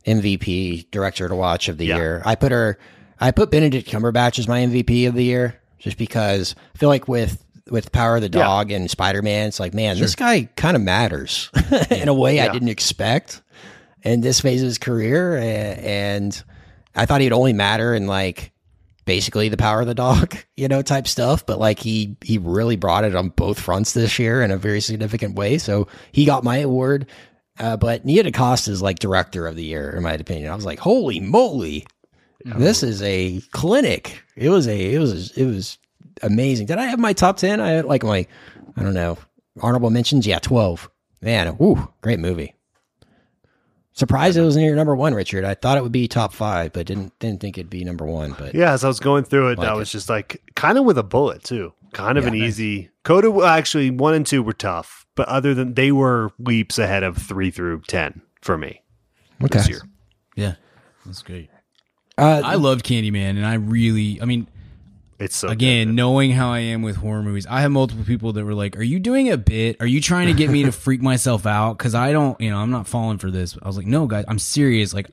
M V P director to watch of the yeah. year. I put her I put Benedict Cumberbatch as my M V P of the year just because I feel like with with Power of the Dog yeah. and Spider-Man, it's like, man, sure. this guy kind of matters in a way yeah. I didn't expect in this phase of his career. And I thought he'd only matter in like basically the Power of the Dog, you know, type stuff. But like he, he really brought it on both fronts this year in a very significant way. So he got my award. Uh, but Nia DaCosta is like director of the year, in my opinion. I was like, holy moly, mm-hmm. this is a clinic. It was a, it was, it was, amazing. Did I have my top ten? I had like my, I don't know, honorable mentions. Yeah, twelve. Man, ooh, great movie. Surprised it wasn't your number one, Richard. I thought it would be top five, but didn't didn't think it'd be number one. But yeah, as I was going through it, like I was it. just like kind of with a bullet too. Kind of yeah, an nice. easy. Coda actually one and two were tough, but other than they were leaps ahead of three through ten for me. Okay. This year. Yeah, that's great. Uh, I loved Candyman, and I really, I mean. It's so Again, good. knowing how I am with horror movies, I have multiple people that were like, are you doing a bit? Are you trying to get me to freak myself out? Because I don't, you know, I'm not falling for this. I was like, no, guys, I'm serious. Like,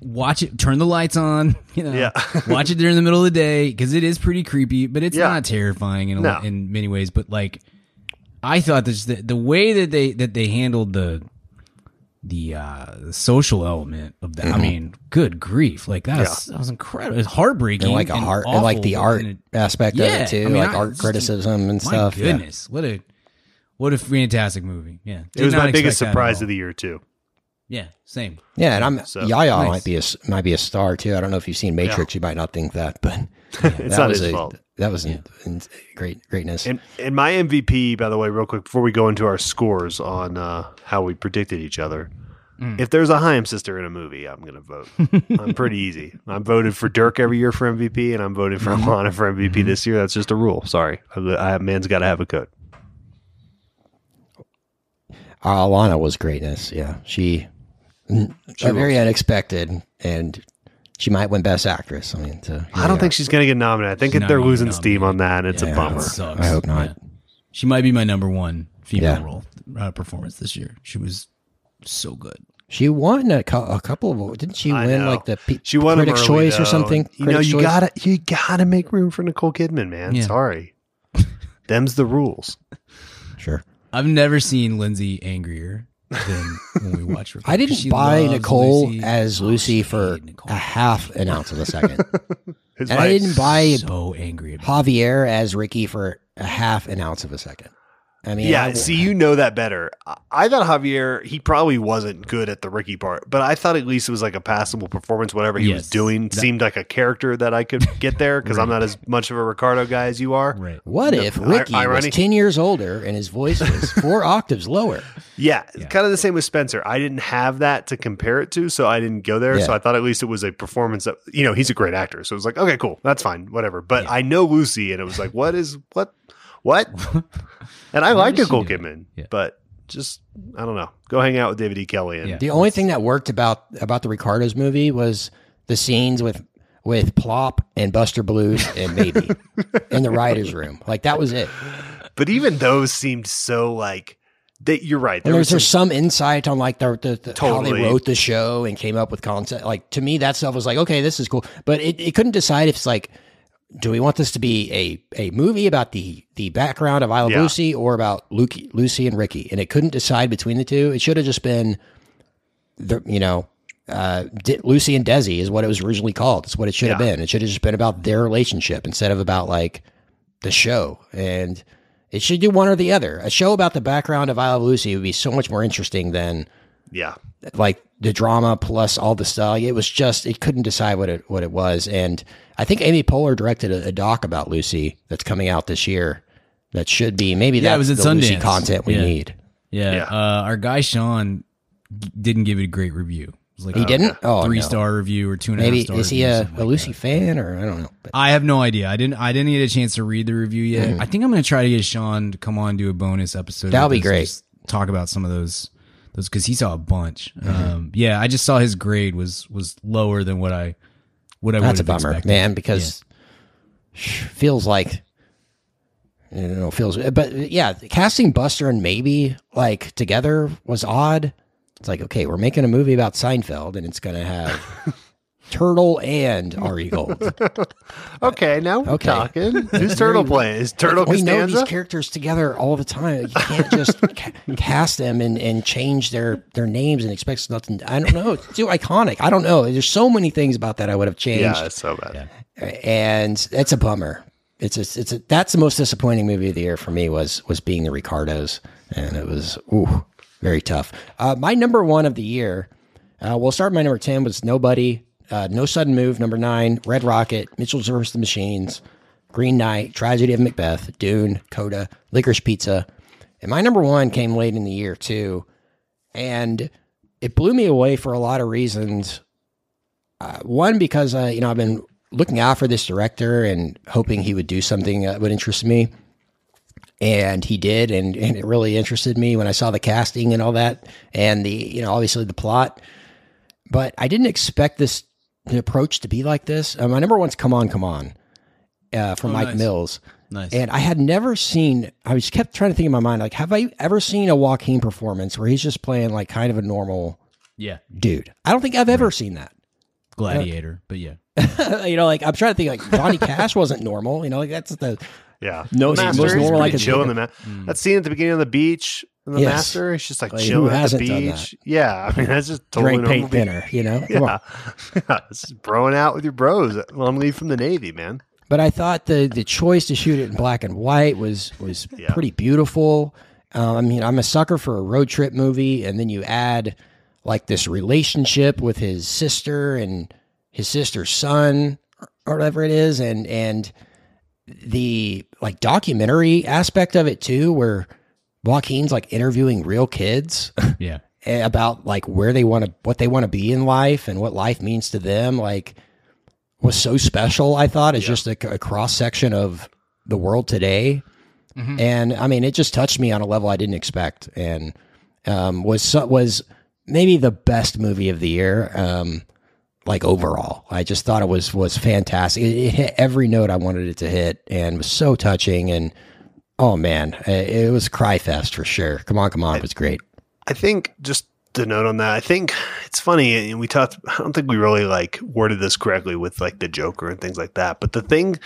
watch it, turn the lights on, you know, yeah. watch it during the middle of the day because it is pretty creepy, but it's yeah. not terrifying in a, no. in many ways. But like, I thought this, the, the way that they that they handled the the uh the social element of that mm-hmm. I mean, good grief, like that, yeah. was, that was incredible. It's heartbreaking and like a heart and, and like the art it, aspect yeah, of it too. I mean, like I, art criticism and my stuff goodness yeah. what a what a fantastic movie. Yeah Did it was my biggest surprise of the year too. Yeah, same. Yeah, and I'm so, Yaya nice. might be a might be a star too. I don't know if you've seen Matrix. Yeah. You might not think that, but yeah, it's that not was his a, fault. That was yeah. in, in great greatness. And, and my M V P, by the way, real quick before we go into our scores on uh, how we predicted each other. Mm. If there's a Haim sister in a movie, I'm going to vote. I'm pretty easy. I'm voted for Dirk every year for M V P, and I'm voting for Alana for M V P this year. That's just a rule. Sorry, I, I, man's got to have a code. Uh, Alana was greatness. Yeah, she, she uh, very unexpected, and she might win Best Actress. I mean, to, I don't think she's going to get nominated. I think if they're losing nominated. steam on that, it's yeah, a bummer. I hope not. Yeah. She might be my number one female yeah. role uh, performance this year. She was so good. She won a, co- a couple of. Didn't she win like the pe- she won Critics' Choice though. or something? You Critics know, you choice? gotta you gotta make room for Nicole Kidman, man. Yeah. Sorry, them's the rules. Sure. I've never seen Lindsay angrier than when we watch her. I didn't she buy Nicole Lucy. as Lucy for a half an ounce of a second. and I didn't buy so angry about Javier as Ricky for a half an ounce of a second. I mean, yeah, I, see, you know that better. I thought Javier, he probably wasn't good at the Ricky part, but I thought at least it was like a passable performance. Whatever he yes, was doing that, seemed like a character that I could get there because right. I'm not as much of a Ricardo guy as you are. Right. What no, if Ricky I, was ten years older and his voice was four octaves lower? Yeah, yeah, kind of the same with Spencer. I didn't have that to compare it to, so I didn't go there. Yeah. So I thought at least it was a performance that, you know, he's a great actor. So it was like, okay, cool, that's fine, whatever. But yeah. I know Lucy, and it was like, what is, what? What? And I like Nicole Kidman, yeah. but just, I don't know. Go hang out with David E. Kelly. And yeah. The only thing that worked about about the Ricardos movie was the scenes with, with Plop and Buster Blues and Maybe in the writer's room. Like, that was it. But even those seemed so, like, that you're right. There was some, there's some insight on, like, the, the, the totally. how they wrote the show and came up with concept. Like, to me, that stuff was like, okay, this is cool. But it, it couldn't decide if it's like, do we want this to be a, a movie about the, the background of Isla yeah. Lucy or about Lucy, Lucy and Ricky? And it couldn't decide between the two. It should have just been, the, you know, uh, D- Lucy and Desi is what it was originally called. It's what it should yeah. have been. It should have just been about their relationship instead of about, like, the show. And it should do one or the other. A show about the background of Isla Lucy would be so much more interesting than yeah, like the drama plus all the stuff. It was just, it couldn't decide what it what it was. And I think Amy Poehler directed a, a doc about Lucy that's coming out this year. That should be maybe yeah, that was at the Sundance. Lucy content we yeah. need. Yeah, yeah. Uh, our guy Sean g- didn't give it a great review. It was like he a, didn't oh, three no. star review or two and a maybe, half star. Is he a, a Lucy like fan or I don't know? But. I have no idea. I didn't. I didn't get a chance to read the review yet. Mm. I think I'm going to try to get Sean to come on do a bonus episode. That'll be great. Talk about some of those. Those because he saw a bunch. Mm-hmm. Um, yeah, I just saw his grade was was lower than what I what I would have expected. That's a bummer, man. Because yeah. feels like I don't know feels, but yeah, casting Buster and Maybe like together was odd. It's like okay, we're making a movie about Seinfeld, and it's gonna have Turtle and Ari Gold. okay, now we're okay. talking. Who's Turtle playing? Is Turtle Costanza? We know these characters together all the time. You can't just ca- cast them and, and change their, their names and expect nothing. I don't know. It's too iconic. I don't know. There's so many things about that I would have changed. Yeah, it's so bad. Yeah. And that's a bummer. It's a, it's a, that's the most disappointing movie of the year for me was was Being the Ricardos, and it was ooh very tough. Uh, my number one of the year. Uh, we'll start. My number ten was Nobody. Uh, No Sudden Move, number nine, Red Rocket, Mitchell's versus the Machines, Green Knight, Tragedy of Macbeth, Dune, Coda, Licorice Pizza. And my number one came late in the year, too. And it blew me away for a lot of reasons. Uh, one, because, uh, you know, I've been looking out for this director and hoping he would do something that would interest me. And he did, and, and it really interested me when I saw the casting and all that. And, the you know, obviously the plot. But I didn't expect this the approach to be like this. Uh, my number one's Come On, Come On uh, from oh, Mike nice. Mills. Nice. And I had never seen, I was kept trying to think in my mind, like, have I ever seen a Joaquin performance where he's just playing like kind of a normal yeah. dude? I don't think I've ever right. seen that. Gladiator, uh, but yeah. you know, like I'm trying to think like Johnny Cash wasn't normal. You know, like that's the, yeah. no, the most normal I could think of. Mm. That scene at the beginning of the beach. The yes. master, it's just like, like chilling at the beach. Yeah, I mean that's just totally drink, normal. Paint, dinner, you know. Yeah, yeah. Just broing out with your bros. Long leave from the Navy, man. But I thought the the choice to shoot it in black and white was was yeah. pretty beautiful. Um, I mean, I'm a sucker for a road trip movie, and then you add like this relationship with his sister and his sister's son or whatever it is. And, and the like documentary aspect of it too, where Joaquin's like interviewing real kids yeah. about like where they want to, what they want to be in life and what life means to them. Like was so special. I thought it's yeah. just a, a cross section of the world today. Mm-hmm. And I mean, it just touched me on a level I didn't expect, and um, was was maybe the best movie of the year. Um, like overall, I just thought it was was fantastic. It, it hit every note I wanted it to hit, and was so touching. And oh man, it, it was cry fest for sure. Come on, come on, I, it was great. I think just to note on that, I think it's funny, and we talked. I don't think we really like worded this correctly with like the Joker and things like that. But the thing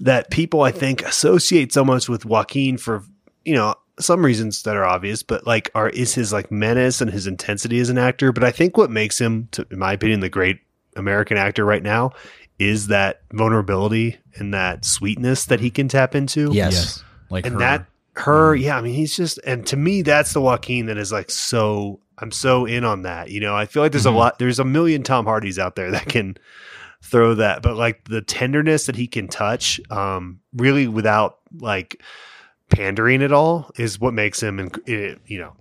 that people, I think, associate so much with Joaquin for, you know, some reasons that are obvious, but like are is his like menace and his intensity as an actor. But I think what makes him, to, in my opinion, the great American actor right now is that vulnerability and that sweetness that he can tap into. Yes. yes. Like and her. that her. Yeah. I mean, he's just, and to me, that's the Joaquin that is like, so I'm so in on that. You know, I feel like there's mm-hmm. a lot, there's a million Tom Hardys out there that can throw that, but like the tenderness that he can touch um really without like pandering at all is what makes him and you know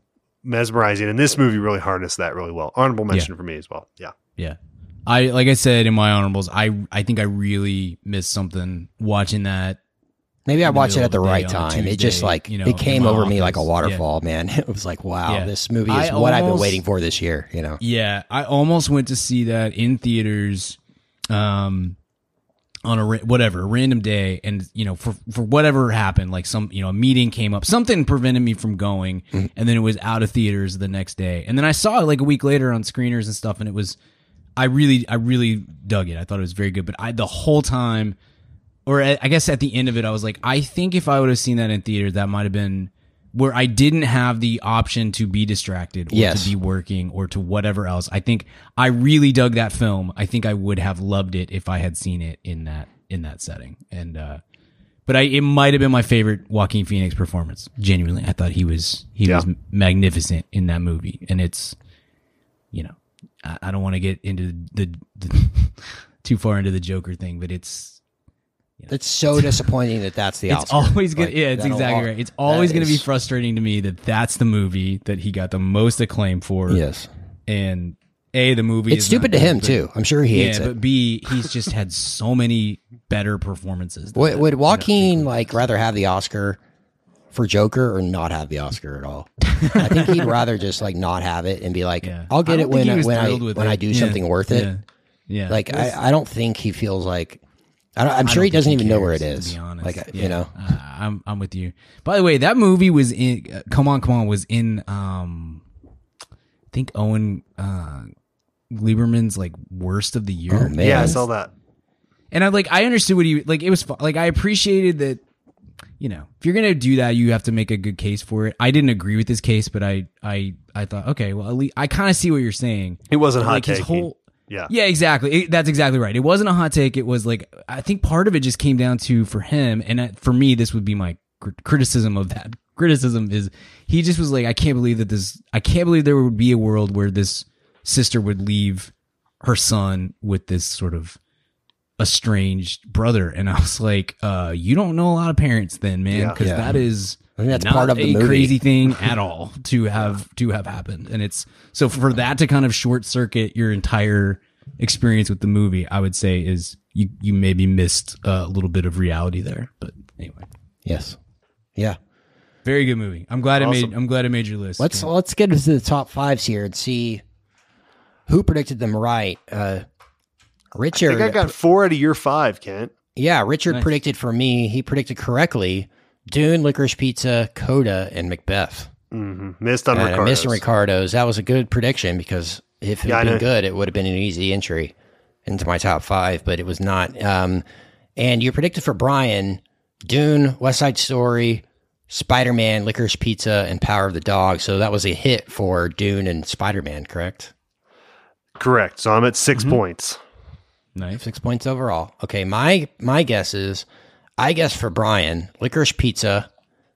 mesmerizing, and this movie really harnessed that really well. Honorable mention yeah. for me as well. Yeah yeah I like I said in my honorables, I I think I really missed something watching that. Maybe I watched it at the right time. Tuesday, it just like you know, it came over office. me like a waterfall, yeah. man. It was like, wow, yeah. this movie is I what almost, I've been waiting for this year, you know. Yeah, I almost went to see that in theaters um on a whatever a random day, and you know for for whatever happened, like some you know a meeting came up, something prevented me from going, mm-hmm. and then it was out of theaters the next day, and then I saw it like a week later on screeners and stuff, and it was I really I really dug it. I thought it was very good, but I the whole time, or I guess at the end of it, I was like, I think if I would have seen that in theater, that might have been where I didn't have the option to be distracted or yes. to be working or to whatever else. I think I really dug that film. I think I would have loved it if I had seen it in that, in that setting. And, uh, but I, it might've been my favorite Joaquin Phoenix performance. Genuinely. I thought he was, he yeah. was magnificent in that movie. And it's, you know, I, I don't want to get into the, the too far into the Joker thing, but it's, it's so disappointing that that's the it's Oscar. Always gonna, like, yeah, it's exactly right. It's always going to be frustrating to me that that's the movie that he got the most acclaim for. Yes. And A, the movie It's is stupid to good, him, but, too. I'm sure he yeah, hates it. But B, he's just had so many better performances. Would, that, would Joaquin, you know, like, rather have the Oscar for Joker or not have the Oscar at all? I think he'd rather just, like, not have it and be like, yeah. I'll get it when, I, when, I, when I do yeah. something worth it. Yeah. yeah. Like, I, I don't think he feels like... I don't, I'm I sure don't he doesn't he even cares, know where it is. To be honest. Like, yeah. you know, uh, I'm I'm with you. By the way, that movie was in. Uh, come on, come on. Was in. Um, I think Owen uh, Lieberman's like worst of the year. Oh, yeah, I saw that. And I like I understood what he like. It was like I appreciated that. You know, if you're gonna do that, you have to make a good case for it. I didn't agree with his case, but I I I thought okay, well, at least I kind of see what you're saying. It wasn't hot like, his whole. Yeah. Yeah, exactly. It, that's exactly right. It wasn't a hot take. It was like, I think part of it just came down to for him. And I, for me, this would be my cr- criticism of that criticism is he just was like, I can't believe that this, I can't believe there would be a world where this sister would leave her son with this sort of estranged brother. And I was like, uh, you don't know a lot of parents then, man. Yeah, Cause yeah. that is I mean, that's not part of the a movie. Crazy thing at all to have, to have happened. And it's so for that to kind of short circuit your entire experience with the movie, I would say is you, you maybe missed a little bit of reality there, but anyway. Yes. Yeah. Very good movie. I'm glad awesome. it made, I'm glad it made your list. Let's, yeah. let's get into the top fives here and see who predicted them right. Uh, Richard. I think I got four out of your five, Kent. Yeah. Richard nice. predicted for me. He predicted correctly. Dune, Licorice Pizza, Coda, and Macbeth. Mm-hmm. Missed on Ricardos. Missed on Ricardos. That was a good prediction because if it yeah, had been good, it would have been an easy entry into my top five, but it was not. Um, and you predicted for Brian, Dune, West Side Story, Spider-Man, Licorice Pizza, and Power of the Dog. So that was a hit for Dune and Spider-Man, correct? Correct. So I'm at six mm-hmm. points. Nice. Six points overall. Okay, my my guess is... I guess for Brian, Licorice Pizza,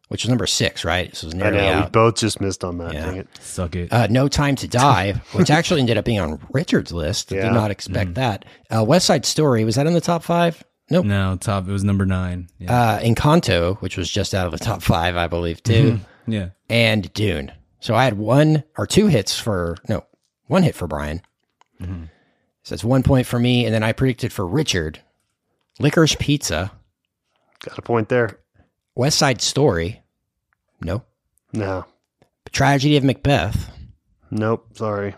which was number six, right? So it was nearly I know, out. We both just missed on that. Yeah. Dang it. Suck it. Uh, No Time to Die, which actually ended up being on Richard's list. Yeah. Did not expect mm. that. Uh, West Side Story, was that in the top five? Nope. No, top. It was number nine. Yeah. Uh, Encanto, which was just out of the top five, I believe, too. Mm-hmm. Yeah. And Dune. So I had one or two hits for, no, one hit for Brian. Mm-hmm. So that's one point for me. And then I predicted for Richard, Licorice Pizza. Got a point there. West Side Story. No. No. The Tragedy of Macbeth. Nope. Sorry.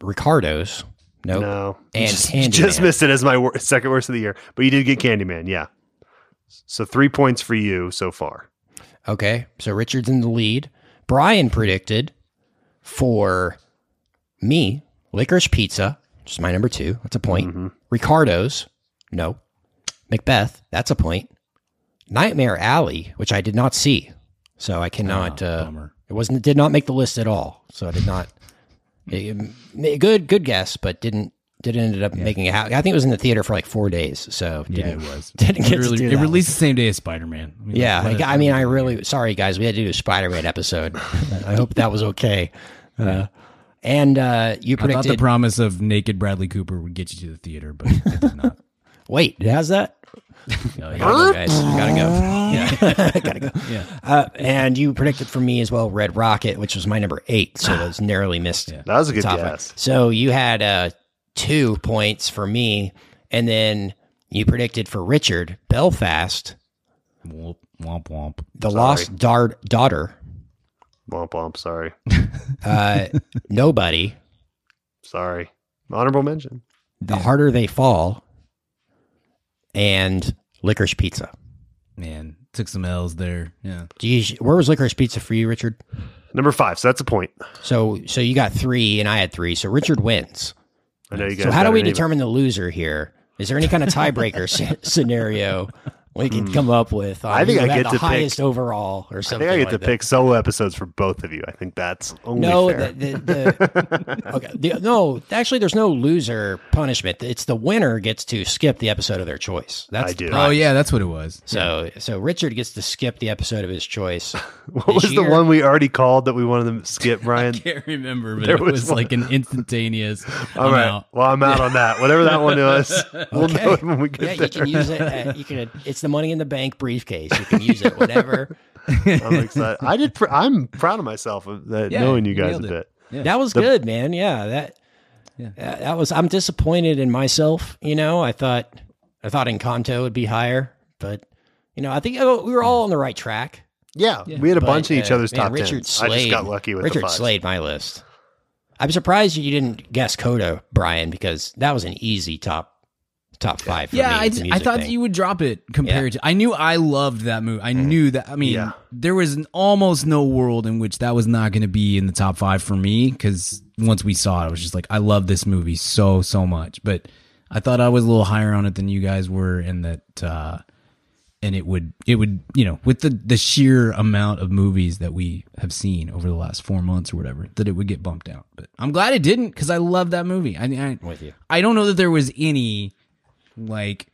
Ricardos. Nope. No. And just, Candyman. Just missed it as my wor- second worst of the year, but you did get Candyman. Yeah. So three points for you so far. Okay. So Richard's in the lead. Brian predicted for me, Licorice Pizza, which is my number two. That's a point. Mm-hmm. Ricardo's. No. Macbeth. That's a point. Nightmare Alley, which I did not see. So I cannot, oh, uh, it wasn't, it did not make the list at all. So I did not. It, it, good, good guess, but didn't didn't ended up yeah. making it. I think it was in the theater for like four days. So didn't, yeah, it was. Didn't get really, to do it released one. The same day as Spider-Man. I mean, yeah, like, I mean, I really sorry guys, we had to do a Spider-Man episode. I hope that was okay. Uh, and uh, you predicted I thought the promise of naked Bradley Cooper would get you to the theater, but it did not. Wait, it has that? No, you gotta go, guys. You gotta go. Yeah. Gotta go. Yeah. Uh, and you predicted for me as well, Red Rocket, which was my number eight, so it was narrowly missed. Yeah. That was a good guess. One. So you had uh, two points for me, and then you predicted for Richard, Belfast, womp womp womp, The sorry. Lost Dar- Daughter, womp womp. Sorry, uh, Nobody. Sorry, honorable mention. The yeah. Harder They Fall. And Licorice Pizza. Man, took some L's there. Yeah. Geez, where was Licorice Pizza for you, Richard? Number five. So that's a point. So so you got three and I had three. So Richard wins. I know you guys. So how do we determine the loser here? Is there any kind of tiebreaker c- scenario we can mm. come up with? I think I get the to highest pick, overall or something. I think I get like to that. Pick solo episodes for both of you. I think that's only no, fair. The, the, the, okay, the, no, actually, there's no loser punishment. It's the winner gets to skip the episode of their choice. That's I do. Oh yeah, that's what it was. So yeah. so Richard gets to skip the episode of his choice. What was year? The one we already called that we wanted to skip, Brian? I can't remember, but there it was one. Like an instantaneous. All I'm right, out. Well I'm out on that. Whatever that one was, we'll okay. know it when we get yeah, there. You can use it. At, you can. It's the money in the bank briefcase. You can use it whatever. I'm excited. I did. Pr- I'm proud of myself of that, yeah, knowing you guys a bit. Yeah. That was the, good, man. Yeah, that. Yeah, that was. I'm disappointed in myself. You know, I thought, I thought Encanto would be higher, but you know, I think oh, we were all on the right track. Yeah, yeah. we had a but, bunch of each other's uh, man, top Richard tens. Slade, I just got lucky with Richard the Slade my list. I'm surprised you didn't guess Coda, Brian, because that was an easy top. Top five. For yeah, me, I, d- I thought thing. You would drop it compared yeah. to. I knew I loved that movie. I mm. knew that. I mean, yeah. there was an, almost no world in which that was not going to be in the top five for me. Because once we saw it, I was just like, I love this movie so so much. But I thought I was a little higher on it than you guys were, and that uh, and it would it would you know with the the sheer amount of movies that we have seen over the last four months or whatever that it would get bumped out. But I'm glad it didn't because I love that movie. I mean, I, with you. I don't know that there was any. Like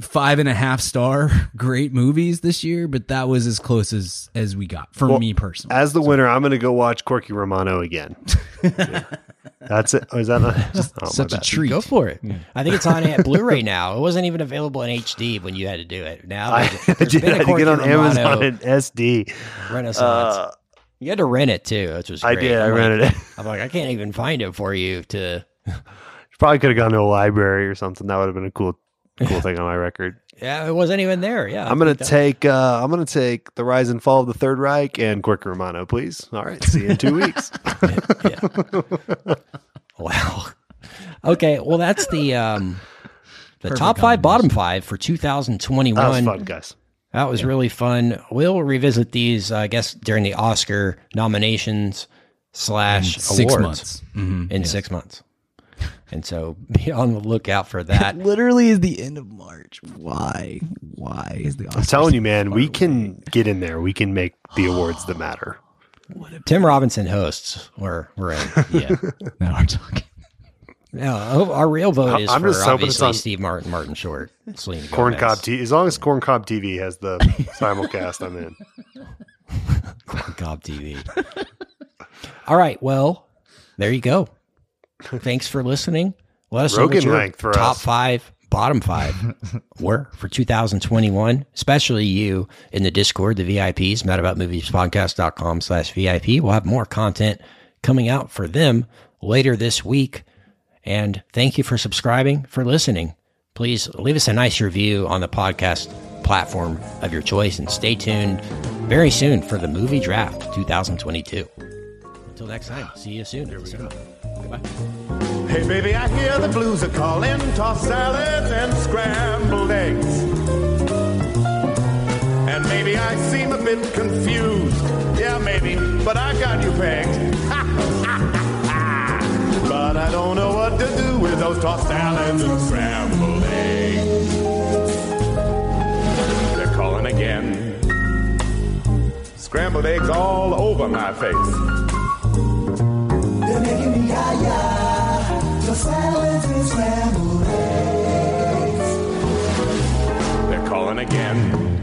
five and a half star great movies this year, but that was as close as as we got for well, me personally. As the so. winner, I'm going to go watch Corky Romano again. Yeah. That's it. Oh, is that not, just oh, such a treat? Go for it. Yeah. I think it's on at Blu-ray now. It wasn't even available in H D when you had to do it. Now I did to get on Romano Amazon in S D. Renaissance. Uh, you had to rent it too, which was great. I did. I'm I rented like, it. I'm like, I can't even find it for you to. Probably could have gone to a library or something. That would have been a cool, cool thing on my record. Yeah, it wasn't even there. Yeah, I'm gonna take. Uh, I'm gonna take The Rise and Fall of the Third Reich and Corky Romano, please. All right, see you in two weeks. Yeah. Wow. Okay. Well, that's the um, the Perfect top comments. Five, bottom five for two thousand twenty-one. That was fun, guys. That was yeah. really fun. We'll revisit these, uh, I guess, during the Oscar nominations slash awards in six months. Mm-hmm. In yes. six months. And so be on the lookout for that. It literally is the end of March. Why? Why is the Oscars? I'm telling you, man, we can away? Get in there. We can make the awards that matter. Tim Robinson hosts. We're, we're in. Yeah. Now we're talking. No, our real vote is I'm for just obviously on Steve Martin, Martin Short, Selena Corn Gomez. Cob T. As long as Corn Cob T V has the simulcast, I'm in. Corn Cob T V. All right, well, there you go. Thanks for listening. Let us know what your for top us. five, bottom five were for two thousand twenty-one, especially you in the Discord, the V I Ps, madaboutmoviespodcast.com slash VIP. We'll have more content coming out for them later this week. And thank you for subscribing, for listening. Please leave us a nice review on the podcast platform of your choice, and stay tuned very soon for the movie draft twenty twenty-two. Until next time, see you soon. Here we go. Goodbye. Hey, baby, I hear the blues are calling, tossed salads and scrambled eggs. And maybe I seem a bit confused. Yeah, maybe, but I got you pegged. But I don't know what to do with those tossed salads and scrambled eggs. They're calling again. Scrambled eggs all over my face. They're making me ya-ya. Tossed salads and scrambled eggs. They're calling again.